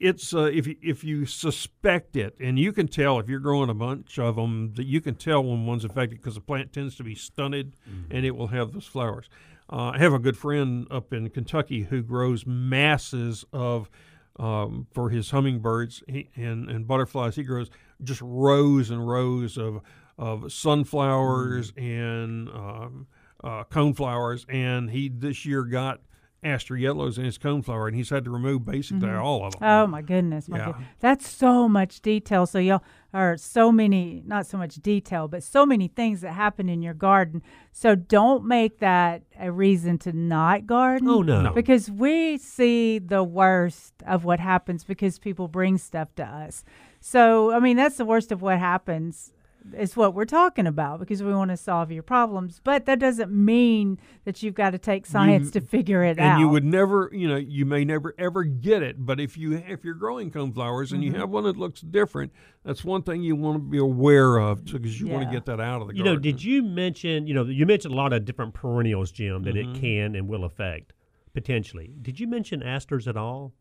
it's uh, if you, if you suspect it, and you can tell if you're growing a bunch of them, that you can tell when one's affected because the plant tends to be stunted, mm-hmm. and it will have those flowers. Uh, I have a good friend up in Kentucky who grows masses of, um, for his hummingbirds he, and, and butterflies, he grows just rows and rows of of sunflowers mm-hmm. and um, uh, coneflowers, and he this year got aster yellows in his coneflower, and he's had to remove basically mm-hmm. all of them. Oh my goodness, my yeah. goodness. That's so much detail. So y'all are so many, not so much detail, but so many things that happen in your garden. So don't make that a reason to not garden. Oh no, no. Because we see the worst of what happens because people bring stuff to us. So I mean, that's the worst of what happens. It's what we're talking about because we want to solve your problems. But that doesn't mean that you've got to take science you, to figure it and out. And you would never, you know, you may never ever get it. But if, you, if you're growing coneflowers and mm-hmm. you have one that looks different, that's one thing you want to be aware of because you yeah. want to get that out of the you garden. You know, did you mention, you know, you mentioned a lot of different perennials, Jim, that mm-hmm. it can and will affect potentially. Did you mention asters at all?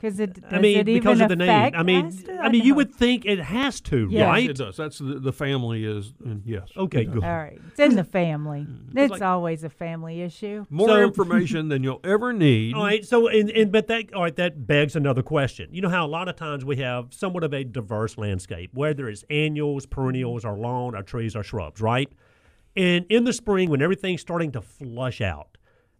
Because it, I mean, it because of the name. I mean, I, I mean, you would think it has to, yeah. right? Yes, it does. That's the, the family is, and yes. Okay, good. All right, it's in the family. It's, it's like always a family issue. More so, information than you'll ever need. All right. So, and, and but that all right, that begs another question. You know how a lot of times we have somewhat of a diverse landscape, whether it's annuals, perennials, or lawn, or trees, or shrubs, right? And in the spring, when everything's starting to flush out.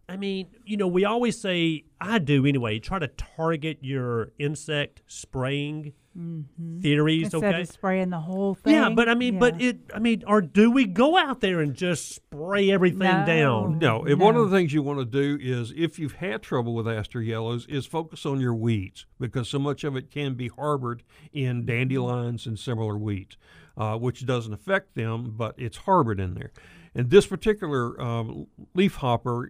I mean, you know, we always say, I do anyway, try to target your insect spraying mm-hmm. theories. Instead okay? of spraying the whole thing. Yeah, but I mean, yeah. but it, I mean, or do we go out there and just spray everything no. down? No. And no. One of the things you want to do is, if you've had trouble with aster yellows, is focus on your weeds because so much of it can be harbored in dandelions and similar weeds, uh, which doesn't affect them, but it's harbored in there. And this particular um, leafhopper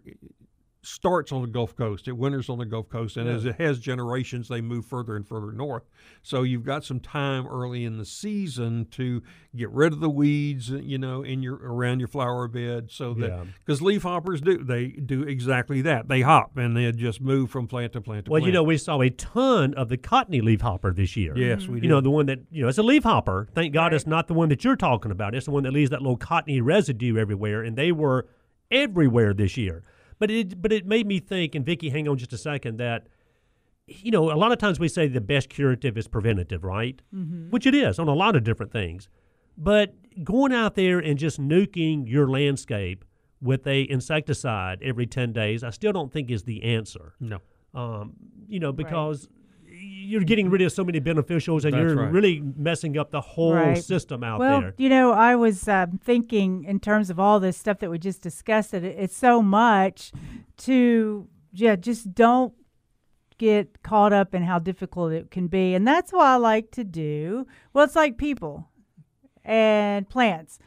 starts on the Gulf Coast. It winters on the Gulf Coast, and yeah. as it has generations, they move further and further north. So you've got some time early in the season to get rid of the weeds, you know, in your around your flower bed. So that because yeah. leafhoppers do they do exactly that. They hop and they just move from plant to plant to well, plant. Well, you know, we saw a ton of the cottony leafhopper this year. Yes, mm-hmm. we did. You know, the one that you know it's a leafhopper. Thank God, right. it's not the one that you're talking about. It's the one that leaves that little cottony residue everywhere, and they were everywhere this year. But it but it made me think, and Vicki, hang on just a second, that, you know, a lot of times we say the best curative is preventative, right? Mm-hmm. Which it is on a lot of different things. But going out there and just nuking your landscape with a insecticide every ten days, I still don't think is the answer. No. Um, you know, because right. you're getting rid of so many beneficials and That's you're right. really messing up the whole right. system out well, there. Well, you know, I was uh, thinking in terms of all this stuff that we just discussed, that it, it's so much to, yeah, just don't get caught up in how difficult it can be. And that's why I like to do, well, it's like people and plants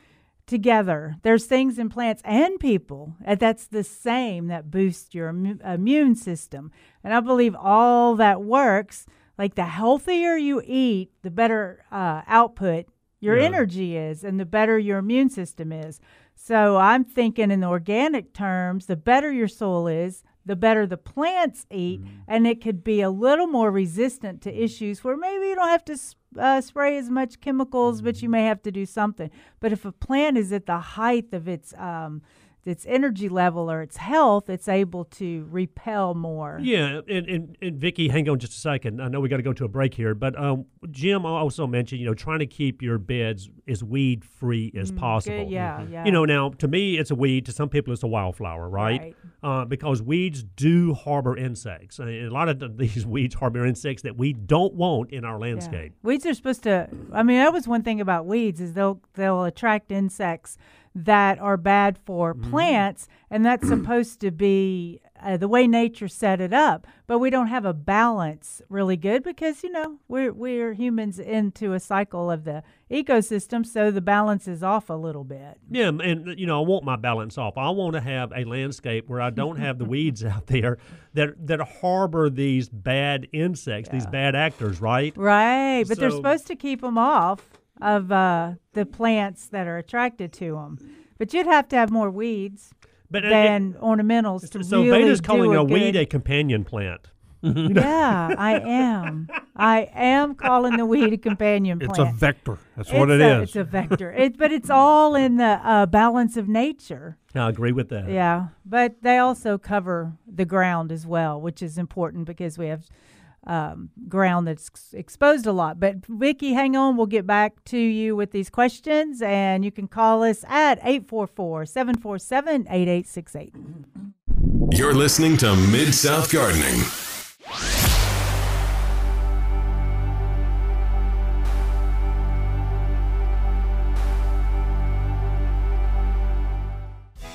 together. There's things in plants and people and that's the same that boosts your Im- immune system. And I believe all that works. Like the healthier you eat, the better uh, output your yeah. energy is and the better your immune system is. So I'm thinking in the organic terms, the better your soil is, the better the plants eat, mm-hmm. and it could be a little more resistant to issues where maybe you don't have to uh, spray as much chemicals, mm-hmm. but you may have to do something. But if a plant is at the height of its um, its energy level or its health, it's able to repel more. Yeah, and, and, and Vicki, hang on just a second. I know we got to go to a break here, but um, Jim also mentioned, you know, trying to keep your beds as weed-free as mm, possible. Yeah, mm-hmm. yeah. You know, now, to me, it's a weed. To some people, it's a wildflower, right? Right. Uh, because weeds do harbor insects. A lot of th- these weeds harbor insects that we don't want in our landscape. Yeah. Weeds are supposed to, I mean, that was one thing about weeds is they'll they'll attract insects that are bad for mm-hmm. plants, and that's supposed to be uh, the way nature set it up. But we don't have a balance really good because, you know, we're, we're humans into a cycle of the ecosystem, so the balance is off a little bit. Yeah, and, you know, I want my balance off. I want to have a landscape where I don't have the weeds out there that that harbor these bad insects, yeah. these bad actors, right? Right, but so, they're supposed to keep them off of uh, the plants that are attracted to them. But you'd have to have more weeds but than it, ornamentals to so really do So Veda's calling a, a weed a companion plant. Yeah, I am. I am calling the weed a companion plant. It's a vector. That's it's what it a, is. It's a vector. It, but it's all in the uh, balance of nature. I agree with that. Yeah, but they also cover the ground as well, which is important because we have Um, ground that's exposed a lot. But Vicki, hang on. We'll get back to you with these questions, and you can call us at eight four four, seven four seven, eight eight six eight. You're listening to Mid-South Gardening.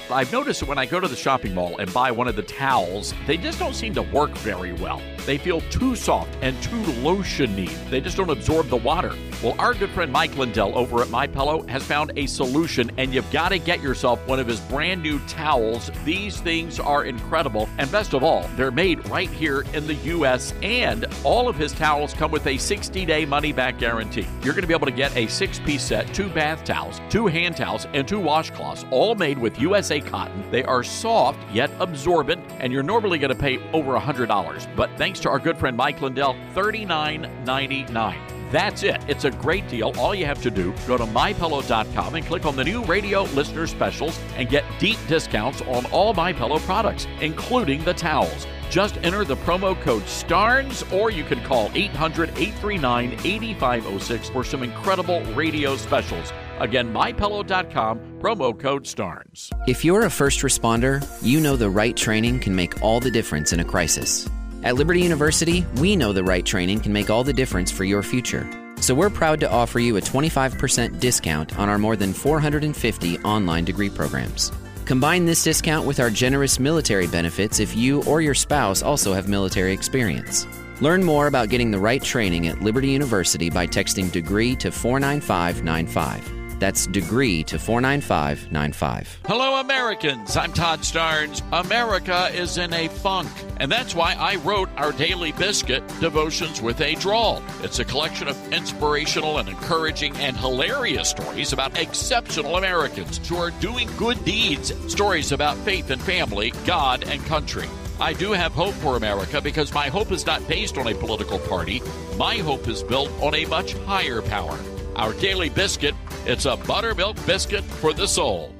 I've noticed that when I go to the shopping mall and buy one of the towels, they just don't seem to work very well. They feel too soft and too lotiony. They just don't absorb the water. Well, our good friend Mike Lindell over at MyPillow has found a solution, and you've got to get yourself one of his brand new towels. These things are incredible, and best of all, they're made right here in the U S, and all of his towels come with a sixty-day money-back guarantee. You're going to be able to get a six-piece set, two bath towels, two hand towels, and two washcloths, all made with U S A cotton. They are soft, yet absorbent, and you're normally going to pay over one hundred dollars, but thanks to our good friend Mike Lindell, thirty-nine ninety-nine. That's it. It's a great deal. All you have to do, go to my pillow dot com and click on the new radio listener specials and get deep discounts on all MyPillow products, including the towels. Just enter the promo code STARNS, or you can call eight hundred, eight three nine, eight five zero six for some incredible radio specials. Again, my pillow dot com, promo code STARNS. If you're a first responder, you know the right training can make all the difference in a crisis. At Liberty University, we know the right training can make all the difference for your future. So we're proud to offer you a twenty-five percent discount on our more than four hundred fifty online degree programs. Combine this discount with our generous military benefits if you or your spouse also have military experience. Learn more about getting the right training at Liberty University by texting DEGREE to four nine five nine five. That's degree to four nine five nine five. Hello, Americans. I'm Todd Starnes. America is in a funk, and that's why I wrote our Daily Biscuit, Devotions with a Drawl. It's a collection of inspirational and encouraging and hilarious stories about exceptional Americans who are doing good deeds, stories about faith and family, God and country. I do have hope for America because my hope is not based on a political party. My hope is built on a much higher power. Our Daily Biscuit, it's a buttermilk biscuit for the soul.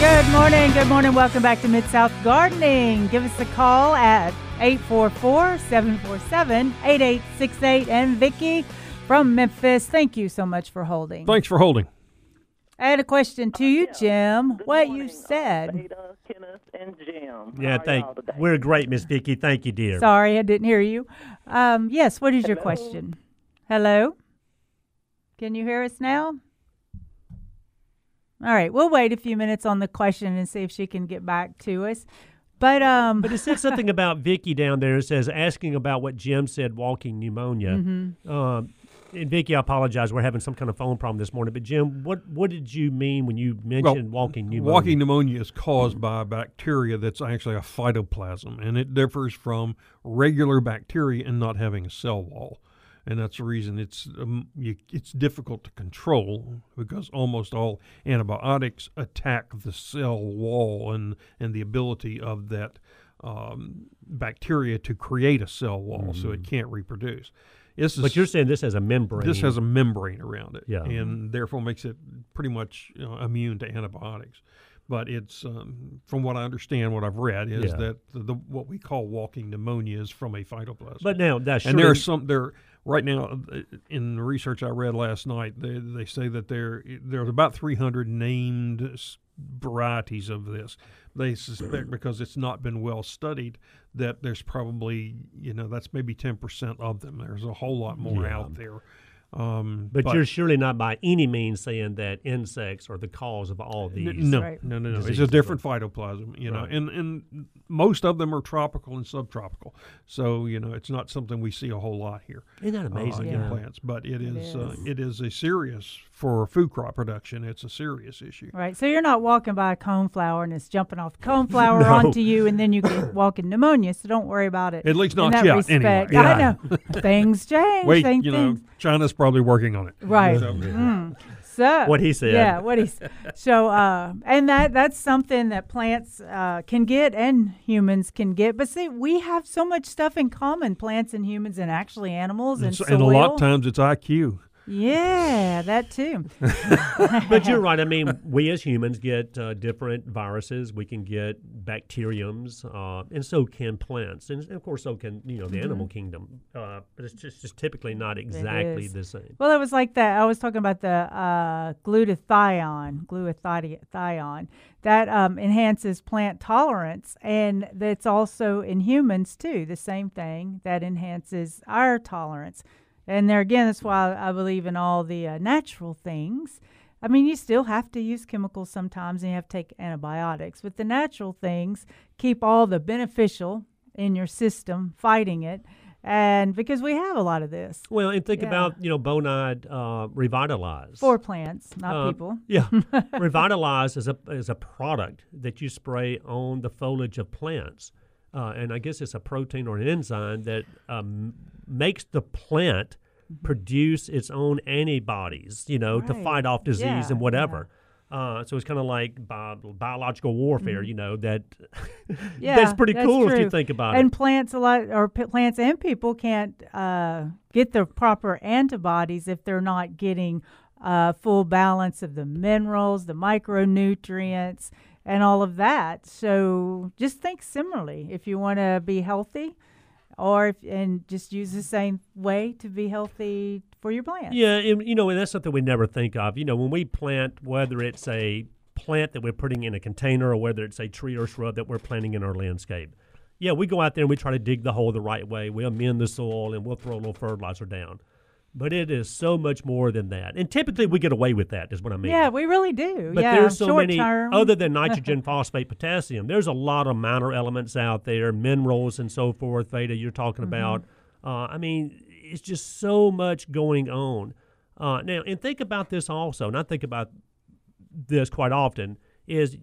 Good morning, good morning. Welcome back to Mid-South Gardening. Give us a call at eight four four, seven four seven, eight eight six eight. And Vicki from Memphis, thank you so much for holding. Thanks for holding. I had a question to you, oh, yeah. Jim. Good what morning, you said. Beta, Kenneth, and Jim. Yeah, thank you. We're great, Miss Vicki. Thank you, dear. Sorry, I didn't hear you. Um, yes, what is Hello. your question? Hello? Can you hear us now? All right, we'll wait a few minutes on the question and see if she can get back to us. But um, but it said something about Vicki down there. It says, asking about what Jim said, walking pneumonia. Mm-hmm. Uh, And Vicki, I apologize. We're having some kind of phone problem this morning. But Jim, what, what did you mean when you mentioned well, walking pneumonia? Walking pneumonia is caused by a bacteria that's actually a phytoplasm, and it differs from regular bacteria in not having a cell wall. and that's the reason it's um, you, it's difficult to control, because almost all antibiotics attack the cell wall and, and the ability of that um, bacteria to create a cell wall, mm-hmm. so it can't reproduce. This but is, you're saying this has a membrane. This has a membrane around it, yeah. and therefore makes it pretty much you know, immune to antibiotics. But it's, um, from what I understand, what I've read, is yeah. that the, the what we call walking pneumonia is from a phytoplasm. But now, that's sure. And there are some, there, right now, in the research I read last night, they, they say that there there's about three hundred named varieties of this. They suspect, because it's not been well studied, that there's probably, you know, that's maybe ten percent of them. There's a whole lot more yeah. out there. Um, but, but you're surely not by any means saying that insects are the cause of all these. N- no, right. no, no, no, no. It's a different phytoplasm, you know, right. and, and most of them are tropical and subtropical. So, you know, it's not something we see a whole lot here. Isn't that amazing? Uh, yeah. In plants, but it is, it is. Uh, it is a serious, for food crop production, it's a serious issue. Right. So you're not walking by a coneflower and it's jumping off coneflower no. onto you, and then you get walking pneumonia. So don't worry about it. At least not yet. Respect. Anyway, yeah. I know things change. Wait, things, you know, things. China's probably working on it, right? So, mm. so what he said, yeah, what he said. So, uh, and that that's something that plants uh, can get and humans can get. But see, we have so much stuff in common: plants and humans, and actually animals and, and soil. And a lot of times it's I Q. Yeah, that too. But you're right. I mean, we as humans get uh, different viruses. We can get bacteriums, uh, and so can plants, and of course, so can you know the mm-hmm. animal kingdom. Uh, but it's just, just typically not exactly the same. Well, it was like that. I was talking about the uh, glutathione, glutathione that um, enhances plant tolerance, and that's also in humans too. The same thing that enhances our tolerance. And there again, that's why I believe in all the uh, natural things. I mean, you still have to use chemicals sometimes, and you have to take antibiotics. But the natural things keep all the beneficial in your system, fighting it. And because we have a lot of this. Well, and think yeah. about, you know, Bonide uh, Revitalize. For plants, not uh, people. Yeah. Revitalize is a, is a product that you spray on the foliage of plants. Uh, and I guess it's a protein or an enzyme that um, makes the plant produce its own antibodies, you know, right. to fight off disease yeah, and whatever. Yeah. Uh, so it's kind of like bi- biological warfare, mm. you know, that yeah, that's pretty that's cool true. If you think about and it. And plants a lot, or p- plants and people can't uh, get the proper antibodies if they're not getting uh, full balance of the minerals, the micronutrients, and all of that. So just think similarly. If you want to be healthy, or if, and just use the same way to be healthy for your plants. Yeah, and, you know, and that's something we never think of. You know, when we plant, whether it's a plant that we're putting in a container or whether it's a tree or shrub that we're planting in our landscape, yeah, we go out there and we try to dig the hole the right way. We'll amend the soil and we'll throw a little fertilizer down. But it is so much more than that. And typically we get away with that is what I mean. Yeah, we really do. But yeah, there's so many, term. Other than nitrogen, phosphate, potassium, there's a lot of minor elements out there, minerals and so forth, Veda, you're talking mm-hmm. about. Uh, I mean, it's just so much going on. Uh, now, and think about this also, and I think about this quite often, is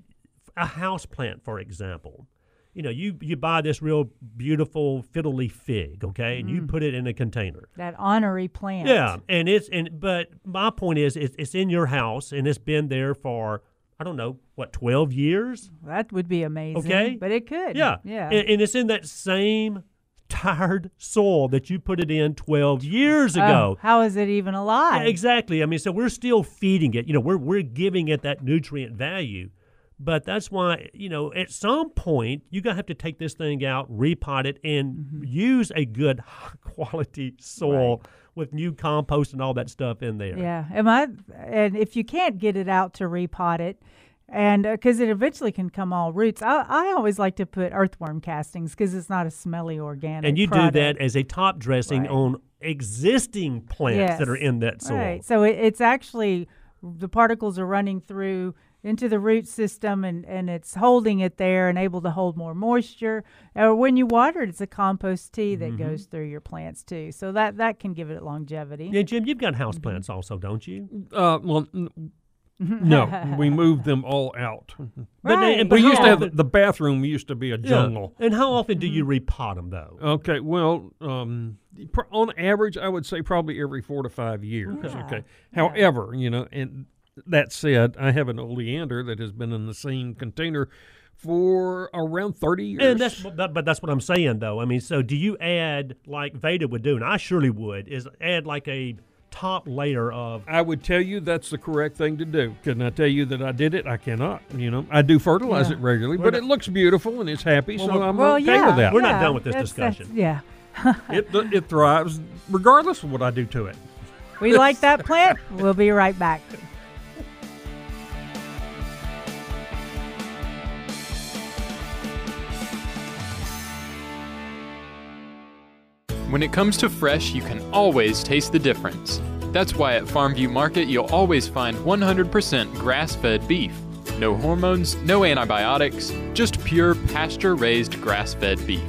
a house plant, for example. You know, you, you buy this real beautiful fiddle leaf fig, okay, and mm. you put it in a container. That honorary plant. Yeah, and it's and but my point is, it's, it's in your house and it's been there for I don't know what twelve years. That would be amazing. Okay, but it could. Yeah, yeah, and, and it's in that same tired soil that you put it in twelve years ago. Oh, how is it even alive? Yeah, exactly. I mean, so we're still feeding it. You know, we're we're giving it that nutrient value. But that's why, you know, at some point, you're going to have to take this thing out, repot it, and mm-hmm. use a good high-quality soil right. with new compost and all that stuff in there. Yeah. Am I, and if you can't get it out to repot it, and because uh, it eventually can come all roots. I, I always like to put earthworm castings because it's not a smelly organic And you product. Do that as a top dressing right. on existing plants yes. that are in that soil. Right. So it, it's actually, the particles are running through into the root system, and, and it's holding it there and able to hold more moisture. Or when you water it, it's a compost tea that mm-hmm. goes through your plants too. So that, that can give it longevity. Yeah, Jim, you've got house plants mm-hmm. also, don't you? Uh, well, No, we moved them all out. But, right. and, but we used to have the, the bathroom used to be a jungle. Yeah. And how often do you repot them, though? Okay, well, um, on average, I would say probably every four to five years. Yeah. Okay. However, yeah. you know, and that said, I have an oleander that has been in the same container for around thirty years. And that's, that, but that's what I'm saying, though. I mean, so do you add, like Veda would do, and I surely would, is add like a top layer of... I would tell you that's the correct thing to do. Can I tell you that I did it? I cannot. You know, I do fertilize yeah. it regularly, we're but not, it looks beautiful and it's happy, well, so I'm well, okay yeah, with that. We're yeah, not done with this that's, discussion. That's, yeah. it, it thrives regardless of what I do to it. We like that plant. We'll be right back. When it comes to fresh, you can always taste the difference. That's why at Farmview Market, you'll always find one hundred percent grass-fed beef. No hormones, no antibiotics, just pure pasture-raised grass-fed beef.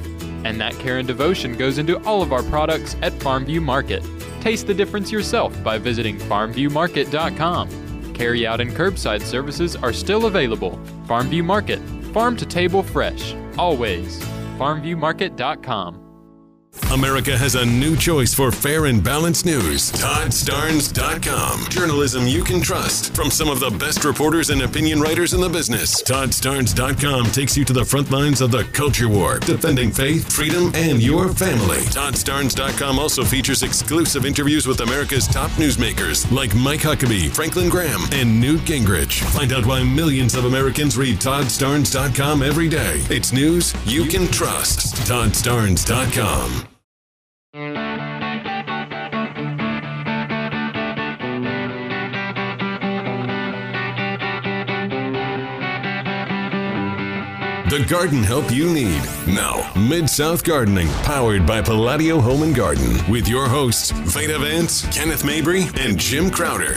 And that care and devotion goes into all of our products at Farmview Market. Taste the difference yourself by visiting farm view market dot com. Carry-out and curbside services are still available. Farmview Market, farm-to-table fresh, always. farm view market dot com. America has a new choice for fair and balanced news. Todd Starns dot com. Journalism you can trust from some of the best reporters and opinion writers in the business. Todd Starns dot com takes you to the front lines of the culture war, defending faith, freedom, and your family. Todd Starns dot com also features exclusive interviews with America's top newsmakers like Mike Huckabee, Franklin Graham, and Newt Gingrich. Find out why millions of Americans read Todd Starns dot com every day. It's news you can trust. Todd Starns dot com. The garden help you need. Now, Mid-South Gardening, powered by Palladio Home and Garden, with your hosts, Veda Vance, Kenneth Mabry, and Jim Crowder.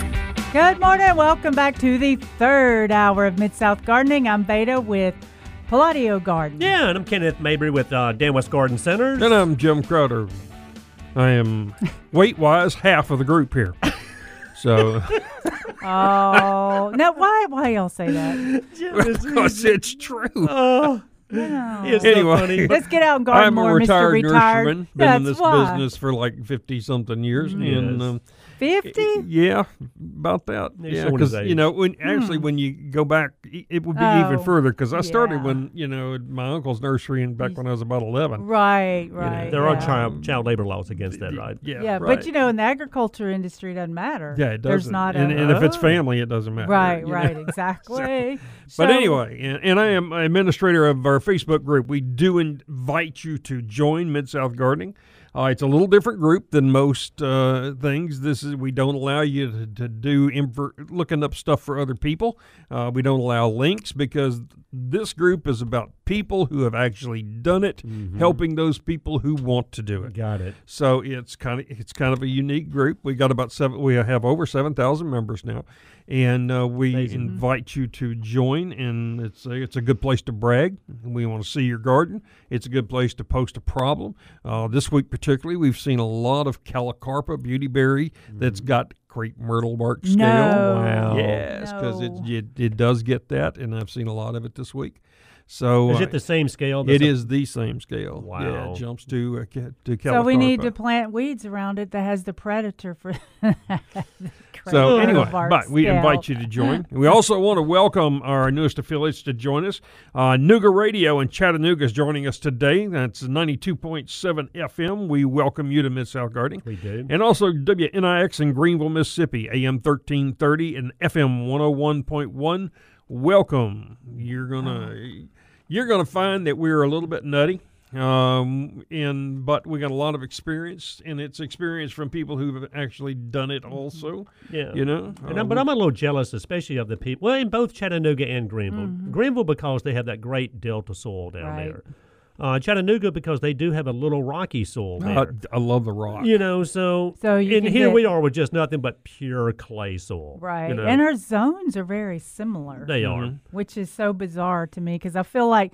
Good morning. Welcome back to the third hour of Mid-South Gardening. I'm Veda with Palladio Garden. Yeah, and I'm Kenneth Mabry with uh, Dan West Garden Centers. And I'm Jim Crowder. I am, weight-wise, half of the group here. So... Oh, now why why y'all say that? Because it's true. Oh, no. It's anyway, so funny. Let's get out and garden I'm more, a retired Mister Retired. Nurseryman. Been That's in this why. business for like fifty-something years. Yes. And um, fifty? Yeah, about that. It's yeah, because, you know, when actually hmm. when you go back, it would be oh, even further because I started yeah. when, you know, at my uncle's nursery and back when I was about eleven. Right, right. You know, there yeah. are child, child labor laws against that, right? Yeah, yeah right. But, you know, in the agriculture industry, it doesn't matter. Yeah, it doesn't. There's not and, a, and if it's family, it doesn't matter. Right, right, know? Exactly. so, but anyway, and, and I am an administrator of our Facebook group. We do invite you to join Mid-South Gardening. Uh, it's a little different group than most uh, things. This is we don't allow you to, to do inver- looking up stuff for other people. Uh, we don't allow links because this group is about people who have actually done it, mm-hmm. helping those people who want to do it. Got it. So it's kind of it's kind of a unique group. We got about seven. We have over seven thousand members now, and uh, we Amazing. invite you to join. And it's a, it's a good place to brag. We want to see your garden. It's a good place to post a problem. Uh, this week. Particularly, we've seen a lot of Calicarpa beauty berry that's got crepe myrtle bark scale. No. Wow. Yes, because no. it, it it does get that, and I've seen a lot of it this week. So is it the same scale? It is the same scale. Wow. Yeah, it jumps to, uh, to Calicarpa. So we need to plant weeds around it that has the predator for So anyway, but we invite you to join. We also want to welcome our newest affiliates to join us. Uh, Nooga Radio in Chattanooga is joining us today. That's ninety-two point seven F M. We welcome you to Mid-South Gardening. We do. And also W N I X in Greenville, Mississippi, A M thirteen thirty and F M one oh one point one. Welcome. You're gonna you're gonna find that we're a little bit nutty, um, and but we got a lot of experience, and it's experience from people who've actually done it also. Yeah, you know. And um, but I'm a little jealous, especially of the people. Well, in both Chattanooga and Greenville, mm-hmm. Greenville because they have that great delta soil down right. there. Uh, Chattanooga because they do have a little rocky soil there. Uh, I love the rock. You know, so, so you and here get, we are with just nothing but pure clay soil. Right. You know? And our zones are very similar. They are. Which is so bizarre to me because I feel like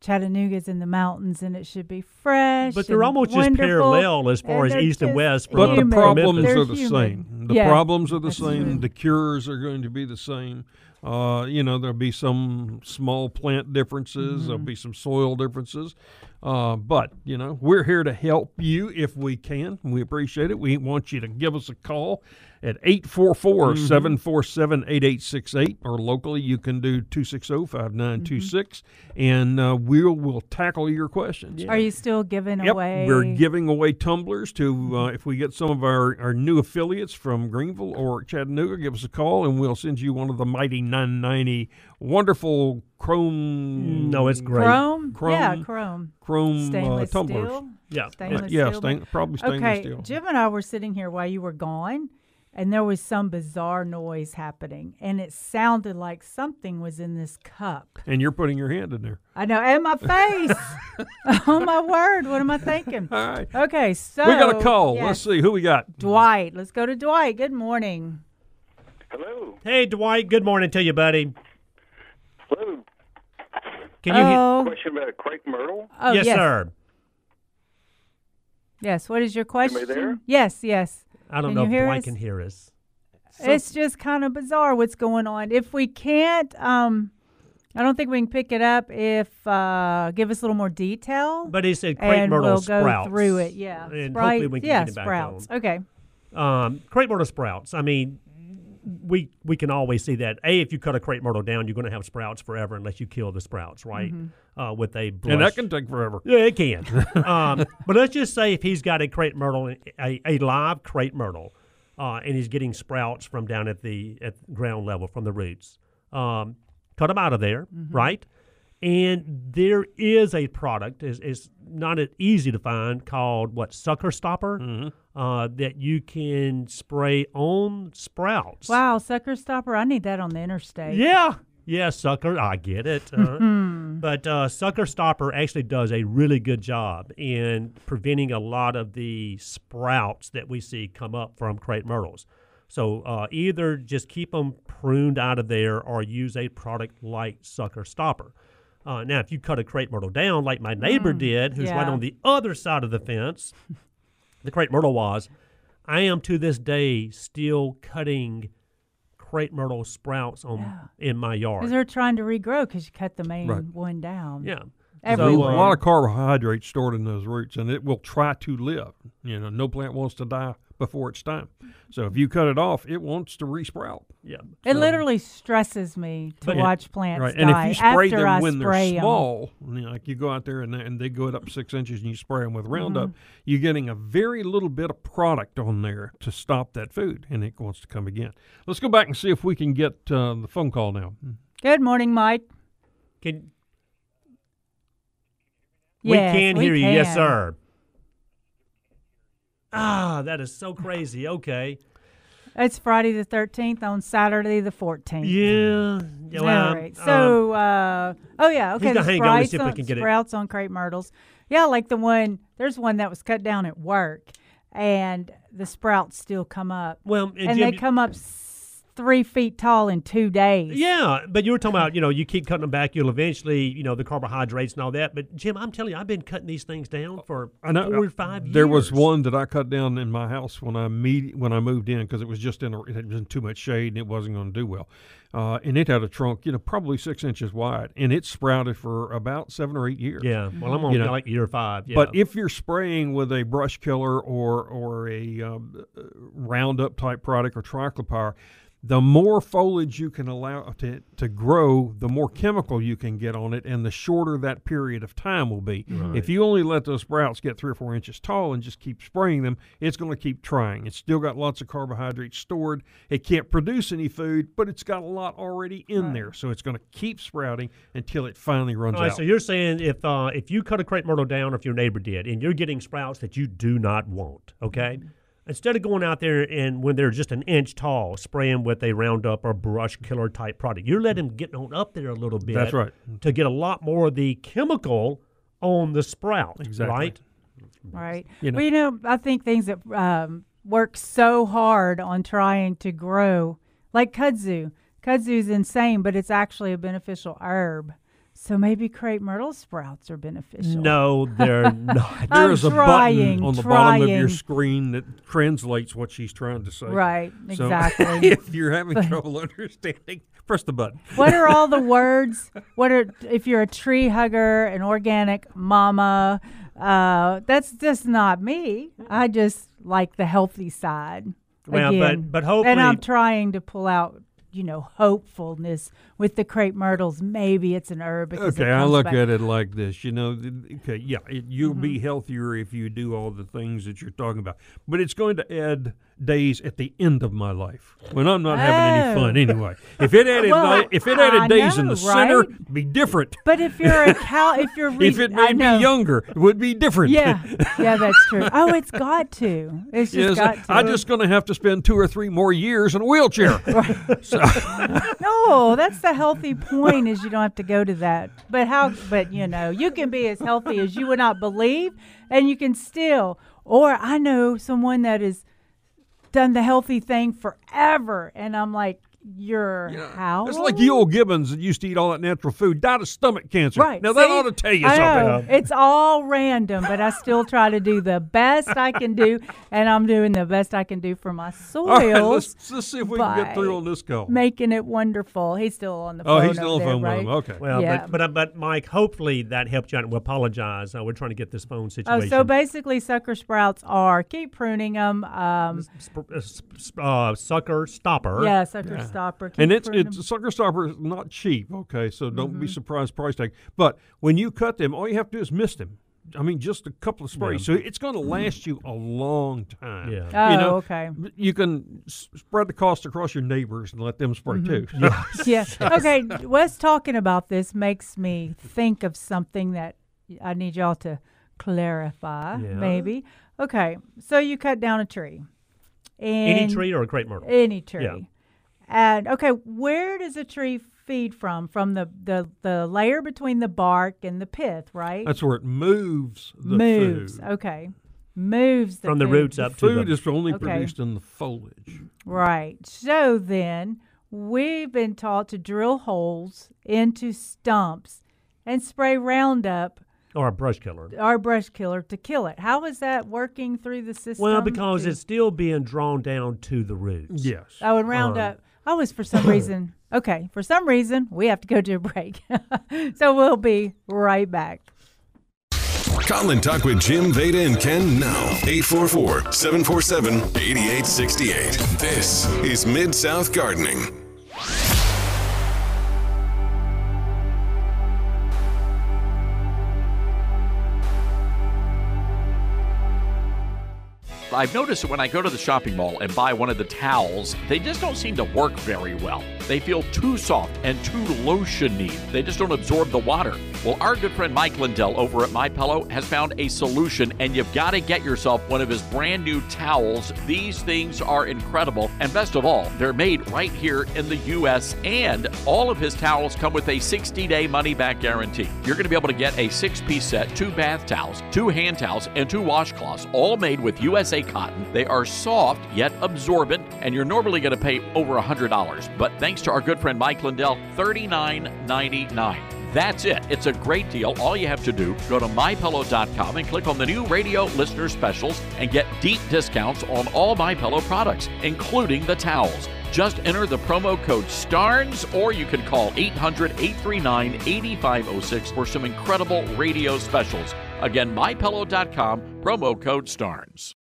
Chattanooga's in the mountains and it should be fresh lush. But they're almost just parallel as far as east and west. But the problems are the same. The problems are the same. The cures are going to be the same. Uh, you know, there'll be some small plant differences. Mm-hmm. There'll be some soil differences. Uh, but, you know, we're here to help you if we can. We appreciate it. We want you to give us a call at eight four four, seven four seven, eight eight six eight. Or locally, you can do two six zero, five nine two six. And uh, we'll, we'll tackle your questions. Yeah. Are you still giving yep, away? We're giving away tumblers to, uh, if we get some of our, our new affiliates from Greenville or Chattanooga, give us a call and we'll send you one of the mighty nine ninety wonderful chrome. No, it's great. Chrome? chrome yeah, chrome. Chrome stainless uh, tumblers. Steel? Yeah. Stainless yeah, steel. Stain, probably stainless okay, steel. Okay, Jim and I were sitting here while you were gone, and there was some bizarre noise happening, and it sounded like something was in this cup. And you're putting your hand in there. I know, and my face. Oh, my word, what am I thinking? All right. Okay, so. We got a call. Yes. Let's see who we got. Dwight. Let's go to Dwight. Good morning. Hello. Hey, Dwight. Good morning to you, buddy. Hello. Can you oh. hear a question about a crepe myrtle? Oh, yes, yes, sir. Yes, what is your question? Am I there? Yes, yes. I don't can know if Dwight us? can hear us. So, it's just kind of bizarre what's going on. If we can't, um, I don't think we can pick it up. If uh, give us a little more detail. But he said crepe myrtle we'll sprouts. Go through it, yeah. And Sprite, hopefully we can yeah, get it back sprouts. On. Okay. Um, crepe myrtle sprouts. I mean, we we can always see that. A, if you cut a crepe myrtle down, you're going to have sprouts forever unless you kill the sprouts, right? Mm-hmm. Uh, with a blush. And that can take forever. Yeah, it can. um, but let's just say if he's got a crepe myrtle, a, a live crepe myrtle, uh, and he's getting sprouts from down at the at ground level from the roots, um, cut them out of there, mm-hmm. right? And there is a product, it's, it's not easy to find, called, what, sucker stopper? Mm-hmm. Uh, that you can spray on sprouts. Wow, sucker stopper! I need that on the interstate. Yeah, yeah, sucker. I get it. Uh, but uh, sucker stopper actually does a really good job in preventing a lot of the sprouts that we see come up from crepe myrtles. So uh, either just keep them pruned out of there, or use a product like sucker stopper. Uh, now, if you cut a crepe myrtle down, like my neighbor mm, did, who's yeah. right on the other side of the fence. The crepe myrtle was, I am to this day still cutting crepe myrtle sprouts on yeah. in my yard. Because they're trying to regrow because you cut the main right. one down. Yeah. Everywhere. So, uh, a lot of carbohydrates stored in those roots, and it will try to live. You know, no plant wants to die before its time. So if you cut it off, it wants to resprout. Yeah. It so, literally stresses me to but, watch plants right. die. And if you spray after them I when spray they're small, you know, like you go out there and, and they go up six inches and you spray them with Roundup, mm-hmm. you're getting a very little bit of product on there to stop that food, and it wants to come again. Let's go back and see if we can get uh, the phone call now. Good morning, Mike. Can We yes, can we hear can. you. Yes, sir. Ah, that is so crazy. Okay. It's Friday the thirteenth on Saturday the fourteenth. Yeah. yeah well, All right. Um, so, uh, oh, yeah. Okay. The sprouts, on, on, sprouts on crepe myrtles. Yeah, like the one, there's one that was cut down at work, and the sprouts still come up. Well, And, and Jim, they come up three feet tall in two days. Yeah, but you were talking about, you know, you keep cutting them back, you'll eventually, you know, the carbohydrates and all that. But, Jim, I'm telling you, I've been cutting these things down for I know, four or five there years. There was one that I cut down in my house when I med- when I moved in because it was just in, a, it was in too much shade and it wasn't going to do well. Uh, and it had a trunk, you know, probably six inches wide, and it sprouted for about seven or eight years. Yeah, well, I'm on you know, like year five. Yeah. But if you're spraying with a brush killer or, or a um, Roundup-type product or triclopyr, the more foliage you can allow to to grow, the more chemical you can get on it, and the shorter that period of time will be. Right. If you only let those sprouts get three or four inches tall and just keep spraying them, it's going to keep trying. It's still got lots of carbohydrates stored. It can't produce any food, but it's got a lot already in right. there, so it's going to keep sprouting until it finally runs All right, out. So you're saying if uh, if you cut a crepe myrtle down, or if your neighbor did, and you're getting sprouts that you do not want, okay? Instead of going out there and when they're just an inch tall, spraying with a Roundup or brush killer type product, you're letting them get on up there a little bit. That's right. To get a lot more of the chemical on the sprout. Exactly. Right. Right. You know, well, you know, I think things that um, work so hard on trying to grow, like kudzu. Kudzu is insane, but it's actually a beneficial herb. So maybe crepe myrtle sprouts are beneficial. No, they're not. There's a trying, button on the trying. bottom of your screen that translates what she's trying to say. Right, so exactly. If you're having but, trouble understanding, press the button. What are all the words? What are if you're a tree hugger, an organic mama? Uh, that's just not me. I just like the healthy side. Well, Again, but but hopefully, and I'm trying to pull out. you know, hopefulness with the crepe myrtles. Maybe it's an herb. Okay, I look back. at it like this. You know, okay, yeah, it, you'll mm-hmm. be healthier if you do all the things that you're talking about. But it's going to add days at the end of my life when I'm not oh. having any fun anyway. If it added, well, my, if it added I days know, in the right? center, it'd be different. But if you're a cow, if you're re- if it made me younger, it would be different. Yeah, yeah, that's true. Oh, it's got to. It's just yes, got to. I'm just going to have to spend two or three more years in a wheelchair. Right. So. No, that's the healthy point, is you don't have to go to that. But how? But you know, you can be as healthy as you would not believe, and you can still. Or I know someone that is. Done the healthy thing forever, and I'm like, you're yeah. how? It's like the old Gibbons that used to eat all that natural food, died of stomach cancer. Right. Now, See, that ought to tell you I something. Know. It's all random, but I still try to do the best I can do, and I'm doing the best I can do for my soils. All right, let's, let's see if we can get through on this call. Making it wonderful. He's still on the phone. Oh, he's still on the phone with him. Okay. Well, yeah. but, but, but, Mike, hopefully that helped you out. We apologize. Uh, we're trying to get this phone situation. Oh, so basically, sucker sprouts are keep pruning them. Um, uh, sucker stopper. Yeah, sucker yeah. stopper. Stopper, and it's it's them. Sucker stopper is not cheap, okay, so don't mm-hmm. be surprised price tag. But when you cut them, all you have to do is mist them. I mean, just a couple of sprays. Yeah. So it's going to last you a long time. Yeah. Oh, you know, okay. You can s- spread the cost across your neighbors and let them spray mm-hmm. too. So. Yeah. yeah. Okay, Wes talking about this makes me think of something that I need y'all to clarify, yeah. maybe. Okay, so you cut down a tree. And any tree or a crepe myrtle? Any tree. Yeah. And, okay, where does a tree feed from? From the, the, the layer between the bark and the pith, right? That's where it moves the moves, food. Moves, okay. Moves the From food. the roots up the to the... Food is only okay. produced in the foliage. Right. So then we've been taught to drill holes into stumps and spray Roundup. Or a brush killer. Or a brush killer to kill it. How is that working through the system? Well, because to... it's still being drawn down to the roots. Yes. Oh, and Roundup... Um, I was for some reason, okay, for some reason, we have to go to a break. So we'll be right back. Call and talk with Jim, Veda, and Ken now. eight four four, seven four seven, eight eight six eight. This is Mid-South Gardening. I've noticed that when I go to the shopping mall and buy one of the towels, they just don't seem to work very well. They feel too soft and too lotiony. They just don't absorb the water. Well, our good friend Mike Lindell over at MyPillow has found a solution, and you've got to get yourself one of his brand new towels. These things are incredible, and best of all, they're made right here in the U S, and all of his towels come with a sixty-day money-back guarantee. You're going to be able to get a six-piece set, two bath towels, two hand towels, and two washcloths, all made with U S A cotton. They are soft yet absorbent, and you're normally going to pay over one hundred dollars. But thanks to our good friend Mike Lindell, thirty-nine ninety-nine. That's it. It's a great deal. All you have to do, go to my pillow dot com and click on the new radio listener specials and get deep discounts on all MyPillow products, including the towels. Just enter the promo code STARNS, or you can call eight hundred, eight three nine, eight five zero six for some incredible radio specials. Again, my pillow dot com, promo code STARNS.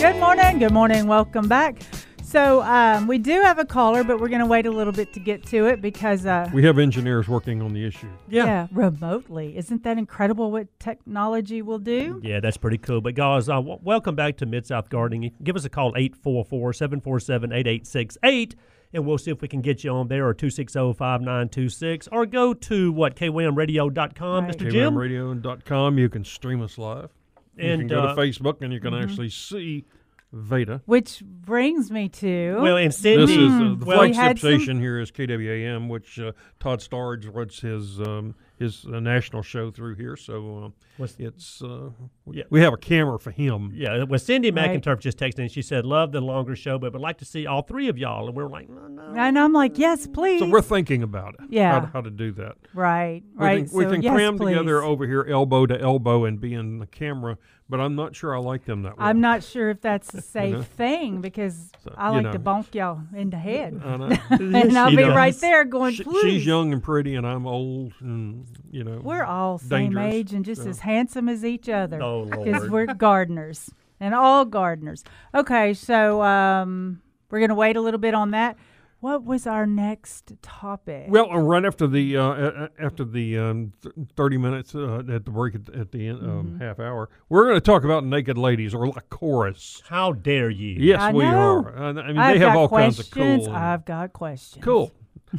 Good morning. Good morning. Welcome back. So um, we do have a caller, but we're going to wait a little bit to get to it because... Uh, we have engineers working on the issue. Yeah. yeah, remotely. Isn't that incredible what technology will do? Yeah, that's pretty cool. But guys, uh, w- welcome back to Mid-South Gardening. Give us a call, eight four four, seven four seven, eight eight six eight, and we'll see if we can get you on there, or two six zero, five nine two six, or go to, what, K W A M radio dot com, right. Mister Jim? K W A M radio dot com. You can stream us live. You and, can go uh, to Facebook, and you can mm-hmm. actually see Veda. Which brings me to... Well, and Sydney... This is, uh, the well, flagship station some... here is K W A M, which uh, Todd Starge runs his um, his uh, national show through here, so uh, it's uh, we, yeah. we have a camera for him. Yeah, well, Cindy right. McInturf just texted in. She said, love the longer show, but would like to see all three of y'all. And we were like, no, no. And I'm like, yes, please. So we're thinking about it, yeah. how, how to do that. Right, we right. Can, we so, can yes, cram please. together over here elbow to elbow and be in the camera, but I'm not sure I like them that way. I'm not sure if that's a safe you know? thing because so, I like know. to bonk y'all in the head. I know. And I'll she be does. right there going, she, please. She's young and pretty, and I'm old and, you know, we're all same dangerous. age and just so. as handsome as each other because oh, we're gardeners and all gardeners. Okay, so um, we're going to wait a little bit on that. What was our next topic? Well, uh, right after the uh, after the um, th- thirty minutes uh, at the break at, at the end, um, mm-hmm. half hour, we're going to talk about naked ladies or Lycoris. How dare you? Yes, I we know. are. I, I mean, I've they have all questions. kinds of cool. I've got questions. Cool.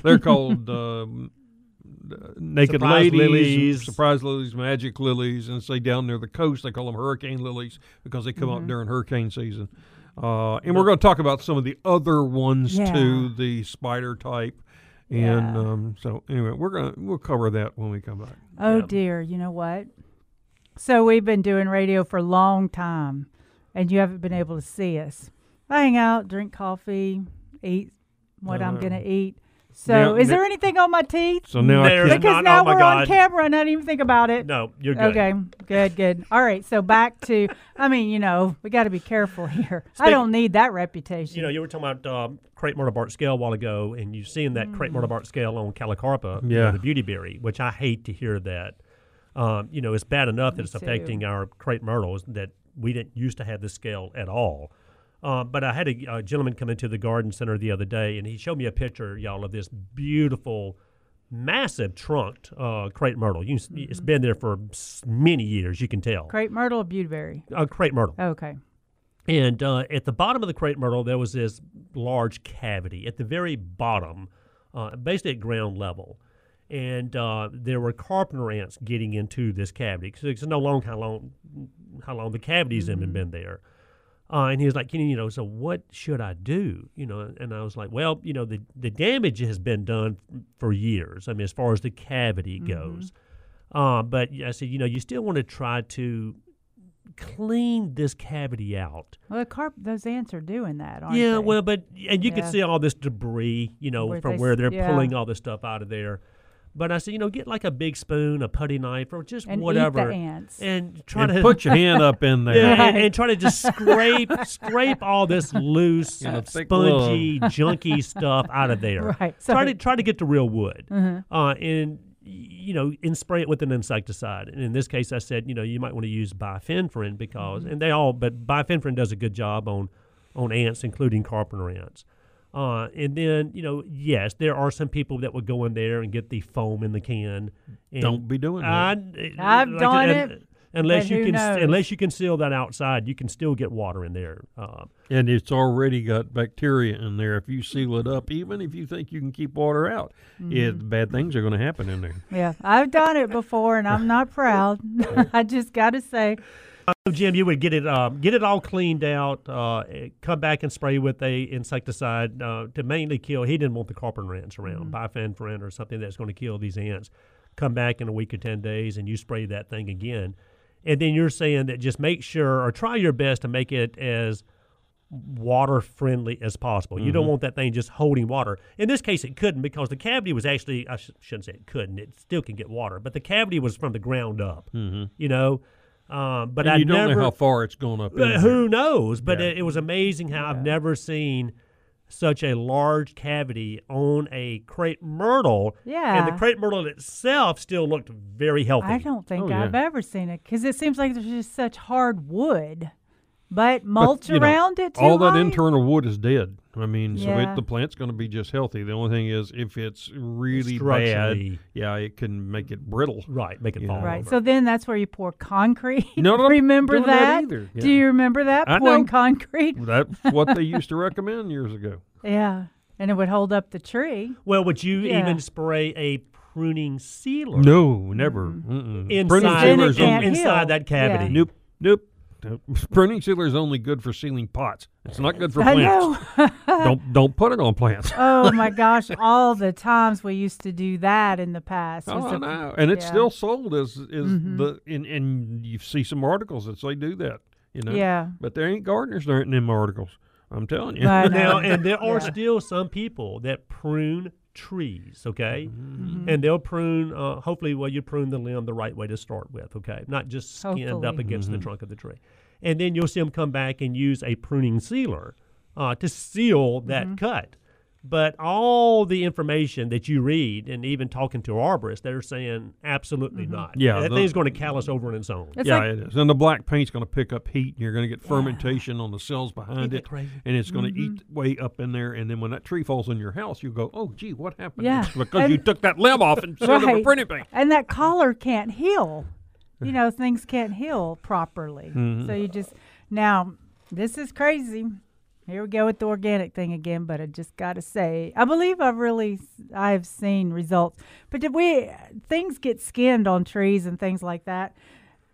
They're called um, naked surprise ladies, lilies. surprise lilies, magic lilies, and say down near the coast they call them hurricane lilies because they come mm-hmm. up during hurricane season. Uh, and we're going to talk about some of the other ones yeah. too, the spider type, and yeah. um, so anyway, we're gonna we'll cover that when we come back. Oh yeah. dear, you know what? So we've been doing radio for a long time, and you haven't been able to see us. I hang out, drink coffee, eat what uh, I'm gonna eat. So now, is there anything on my teeth? So now I can't. Because now oh we're God. on camera and I didn't even think about it. No, you're good. Okay, good, good. All right, so back to, I mean, you know, we got to be careful here. Speaking, I don't need that reputation. You know, you were talking about um, crepe myrtle bark scale a while ago, and you've seen that mm. crepe myrtle bark scale on Calicarpa, yeah. you know, the beautyberry, which I hate to hear that. Um, you know, it's bad enough Me that it's too. affecting our crepe myrtles that we didn't used to have this scale at all. Uh, but I had a, a gentleman come into the garden center the other day, and he showed me a picture, y'all, of this beautiful, massive trunked uh, crepe myrtle. You, mm-hmm. It's been there for many years, you can tell. Crepe myrtle or beautyberry? Uh, crepe myrtle. Okay. And uh, at the bottom of the crepe myrtle, there was this large cavity at the very bottom, uh, basically at ground level. And uh, there were carpenter ants getting into this cavity. So it's no long how long, how long the cavity's mm-hmm. even been there. Uh, and he was like, you know, so what should I do? You know, and I was like, well, you know, the, the damage has been done f- for years. I mean, as far as the cavity mm-hmm. goes. Uh, but I said, you know, you still want to try to clean this cavity out. Well, the carp- those ants are doing that, aren't yeah, they? Yeah, well, but and you yeah. can see all this debris, you know, where from they, where they're yeah. pulling all this stuff out of there. But I said, you know, get like a big spoon, a putty knife, or just and whatever, eat the ants. and try and to put your hand up in there, yeah, right. and, and try to just scrape, scrape all this loose, yeah, spongy, junky stuff out of there. Right. So try to try to get the real wood, mm-hmm. uh, and you know, and spray it with an insecticide. And in this case, I said, you know, you might want to use bifenthrin because, mm-hmm. and they all, but bifenthrin does a good job on, on ants, including carpenter ants. Uh, and then, you know, yes, there are some people that would go in there and get the foam in the can. And Don't be doing I, that. I, I've like, done and, it. Unless you can, knows? unless you can seal that outside, you can still get water in there. Uh, and it's already got bacteria in there. If you seal it up, even if you think you can keep water out, mm-hmm. it, bad things are going to happen in there. Yeah, I've done it before, and I'm not proud. I just got to say. Jim, you would get it um, get it all cleaned out, uh, come back and spray with a insecticide uh, to mainly kill. He didn't want the carpenter ants around, mm-hmm. bifenthrin or something that's going to kill these ants. Come back in a week or ten days and you spray that thing again. And then you're saying that just make sure or try your best to make it as water friendly as possible. Mm-hmm. You don't want that thing just holding water. In this case, it couldn't because the cavity was actually, I sh- shouldn't say it couldn't, it still can get water, but the cavity was from the ground up, mm-hmm. you know. Uh, but and I you don't never, know how far it's gone up. Uh, who knows? But yeah. it, it was amazing how yeah. I've never seen such a large cavity on a crepe myrtle. Yeah. And the crepe myrtle itself still looked very healthy. I don't think oh, I've yeah. ever seen it because it seems like there's just such hard wood. But mulch but, around know, it too All high? that internal wood is dead. I mean, yeah. so it, the plant's going to be just healthy. The only thing is if it's really bad, yeah, it can make it brittle. Right, make it fall Right, over. So then that's where you pour concrete. No, no remember that? that yeah. Do you remember that, I pouring know. concrete? That's what they used to recommend years ago. Yeah, and it would hold up the tree. Well, would you yeah. even spray a pruning sealer? No, never. Mm-hmm. Inside, pruning sealer is inside that cavity. Yeah. Nope, nope. Pruning sealer is only good for sealing pots. It's not good for plants. I know. don't don't put it on plants. Oh my gosh! All the times we used to do that in the past. Oh, I know. And yeah. It's still sold as is mm-hmm. the and and you see some articles that say do that. You know. Yeah. But there ain't gardeners there in them articles. I'm telling you. Now, and there are yeah. still some people that prune trees, okay? Mm-hmm. And they'll prune, uh, hopefully, well, you prune the limb the right way to start with, okay? Not just skinned hopefully. Up against mm-hmm. the trunk of the tree. And then you'll see them come back and use a pruning sealer uh, to seal that mm-hmm. cut. But all the information that you read, and even talking to arborists, they're saying absolutely mm-hmm. not. Yeah, that the, thing's going to callus over on its own. It's yeah, like, it is. And the black paint's going to pick up heat, and you're going to get fermentation yeah. on the cells behind it, crazy. And it's going to mm-hmm. eat way up in there. And then when that tree falls on your house, you go, "Oh, gee, what happened?" Yeah. It's because and, you took that limb off and set right. it a printing paint. And that collar can't heal. You know, things can't heal properly. Mm-hmm. So you just now this is crazy. Here we go with the organic thing again, but I just got to say, I believe I've really, I've seen results. But did we, things get skinned on trees and things like that.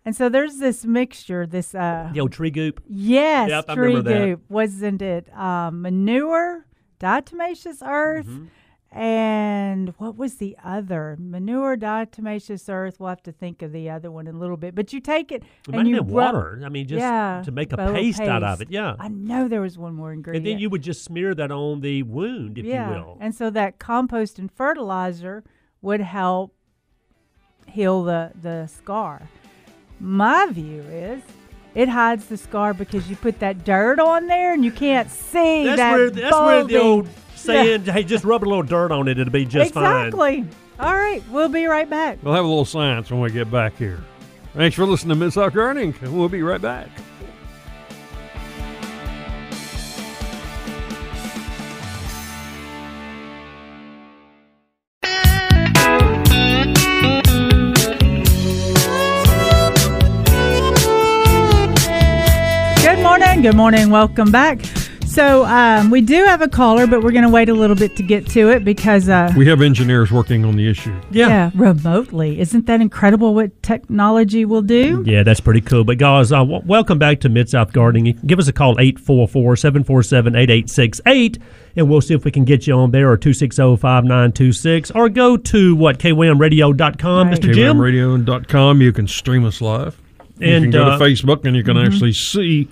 And so there's this mixture, this. Uh, the old tree goop. Yes, yep, tree goop. Wasn't it um, manure, diatomaceous earth, mm-hmm. and what was the other? Manure, diatomaceous earth. We'll have to think of the other one in a little bit. But you take it, it and you water. I mean, just yeah, to make a paste, paste out of it. Yeah, I know there was one more ingredient. And then you would just smear that on the wound, if yeah. you will. And so that compost and fertilizer would help heal the, the scar. My view is it hides the scar because you put that dirt on there and you can't see that's that where, That's balding. Where the old... saying, hey, just rub a little dirt on it. It'll be just exactly. fine. Exactly. All right. We'll be right back. We'll have a little science when we get back here. Thanks for listening to Mid-South Gardening. We'll be right back. Good morning. Good morning. Welcome back. So um, we do have a caller, but we're going to wait a little bit to get to it because... Uh, we have engineers working on the issue. Yeah. yeah, remotely. Isn't that incredible what technology will do? Yeah, that's pretty cool. But guys, uh, w- welcome back to Mid-South Gardening. You can give us a call, eight four four, seven four seven, eight eight six eight, and we'll see if we can get you on there, or two six zero, five nine two six, or go to, what, K W A M radio dot com, right. Mister Jim? K W A M radio dot com. You can stream us live. You and, can go uh, to Facebook, and you can mm-hmm. actually see...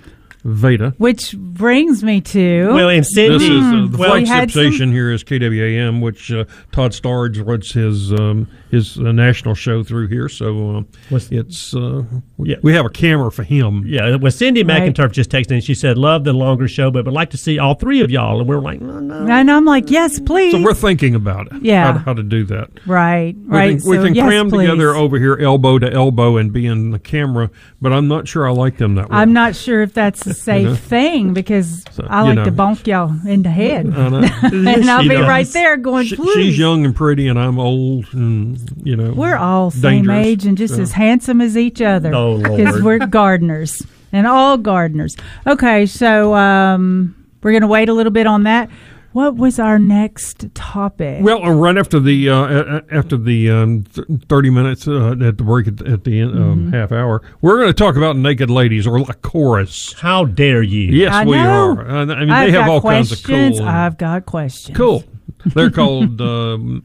Veda. Which brings me to... Well, and Cindy... This is, uh, the well, flagship station some... here is K W A M, which uh, Todd Starge runs his um, his uh, national show through here, so uh, it's uh, we, yeah. we have a camera for him. Yeah, well, Cindy right. McInturf just texted and she said, love the longer show, but would like to see all three of y'all. And we're like, no, no. And I'm like, yes, please. So we're thinking about it, yeah. how, how to do that. Right, we right. Can, so, we can yes, cram please. Together over here elbow to elbow and be in the camera, but I'm not sure I like them that way. I'm not sure if that's... safe you know? Thing because so, I like know. To bonk y'all in the head. And I'll be know. Right there going, she, she's young and pretty and I'm old and, you know. We're all same age and just so. As handsome as each other. Oh, Lord. Because we're gardeners and all gardeners. Okay, so um, we're going to wait a little bit on that. What was our next topic? Well, uh, right after the uh, after the um, th- thirty minutes uh, at the break at, at the end, um, mm-hmm. half hour, we're going to talk about naked ladies or Lycoris. How dare you? Yes, I we know. Are. I, I mean, I've they have all questions. Kinds of cool. I've got questions. Cool. They're called um,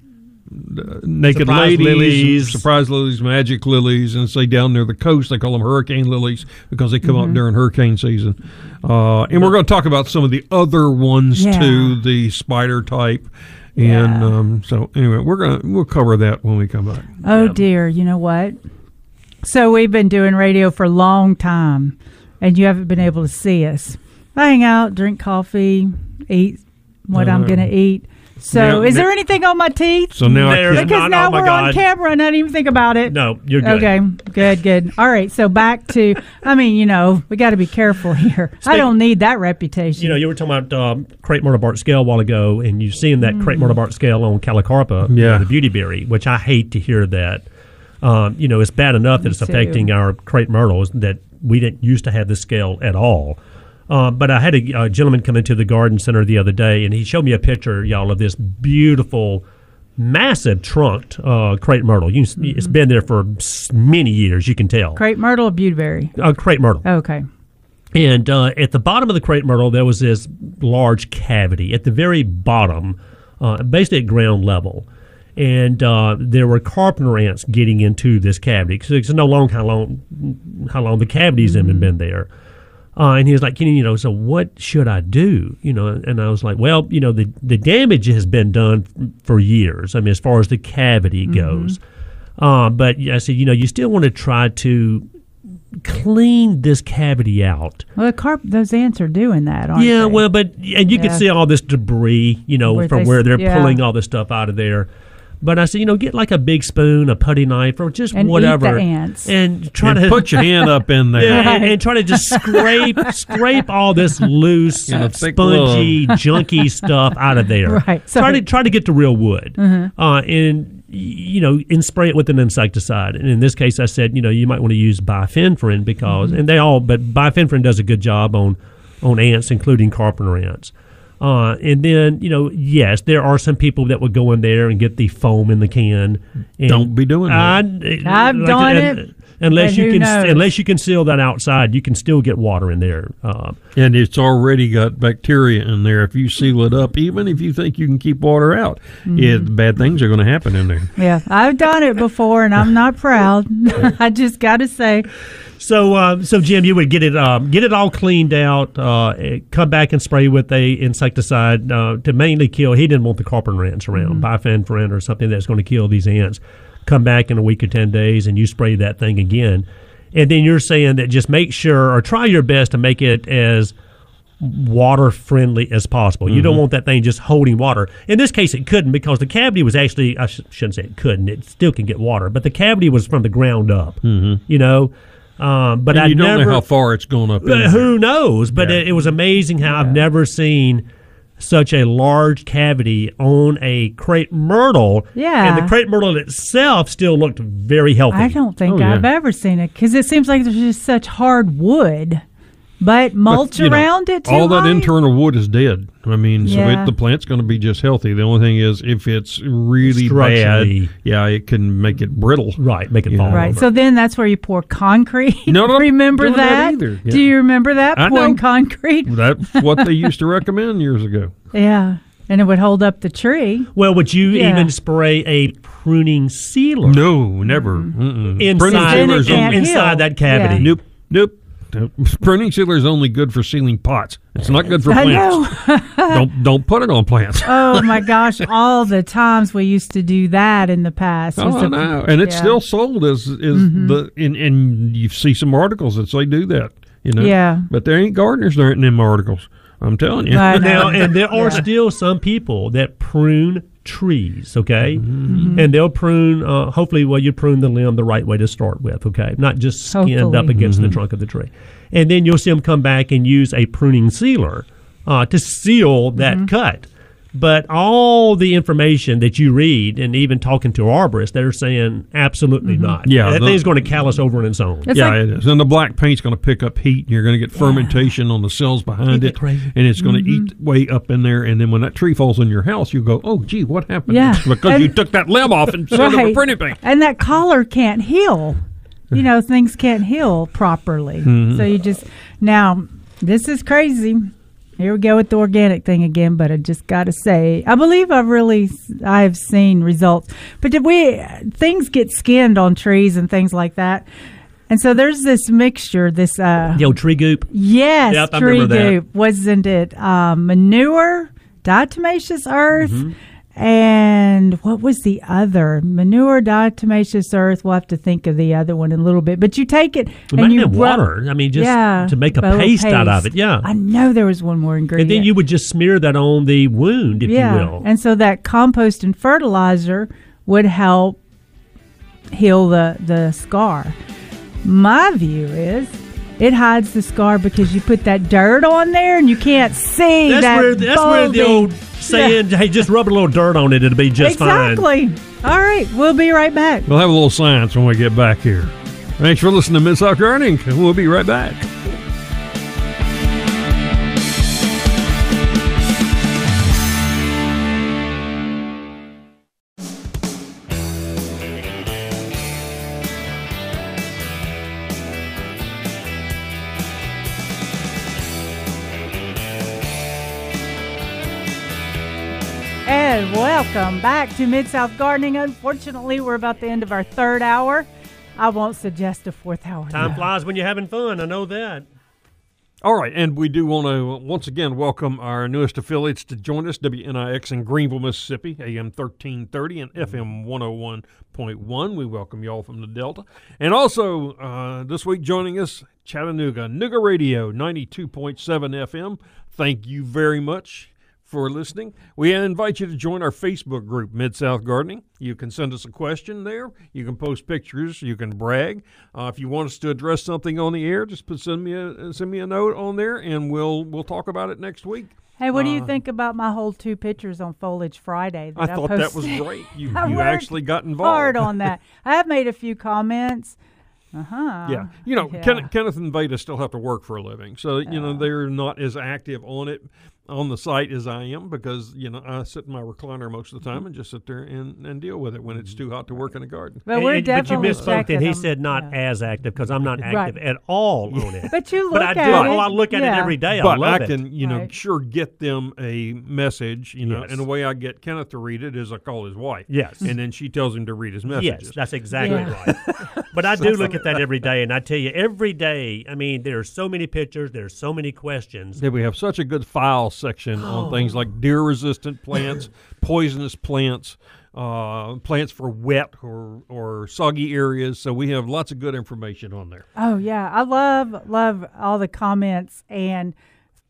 naked surprise ladies, lilies. Surprise lilies, magic lilies, and say down near the coast they call them hurricane lilies because they come mm-hmm. up during hurricane season. Uh, and we're going to talk about some of the other ones yeah. too, the spider type, and yeah. um, so anyway, we're gonna we'll cover that when we come back. Oh yeah. dear, you know what? So we've been doing radio for a long time, and you haven't been able to see us. I hang out, drink coffee, eat what uh, I'm going to eat. So now, is there anything on my teeth? So now I because now oh we're God. On camera and I didn't even think about it. No, you're good. Okay, good, good. All right, so back to, I mean, you know, we got to be careful here. Speaking, I don't need that reputation. You know, you were talking about um, crepe myrtle bark scale a while ago, and you've seen that mm. crepe myrtle bark scale on Calicarpa, yeah. you know, the beauty berry, which I hate to hear that. Um, you know, it's bad enough Me that it's too. Affecting our crepe myrtles that we didn't used to have this scale at all. Uh, but I had a, a gentleman come into the garden center the other day, and he showed me a picture, y'all, of this beautiful, massive trunked uh, crepe myrtle. You, mm-hmm. It's been there for many years, you can tell. Crepe myrtle or beautyberry? Uh, crepe myrtle. Okay. And uh, at the bottom of the crepe myrtle, there was this large cavity at the very bottom, uh, basically at ground level. And uh, there were carpenter ants getting into this cavity because it's no long how long how long the cavity's mm-hmm. even been there. Uh, and he was like, "Can you, you know, so what should I do?" You know, and I was like, "Well, you know, the the damage has been done f- for years. I mean, as far as the cavity mm-hmm. goes, uh, but I said, you know, you still want to try to." Clean this cavity out. Well, the carp, those ants are doing that, aren't yeah, they? Yeah, well, but and you yeah. can see all this debris, you know, where from they, where they're yeah. pulling all this stuff out of there. But I said, you know, get like a big spoon, a putty knife, or just and whatever, eat the ants. and try and to put your hand up in there, yeah, right. and try to just scrape, scrape all this loose, yeah, spongy, junky stuff out of there. Right. So try to try to get the real wood, mm-hmm. uh, and you know, and spray it with an insecticide. And in this case, I said, you know, you might want to use bifenthrin because, mm-hmm. and they all, but bifenthrin does a good job on on ants, including carpenter ants. Uh, and then, you know, yes, there are some people that would go in there and get the foam in the can. And Don't be doing I, that. I've like, done and, it. Unless you can, knows? unless you can seal that outside, you can still get water in there. Uh, and it's already got bacteria in there. If you seal it up, even if you think you can keep water out, mm-hmm. it, bad things are going to happen in there. Yeah, I've done it before, and I'm not proud. I just got to say. So, uh, so Jim, you would get it, um, get it all cleaned out. Uh, come back and spray with a insecticide uh, to mainly kill. He didn't want the carpenter ants around, mm-hmm. bifenthrin or something that's going to kill these ants. Come back in a week or ten days, and you spray that thing again. And then you're saying that just make sure or try your best to make it as water-friendly as possible. Mm-hmm. You don't want that thing just holding water. In this case, it couldn't because the cavity was actually – I sh- shouldn't say it couldn't. It still can get water. But the cavity was from the ground up, mm-hmm. you know. Um, but and I you don't never, know how far it's gone up. Uh, who knows? But yeah. it, it was amazing how yeah. I've never seen – such a large cavity on a crepe myrtle. Yeah. And the crepe myrtle itself still looked very healthy. I don't think oh, I've yeah. ever seen it because it seems like there's just such hard wood, but mulch but, around know, it too. All high? That internal wood is dead. I mean, yeah. so it, the plant's going to be just healthy. The only thing is if it's really Structurally. bad, yeah, it can make it brittle. Right, make it fall over. Right, so then that's where you pour concrete. No, no, remember doing that? that either. Yeah. Do you remember that, I pouring know. concrete? That's what they used to recommend years ago. Yeah, and it would hold up the tree. Well, would you yeah. even spray a pruning sealer? No, never. Mm-hmm. Inside, pruning inside that cavity. Yeah. Nope, nope. Pruning sealer is only good for sealing pots. It's not good for plants. don't don't put it on plants. Oh my gosh! All the times we used to do that in the past. Oh, I know, and yeah. it's still sold as is mm-hmm. the and, and you see some articles that say do that. You know, yeah. But there ain't gardeners there in them articles. I'm telling you. Right now, and there are yeah. still some people that prune trees, okay? Mm-hmm. And they'll prune, uh, hopefully, well, you prune the limb the right way to start with, okay? Not just skinned hopefully. up against mm-hmm. the trunk of the tree. And then you'll see them come back and use a pruning sealer uh, to seal that mm-hmm. cut. But all the information that you read, and even talking to arborists, they're saying absolutely mm-hmm. not. Yeah, that the, thing's going to callus over on its own. It's yeah, like, it is. And the black paint's going to pick up heat, and you're going to get yeah. fermentation on the cells behind it, crazy. and it's going to mm-hmm. eat way up in there. And then when that tree falls on your house, you go, "Oh, gee, what happened?" Yeah. because and, you took that limb off and set right. it a printing paint. And that collar can't heal. You know, things can't heal properly. Mm-hmm. So you just now this is crazy. Here we go with the organic thing again, but I just got to say, I believe I've really, I've seen results. But did we, things get skinned on trees and things like that. And so there's this mixture, this. Uh, the old tree goop? Yes, yep, tree goop. Wasn't it um, manure, diatomaceous earth, mm-hmm. and what was the other? Manure, diatomaceous earth. We'll have to think of the other one in a little bit. But you take it. It and you have water. I mean, just yeah, to make a paste, paste out of it. Yeah. I know there was one more ingredient. And then you would just smear that on the wound, if yeah. you will. And so that compost and fertilizer would help heal the, the scar. My view is it hides the scar because you put that dirt on there and you can't see that's that where, That's bulbing. where the old saying, yeah. hey, just rub a little dirt on it, it'll be just exactly. fine. Exactly. All right, we'll be right back. We'll have a little science when we get back here. Thanks for listening to Mid-South Gardening, and we'll be right back. And welcome back to Mid-South Gardening. Unfortunately, we're about the end of our third hour. I won't suggest a fourth hour. Time though. Flies when you're having fun. I know that. All right, and we do want to once again welcome our newest affiliates to join us, W N I X in Greenville, Mississippi, A M thirteen thirty and F M one oh one point one. We welcome y'all from the Delta. And also uh, this week joining us, Chattanooga, Nooga Radio, ninety-two point seven F M. Thank you very much for listening. We invite you to join our Facebook group, Mid-South Gardening. You can send us a question there. You can post pictures. You can brag. Uh, if you want us to address something on the air, just put, send me a send me a note on there, and we'll we'll talk about it next week. Hey, what uh, do you think about my whole two pictures on Foliage Friday? That I, I thought posted? That was great. You you actually got involved. Hard on that. I have made a few comments. Uh-huh. Yeah. You know, yeah. Kenneth, Kenneth and Veda still have to work for a living. So, you yeah. know, they're not as active on it, on the site as I am because, you know, I sit in my recliner most of the time and just sit there and, and deal with it when it's too hot to work in a garden. But, we're and, definitely but you misspoke that he said not yeah. as active because I'm not active right. at all on it. But you look but I do. at it. Oh, I look at yeah. it every day. I but love I can, it. you know, right. sure get them a message, you know, yes. and the way I get Kenneth to read it is I call his wife. Yes. And then she tells him to read his messages. Yes, that's exactly yeah. right. But I do look at that every day, and I tell you, every day, I mean, there are so many pictures, there are so many questions. Yeah, we have such a good file section oh. on things like deer-resistant plants, poisonous plants, uh, plants for wet or, or soggy areas. So we have lots of good information on there. Oh, yeah. I love, love all the comments and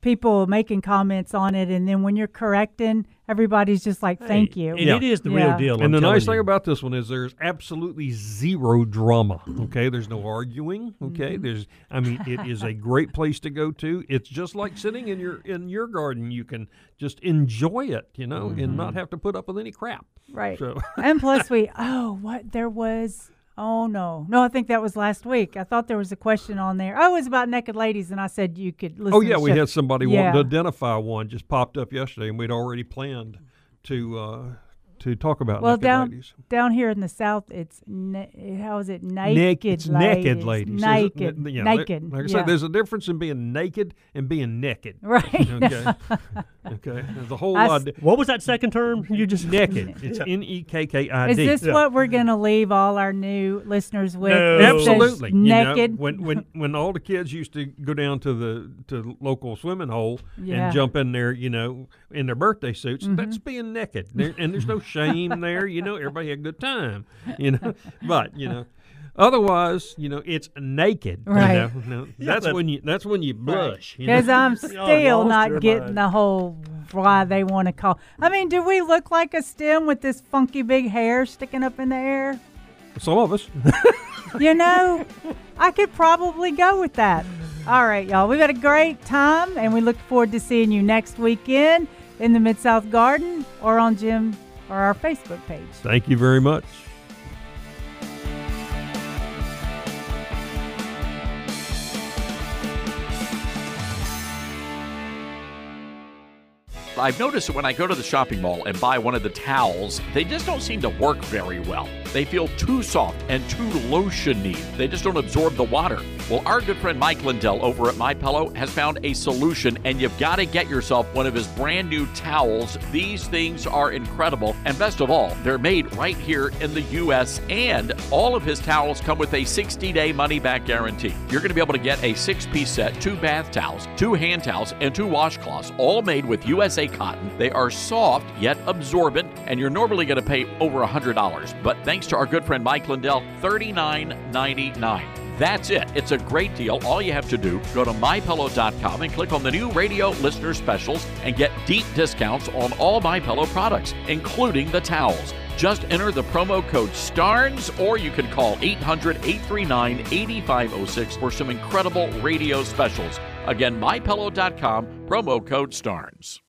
people making comments on it, and then when you're correcting, everybody's just like, thank hey, you. And yeah. it is the yeah. real deal. And I'm the nice you. thing about this one is there's absolutely zero drama, okay? There's no arguing, okay? Mm-hmm. There's, I mean, it is a great place to go to. It's just like sitting in your in your garden. You can just enjoy it, you know, mm-hmm. and not have to put up with any crap. Right. So. And plus we, oh, what, there was... Oh, no. No, I think that was last week. I thought there was a question on there. Oh, it was about naked ladies, and I said you could listen to Oh, yeah, to we had somebody yeah. wanting to identify one just popped up yesterday, and we'd already planned to uh, to talk about well, naked down, ladies. Well, down here in the South, it's, na- how is it, naked Naked, ladies. naked ladies. Naked. It, yeah, naked. Like I yeah. said, there's a difference in being naked and being naked. Right. Okay. Okay. There's a whole I lot. S- what was that second term? You just naked. It's N E K K I D. Is this yeah. what we're going to leave all our new listeners with? No. Absolutely. Naked. You know, when when when all the kids used to go down to the to the local swimming hole yeah. and jump in there, you know, in their birthday suits, mm-hmm. that's being naked. There, and there's no shame there. You know, everybody had a good time. You know, but you know. Otherwise, you know, it's naked. Right. You know? That's yeah, when you. That's when you blush. Because you know? I'm still not getting mind. the whole why they want to call. I mean, do we look like a stem with this funky big hair sticking up in the air? Some of us. You know, I could probably go with that. All right, y'all. We've had a great time, and we look forward to seeing you next weekend in the Mid-South Garden or on Jim or our Facebook page. Thank you very much. I've noticed that when I go to the shopping mall and buy one of the towels, they just don't seem to work very well. They feel too soft and too lotiony. They just don't absorb the water. Well, our good friend Mike Lindell over at MyPillow has found a solution, and you've got to get yourself one of his brand new towels. These things are incredible, and best of all, they're made right here in the U S, and all of his towels come with a sixty-day money-back guarantee. You're going to be able to get a six-piece set, two bath towels, two hand towels, and two washcloths, all made with U S A cotton. They are soft, yet absorbent, and you're normally going to pay over one hundred dollars, but thanks to our good friend Mike Lindell, thirty-nine ninety-nine. That's it. It's a great deal. All you have to do, go to my pillow dot com and click on the new radio listener specials and get deep discounts on all MyPillow products, including the towels. Just enter the promo code STARNS, or you can call eight hundred, eight three nine, eight five zero six for some incredible radio specials. Again, my pillow dot com, promo code STARNS.